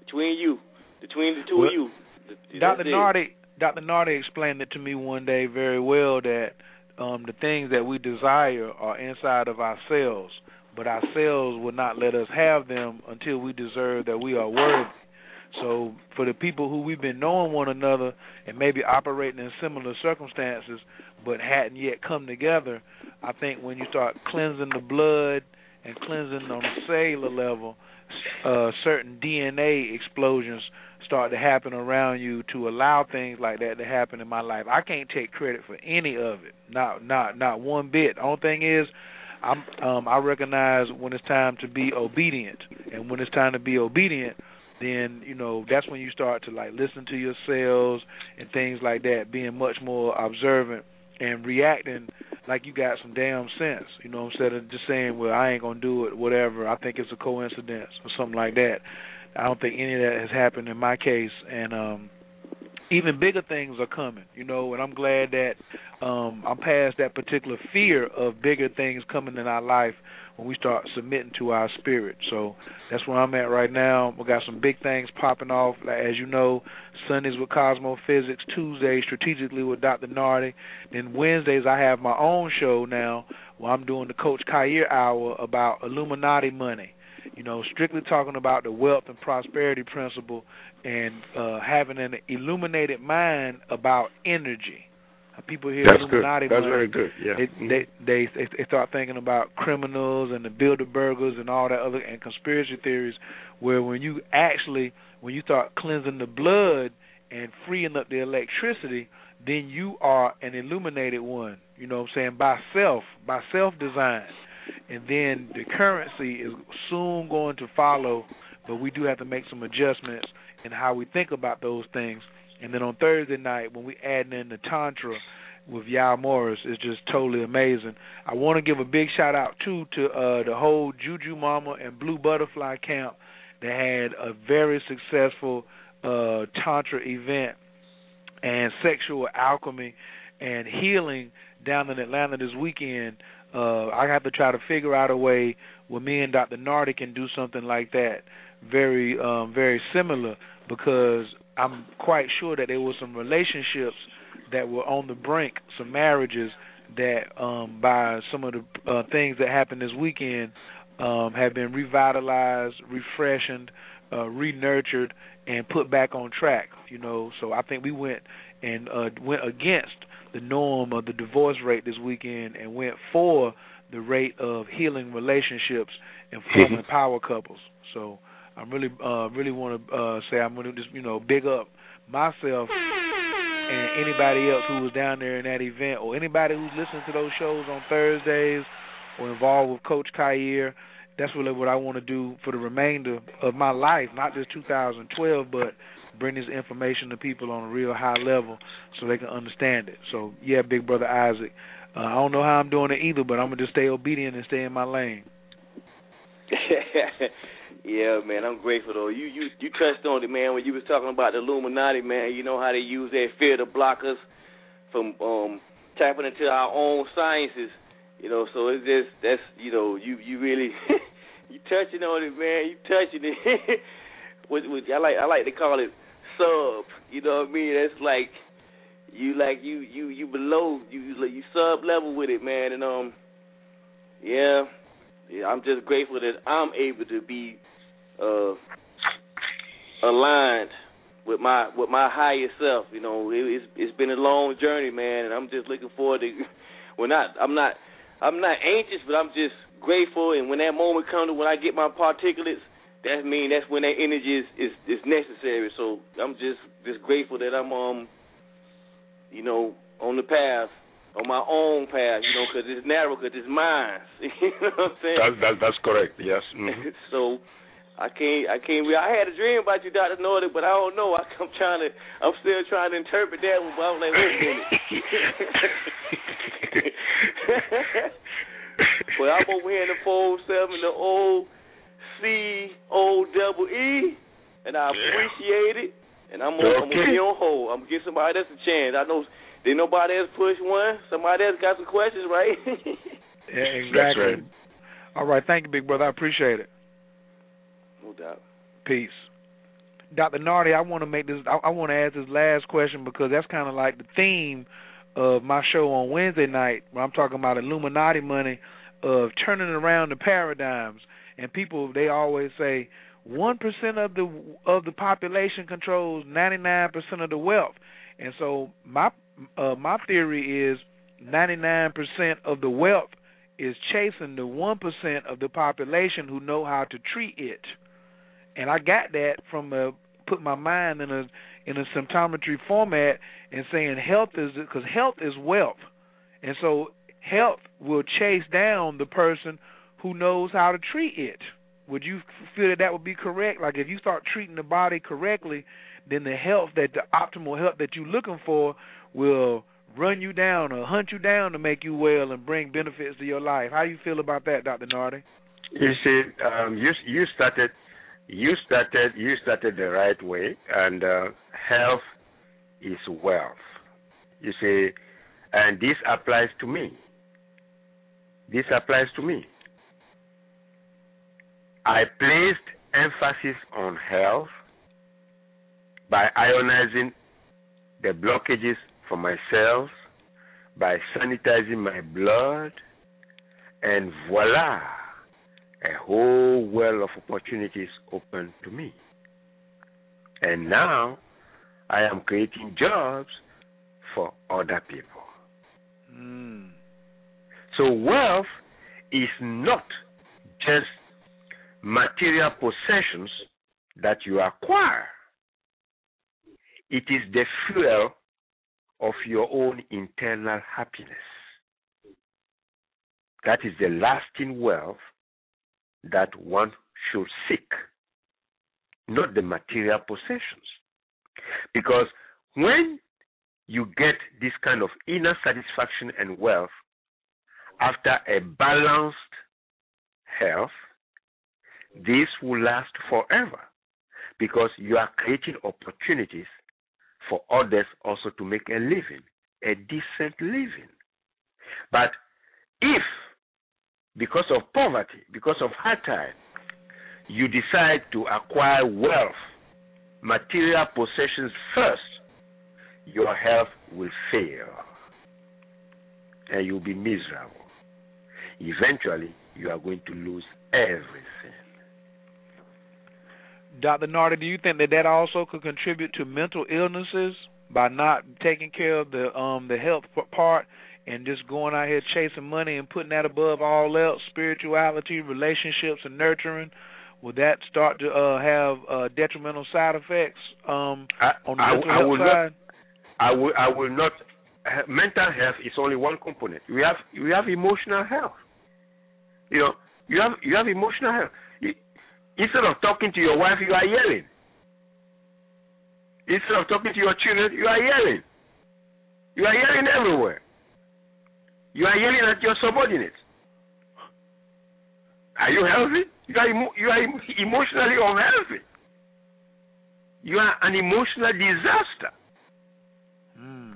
between you, between the two well, of you. Doctor Nartey. Doctor Nartey explained it to me one day very well that um, the things that we desire are inside of ourselves, but ourselves will not let us have them until we deserve that we are worthy. So for the people who we've been knowing one another and maybe operating in similar circumstances but hadn't yet come together, I think when you start cleansing the blood and cleansing on a cellular level, uh, certain D N A explosions start to happen around you to allow things like that to happen in my life. I can't take credit for any of it, not not not one bit. The only thing is, I'm, um, I recognize when it's time to be obedient, and when it's time to be obedient, then you know that's when you start to like listen to yourselves and things like that, being much more observant and reacting like you got some damn sense, you know, instead of just saying, well, I ain't gonna do it, whatever. I think it's a coincidence or something like that. I don't think any of that has happened in my case, and um, even bigger things are coming, you know, and I'm glad that um, I'm past that particular fear of bigger things coming in our life when we start submitting to our spirit. So that's where I'm at right now. We got some big things popping off, as you know, Sundays with Cosmophysics, Tuesdays strategically with Doctor Nartey, then Wednesdays I have my own show now where I'm doing the Coach Kyier Hour about Illuminati money. You know, strictly talking about the wealth and prosperity principle and uh, having an illuminated mind about energy. People hear that's Illuminati good. That's money. Very good. Yeah. They, they they they start thinking about criminals and the Bilderbergers and all that other and conspiracy theories. Where when you actually when you start cleansing the blood and freeing up the electricity, then you are an illuminated one. You know what I'm saying? By self, by self design. And then the currency is soon going to follow, but we do have to make some adjustments in how we think about those things. And then on Thursday night, when we add in the Tantra with Yal Morris, it's just totally amazing. I want to give a big shout-out, too, to uh, the whole Juju Mama and Blue Butterfly Camp that had a very successful uh, Tantra event and sexual alchemy and healing down in Atlanta this weekend. Uh, I have to try to figure out a way where me and Doctor Nartey can do something like that, very, um, very similar, because I'm quite sure that there were some relationships that were on the brink, some marriages that um, by some of the uh, things that happened this weekend um, have been revitalized, refreshened, uh, re-nurtured, and put back on track. You know, so I think we went and uh, went against the norm of the divorce rate this weekend and went for the rate of healing relationships and forming power couples. So I really, uh, really want to uh, say I'm going to just, you know, big up myself and anybody else who was down there in that event or anybody who's listening to those shows on Thursdays or involved with Coach Kyier. That's really what I want to do for the remainder of my life, not just two thousand twelve, but bring this information to people on a real high level so they can understand it. So, yeah, big brother Isaac, uh, I don't know how I'm doing it either, but I'm going to just stay obedient and stay in my lane. Yeah, man, I'm grateful, though. You, you you touched on it, man, when you was talking about the Illuminati, man. You know how they use that fear to block us from um, tapping into our own sciences, you know. So it's just, that's, you know, you, you really, you touching on it, man. You touching it. Which, which I like I like to call it sub, you know what I mean? That's like you like you you, you below you you sub level with it, man. And um, yeah, yeah, I'm just grateful that I'm able to be uh, aligned with my with my higher self. You know, it, it's it's been a long journey, man, and I'm just looking forward to. Well, not I'm not I'm not anxious, but I'm just grateful. And when that moment comes, when I get my particulates. That mean that's when that energy is, is, is necessary. So I'm just, just grateful that I'm, um, you know, on the path, on my own path, you know, because it's narrow, because it's mine. You know what I'm saying? That, that, that's correct, yes. Mm-hmm. So I can't, I can't, I had a dream about you, Doctor Norton, but I don't know. I, I'm trying to, I'm still trying to interpret that one, but I'm like, wait a minute. But I'm over here in the four oh seven, the old C O double E, and I appreciate it, and I'm going to be on hold. I'm going to give somebody else a chance. I know, did nobody else push one? Somebody else got some questions, right? Yeah, exactly. That's right. All right, thank you, big brother. I appreciate it. No doubt. Peace. Doctor Nartey, I want to make this, I, I want to ask this last question because that's kind of like the theme of my show on Wednesday night, where I'm talking about Illuminati money, of turning around the paradigms. And people, they always say one percent of the of the population controls ninety-nine percent of the wealth. And so my uh, my theory is ninety-nine percent of the wealth is chasing the one percent of the population who know how to treat it. And I got that from a, put my mind in a in a symptometry format and saying health is, because health is wealth. And so health will chase down the person who knows how to treat it. Would you feel that that would be correct? Like if you start treating the body correctly, then the health, that the optimal health that you're looking for will run you down or hunt you down to make you well and bring benefits to your life. How do you feel about that, Doctor Nartey? You see, um, you you started, you started, you started the right way, and uh, health is wealth. You see, and this applies to me. This applies to me. I placed emphasis on health by ionizing the blockages for myself, by sanitizing my blood, and voila, a whole well of opportunities open to me. And now I am creating jobs for other people. Mm. So wealth is not just material possessions that you acquire. It is the fuel of your own internal happiness. That is the lasting wealth that one should seek, not the material possessions. Because when you get this kind of inner satisfaction and wealth after a balanced health, this will last forever because you are creating opportunities for others also to make a living, a decent living. But if, because of poverty, because of hard time, you decide to acquire wealth, material possessions first, your health will fail and you'll be miserable. Eventually, you are going to lose everything. Doctor Nartey, do you think that that also could contribute to mental illnesses by not taking care of the um, the health part and just going out here chasing money and putting that above all else, spirituality, relationships, and nurturing? Would that start to uh, have uh, detrimental side effects um, I, on the I, mental I health will side? Not, I, will, I will not. Mental health is only one component. We have we have emotional health. You know, you have you have emotional health. Instead of talking to your wife, you are yelling. Instead of talking to your children, you are yelling. You are yelling everywhere. You are yelling at your subordinates. Are you healthy? You are, emo- you are em- emotionally unhealthy. You are an emotional disaster. Mm.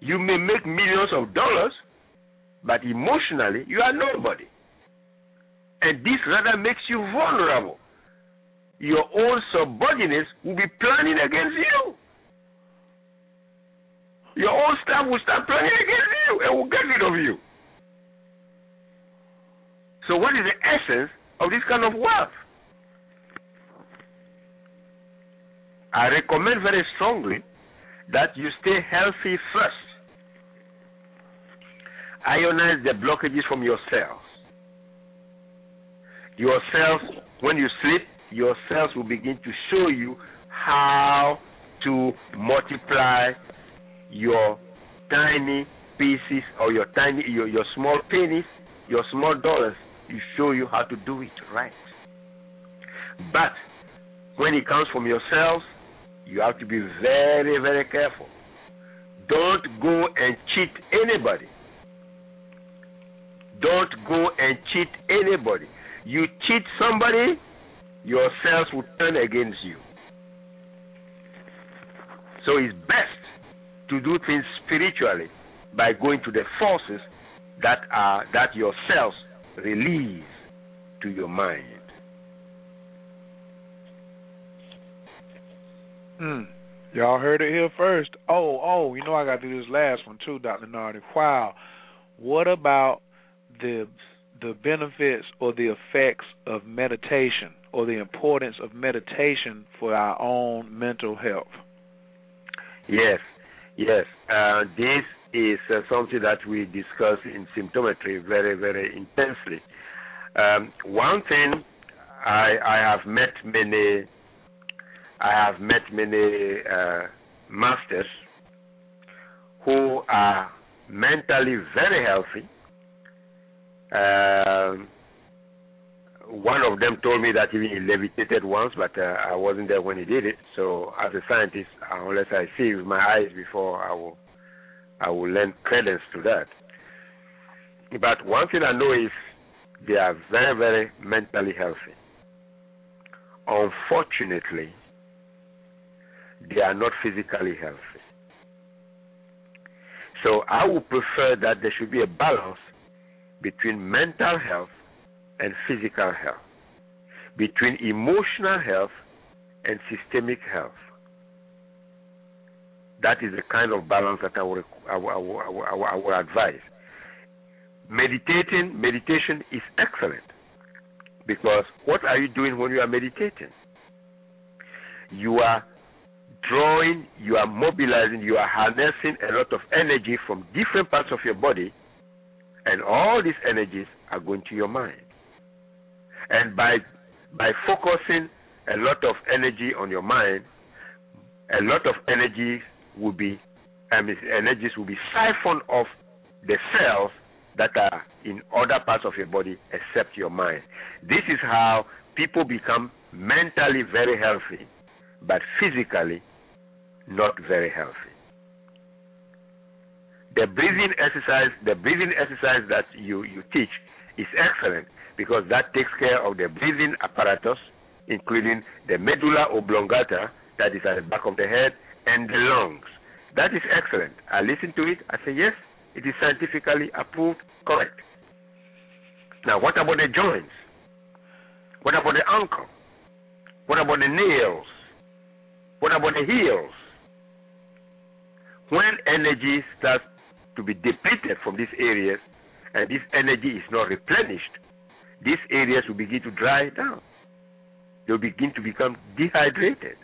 You may make millions of dollars, but emotionally, you are nobody. And this rather makes you vulnerable. Your own subordinates will be planning against you. Your own staff will start planning against you and will get rid of you. So what is the essence of this kind of wealth? I recommend very strongly that you stay healthy first. Ionize the blockages from your cells. Your cells, when you sleep, your cells will begin to show you how to multiply your tiny pieces or your tiny, your, your small pennies, your small dollars. You show you how to do it right. But when it comes from yourselves, you have to be very, very careful. Don't go and cheat anybody. Don't go and cheat anybody. You cheat somebody, yourselves will turn against you. So it's best to do things spiritually by going to the forces that are that yourselves release to your mind. Mm. Y'all heard it here first. Oh, oh, you know I got to do this last one too, Doctor Nartey. Wow. What about the the benefits or the effects of meditation or the importance of meditation for our own mental health? Yes, yes. Uh, this is uh, something that we discuss in symptometry very, very intensely. Um, one thing I, I have met many, I have met many uh, masters who are mentally very healthy. Uh, one of them told me that even he levitated once, but uh, I wasn't there when he did it. So as a scientist, unless I see with my eyes before, I will I will lend credence to that. But one thing I know is they are very, very mentally healthy. Unfortunately, they are not physically healthy. So I would prefer that there should be a balance between mental health and physical health, between emotional health and systemic health. That is the kind of balance that I would, I would, I would, I would, I would advise. Meditating, meditation is excellent because what are you doing when you are meditating? You are drawing, you are mobilizing, you are harnessing a lot of energy from different parts of your body, and all these energies are going to your mind. And by by focusing a lot of energy on your mind, a lot of energy will be, I mean, energies will be siphoned off the cells that are in other parts of your body except your mind. This is how people become mentally very healthy, but physically not very healthy. The breathing exercise, the breathing exercise that you, you teach is excellent because that takes care of the breathing apparatus, including the medulla oblongata that is at the back of the head and the lungs. That is excellent. I listen to it. I say, yes, it is scientifically approved, correct. Now, what about the joints? What about the ankle? What about the nails? What about the heels? When energy starts to be depleted from these areas and this energy is not replenished, these areas will begin to dry down. They'll begin to become dehydrated.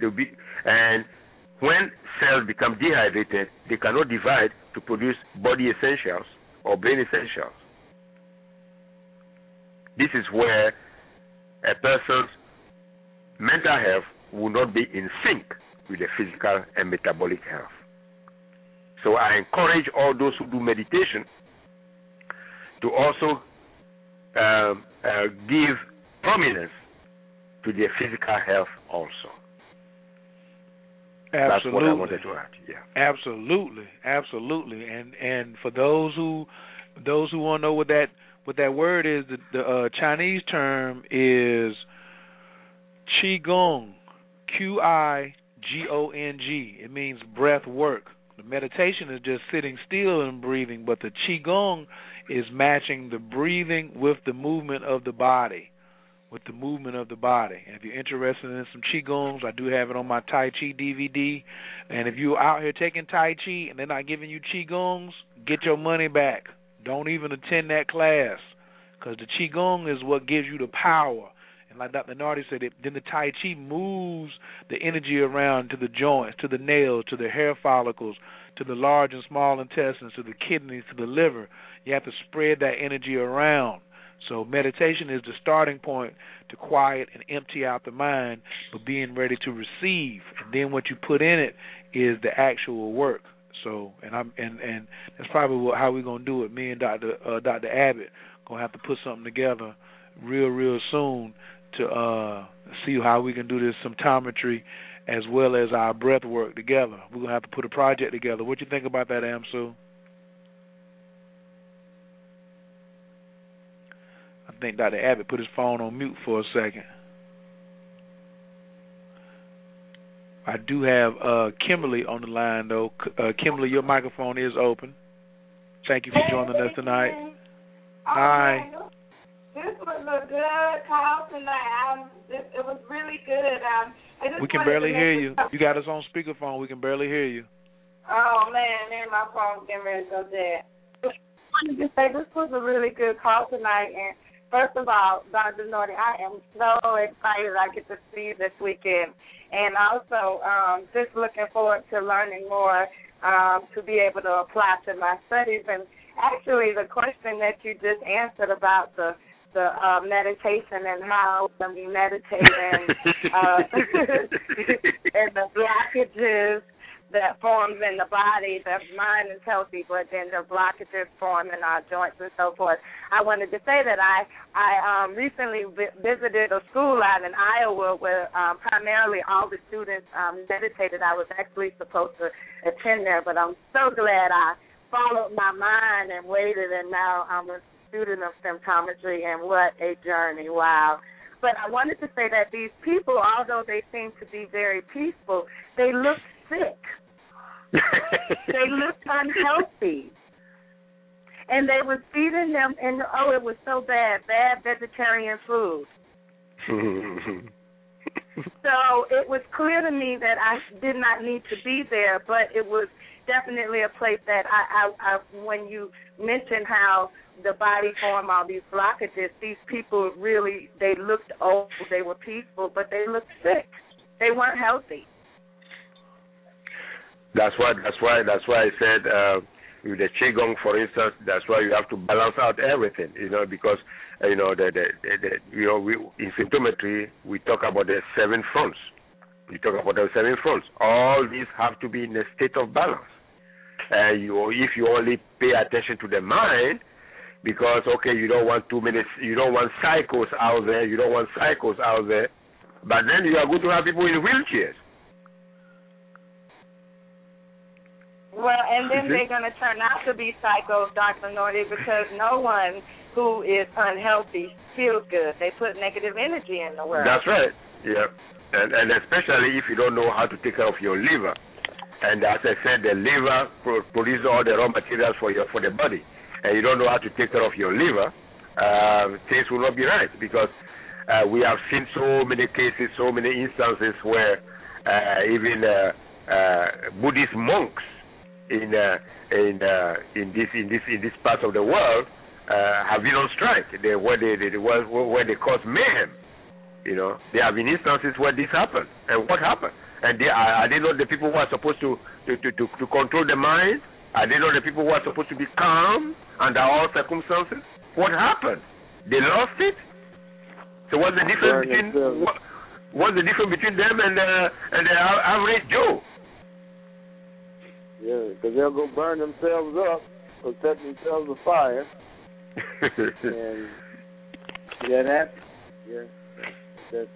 They'll be, and when cells become dehydrated, they cannot divide to produce body essentials or brain essentials. This is where a person's mental health will not be in sync with the physical and metabolic health. So I encourage all those who do meditation to also uh, uh, give prominence to their physical health also. Absolutely. That's what I wanted to add. Yeah. Absolutely, absolutely. And and for those who those who want to know what that what that word is, the, the uh, Chinese term is qigong, Q I G O N G. It means breath work. The meditation is just sitting still and breathing, but the qigong is matching the breathing with the movement of the body. With the movement of the body. And if you're interested in some qigongs, I do have it on my Tai Chi D V D. And if you're out here taking Tai Chi and they're not giving you qigongs, get your money back. Don't even attend that class because the qigong is what gives you the power. Like Doctor Nartey said, it, then the Tai Chi moves the energy around to the joints, to the nails, to the hair follicles, to the large and small intestines, to the kidneys, to the liver. You have to spread that energy around. So meditation is the starting point to quiet and empty out the mind, but being ready to receive. And then what you put in it is the actual work. So, and I'm and, and that's probably what, how we're going to do it. Me and Doctor Uh, Doctor Abbott going to have to put something together real, real soon to uh, see how we can do this symptometry as well as our breath work together. We're going to have to put a project together. What do you think about that, Amsu? I think Doctor Abbott put his phone on mute for a second. I do have uh, Kimberly on the line, though. Uh, Kimberly, your microphone is open. Thank you for joining us tonight. Oh, hi. This was a good call tonight. Um, it, it was really good. Um, I just we can barely hear you. Up. You got us on speakerphone. We can barely hear you. Oh, man, man, my phone's getting ready to go dead. I wanted to say this was a really good call tonight. And first of all, Doctor Nartey, I am so excited I get to see you this weekend. And also, um, just looking forward to learning more um, to be able to apply to my studies. And actually, the question that you just answered about the the uh, meditation and how we meditate and, uh, and the blockages that forms in the body, the mind is healthy, but then the blockages form in our joints and so forth. I wanted to say that I I um, recently visited a school out in Iowa where um, primarily all the students um, meditated. I was actually supposed to attend there, but I'm so glad I followed my mind and waited, and now I'm a student of symptometry, and what a journey, wow. But I wanted to say that these people, although they seem to be very peaceful, they look sick. They looked unhealthy. And they were feeding them, and oh, it was so bad, bad vegetarian food. So it was clear to me that I did not need to be there, but it was definitely a place that I, I, I when you mentioned how the body formed all these blockages, these people really, they looked old, they were peaceful, but they looked sick. They weren't healthy. That's why. That's why. That's why I said uh, with the qigong, for instance. That's why you have to balance out everything, you know, because uh, you know the, the, the, the you know we, in symptometry we talk about the seven fronts. We talk about the seven fronts. All these have to be in a state of balance. Uh, you, if you only pay attention to the mind, because okay, you don't want too many, you don't want psychos out there, you don't want psychos out there, but then you are going to have people in wheelchairs. Well, and then they're going to turn out to be psychos, Doctor Nartey, because no one who is unhealthy feels good. They put negative energy in the world. That's right. Yeah, and, and especially if you don't know how to take care of your liver. And as I said, the liver produces all the raw materials for your for the body. And you don't know how to take care of your liver, uh, things will not be right, because uh, we have seen so many cases, so many instances where uh, even uh, uh, Buddhist monks in uh, in uh, in this in this in this part of the world uh, have been on strike. They where they, they where, where they cause mayhem. You know, there have been instances where this happened. And what happened? And they are, are they not the people who are supposed to to, to, to to control the mind? Are they not the people who are supposed to be calm under all circumstances? What happened? They lost it. So what's the difference between what, what's the difference between them and uh, and the average Joe? Yeah, because they'll go burn themselves up or set themselves afire. And yeah, that, yeah, that's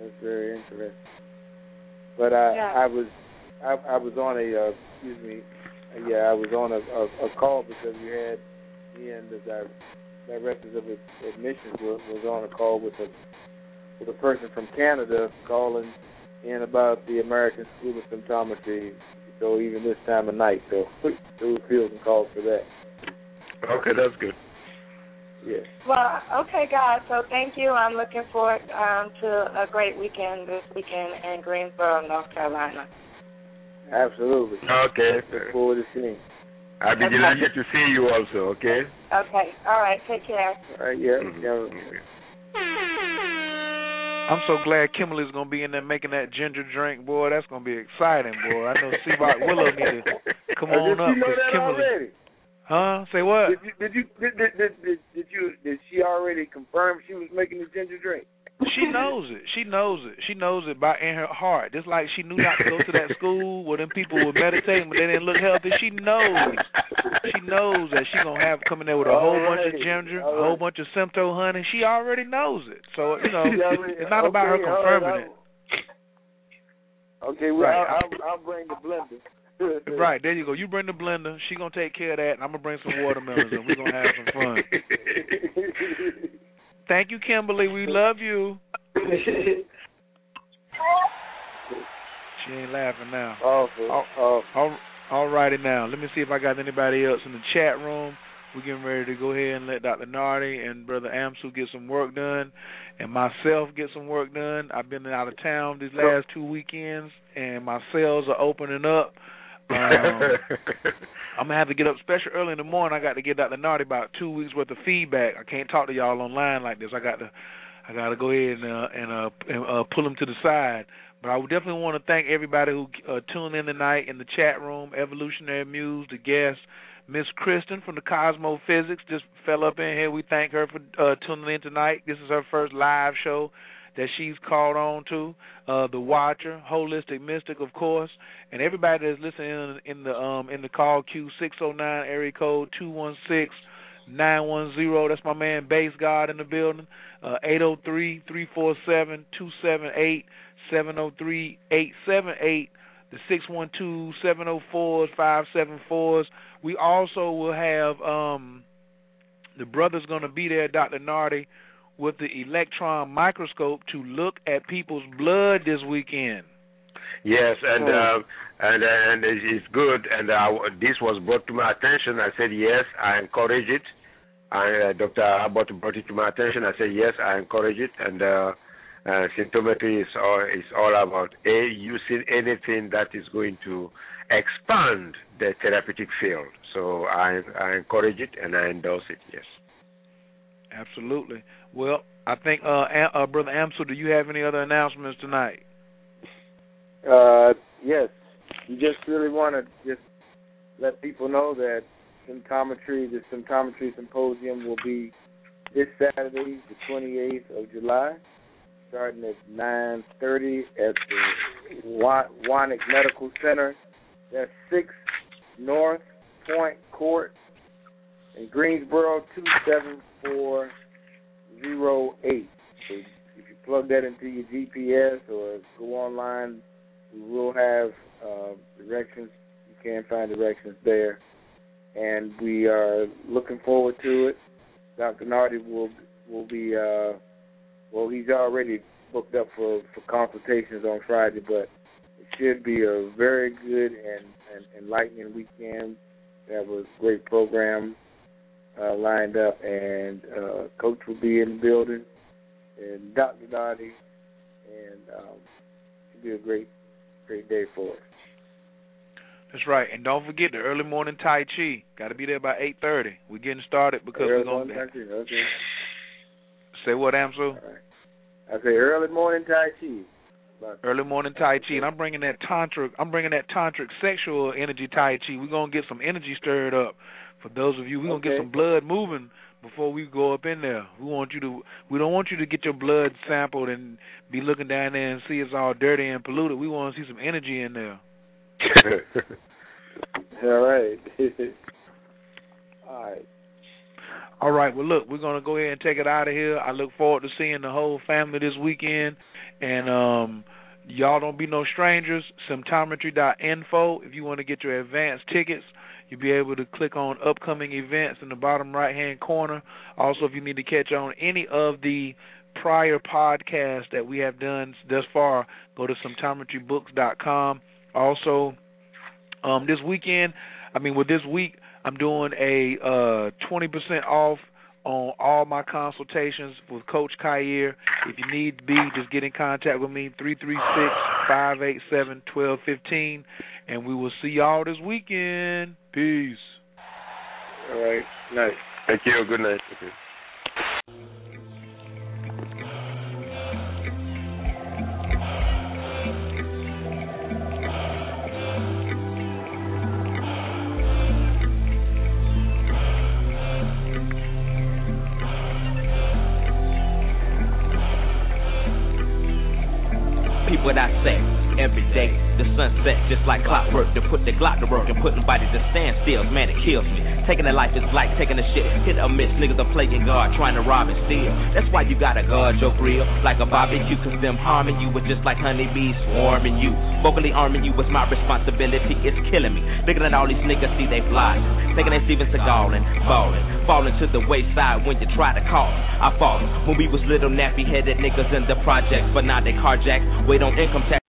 that's very interesting. But I, yeah. I was, I, I was on a, uh, excuse me, yeah, I was on a, a, a call because we had me and the directors of admissions was, was on a call with a with a person from Canada calling in about the American School of Symptometry. So even this time of night, so so field and calls for that. Okay, that's good. Yeah. Well, okay, guys. So thank you. I'm looking forward um, to a great weekend this weekend in Greensboro, North Carolina. Absolutely. Okay. Looking forward to seeing. I'll be okay. delighted to see you also. Okay. Okay. All right. Take care. All right. Yeah. Mm-hmm. yeah. I'm so glad Kimberly's going to be in there making that ginger drink, boy. That's going to be exciting, boy. I know Seabot Willow need to come on up. Did you know that Kimberly... already? Huh? Say what? Did you did, you, did, did, did, did you did she already confirm she was making the ginger drink? She knows it. She knows it. She knows it by in her heart. Just like she knew not to go to that school where them people were meditating, but they didn't look healthy. She knows. She knows that she's going to have coming there with a all whole right. bunch of ginger, all a whole right. bunch of Sympto honey. She already knows it. So, you know, it's not okay, about her confirming right, it. Okay, well, right. I'll, I'll bring the blender. Right, there you go. You bring the blender. She's going to take care of that, and I'm going to bring some watermelons, and we're going to have some fun. Thank you, Kimberly. We love you. She ain't laughing now. Awful. All, Awful. All, all righty now. Let me see if I got anybody else in the chat room. We're getting ready to go ahead and let Doctor Nartey and Brother Amsu get some work done and myself get some work done. I've been out of town these last two weekends, and my cells are opening up. Um, I'm going to have to get up special early in the morning. I got to get Doctor Nartey about two weeks' worth of feedback. I can't talk to y'all online like this. I got to I got to go ahead and, uh, and, uh, and uh, pull them to the side. But I would definitely want to thank everybody who uh, tuned in tonight in the chat room, Evolutionary Muse, the guests, Miss Kristen from the Cosmo Physics just fell up in here. We thank her for uh, tuning in tonight. This is her first live show that she's called on to. Uh, the Watcher, Holistic Mystic, of course, and everybody that's listening in, in the um, in the call queue, six oh nine area code two one six nine one zero. That's my man, Base God in the building. Uh, eight oh three, three four seven, two seven eight, seven oh three, eight seven eight. The six one two, seven oh four, five seven four. We also will have um, the brother's going to be there, Doctor Nartey, with the electron microscope to look at people's blood this weekend. Yes, and uh, and and it's good. And uh, this was brought to my attention. I said, yes, I encourage it. I, uh, Doctor Abbott brought it to my attention. I said, yes, I encourage it. And uh, Uh, symptometry is all, is all about a, using anything that is going to expand the therapeutic field. So I, I encourage it and I endorse it, yes. Absolutely. Well, I think, uh, uh, Brother Amsu, do you have any other announcements tonight? Uh, yes. You just really want to just let people know that symptometry, the Symptometry Symposium will be this Saturday, the twenty-eighth of July. Starting at nine thirty at the Wannick Medical Center. That's six North Point Court in Greensboro, two seven four oh eight. So if you plug that into your G P S or go online, we will have uh, directions. You can find directions there. And we are looking forward to it. Doctor Nartey will, will be... Uh, Well, he's already booked up for, for consultations on Friday, but it should be a very good and, and enlightening weekend. We have a great program uh, lined up, and uh, Coach will be in the building, and Doctor Nartey, and um, it should be a great, great day for us. That's right, and don't forget the early morning Tai Chi. Got to be there by eight thirty. We're getting started because early we're going to be there. Okay. Say what, Amsu? Right. I say early morning Tai Chi. About early morning Tai Chi, and I'm bringing that tantric. I'm bringing that tantric sexual energy Tai Chi. We're gonna get some energy stirred up for those of you. We're okay. gonna get some blood moving before we go up in there. We want you to. We don't want you to get your blood sampled and be looking down there and see it's all dirty and polluted. We want to see some energy in there. all right. all right. All right, well, look, we're going to go ahead and take it out of here. I look forward to seeing the whole family this weekend. And um, y'all don't be no strangers, symptometry dot info. If you want to get your advanced tickets, you'll be able to click on upcoming events in the bottom right-hand corner. Also, if you need to catch on any of the prior podcasts that we have done thus far, go to symptometry books dot com. Also, um, this weekend, I mean, with this week, I'm doing a uh, twenty percent off on all my consultations with Coach Kyier. If you need to be, just get in contact with me, three three six, five eight seven, one two one five. And we will see y'all this weekend. Peace. All right. Night. Thank you. Good night. Okay. what I say. Every day, the sun sets just like clockwork. To put the Glock to work and putting bodies to stand still, man, it kills me. Taking a life is like taking a shit. Hit or miss, niggas are playing guard, trying to rob and steal. That's why you gotta guard your grill like a barbecue, cause them harming you was just like honeybees swarming you. Vocally arming you was my responsibility, it's killing me. Looking at all these niggas, see they fly. Thinking they Steven Seagal and ballin'. Falling to the wayside when you try to call. I fall when we was little nappy headed niggas in the projects, but now they carjack. Wait on income tax.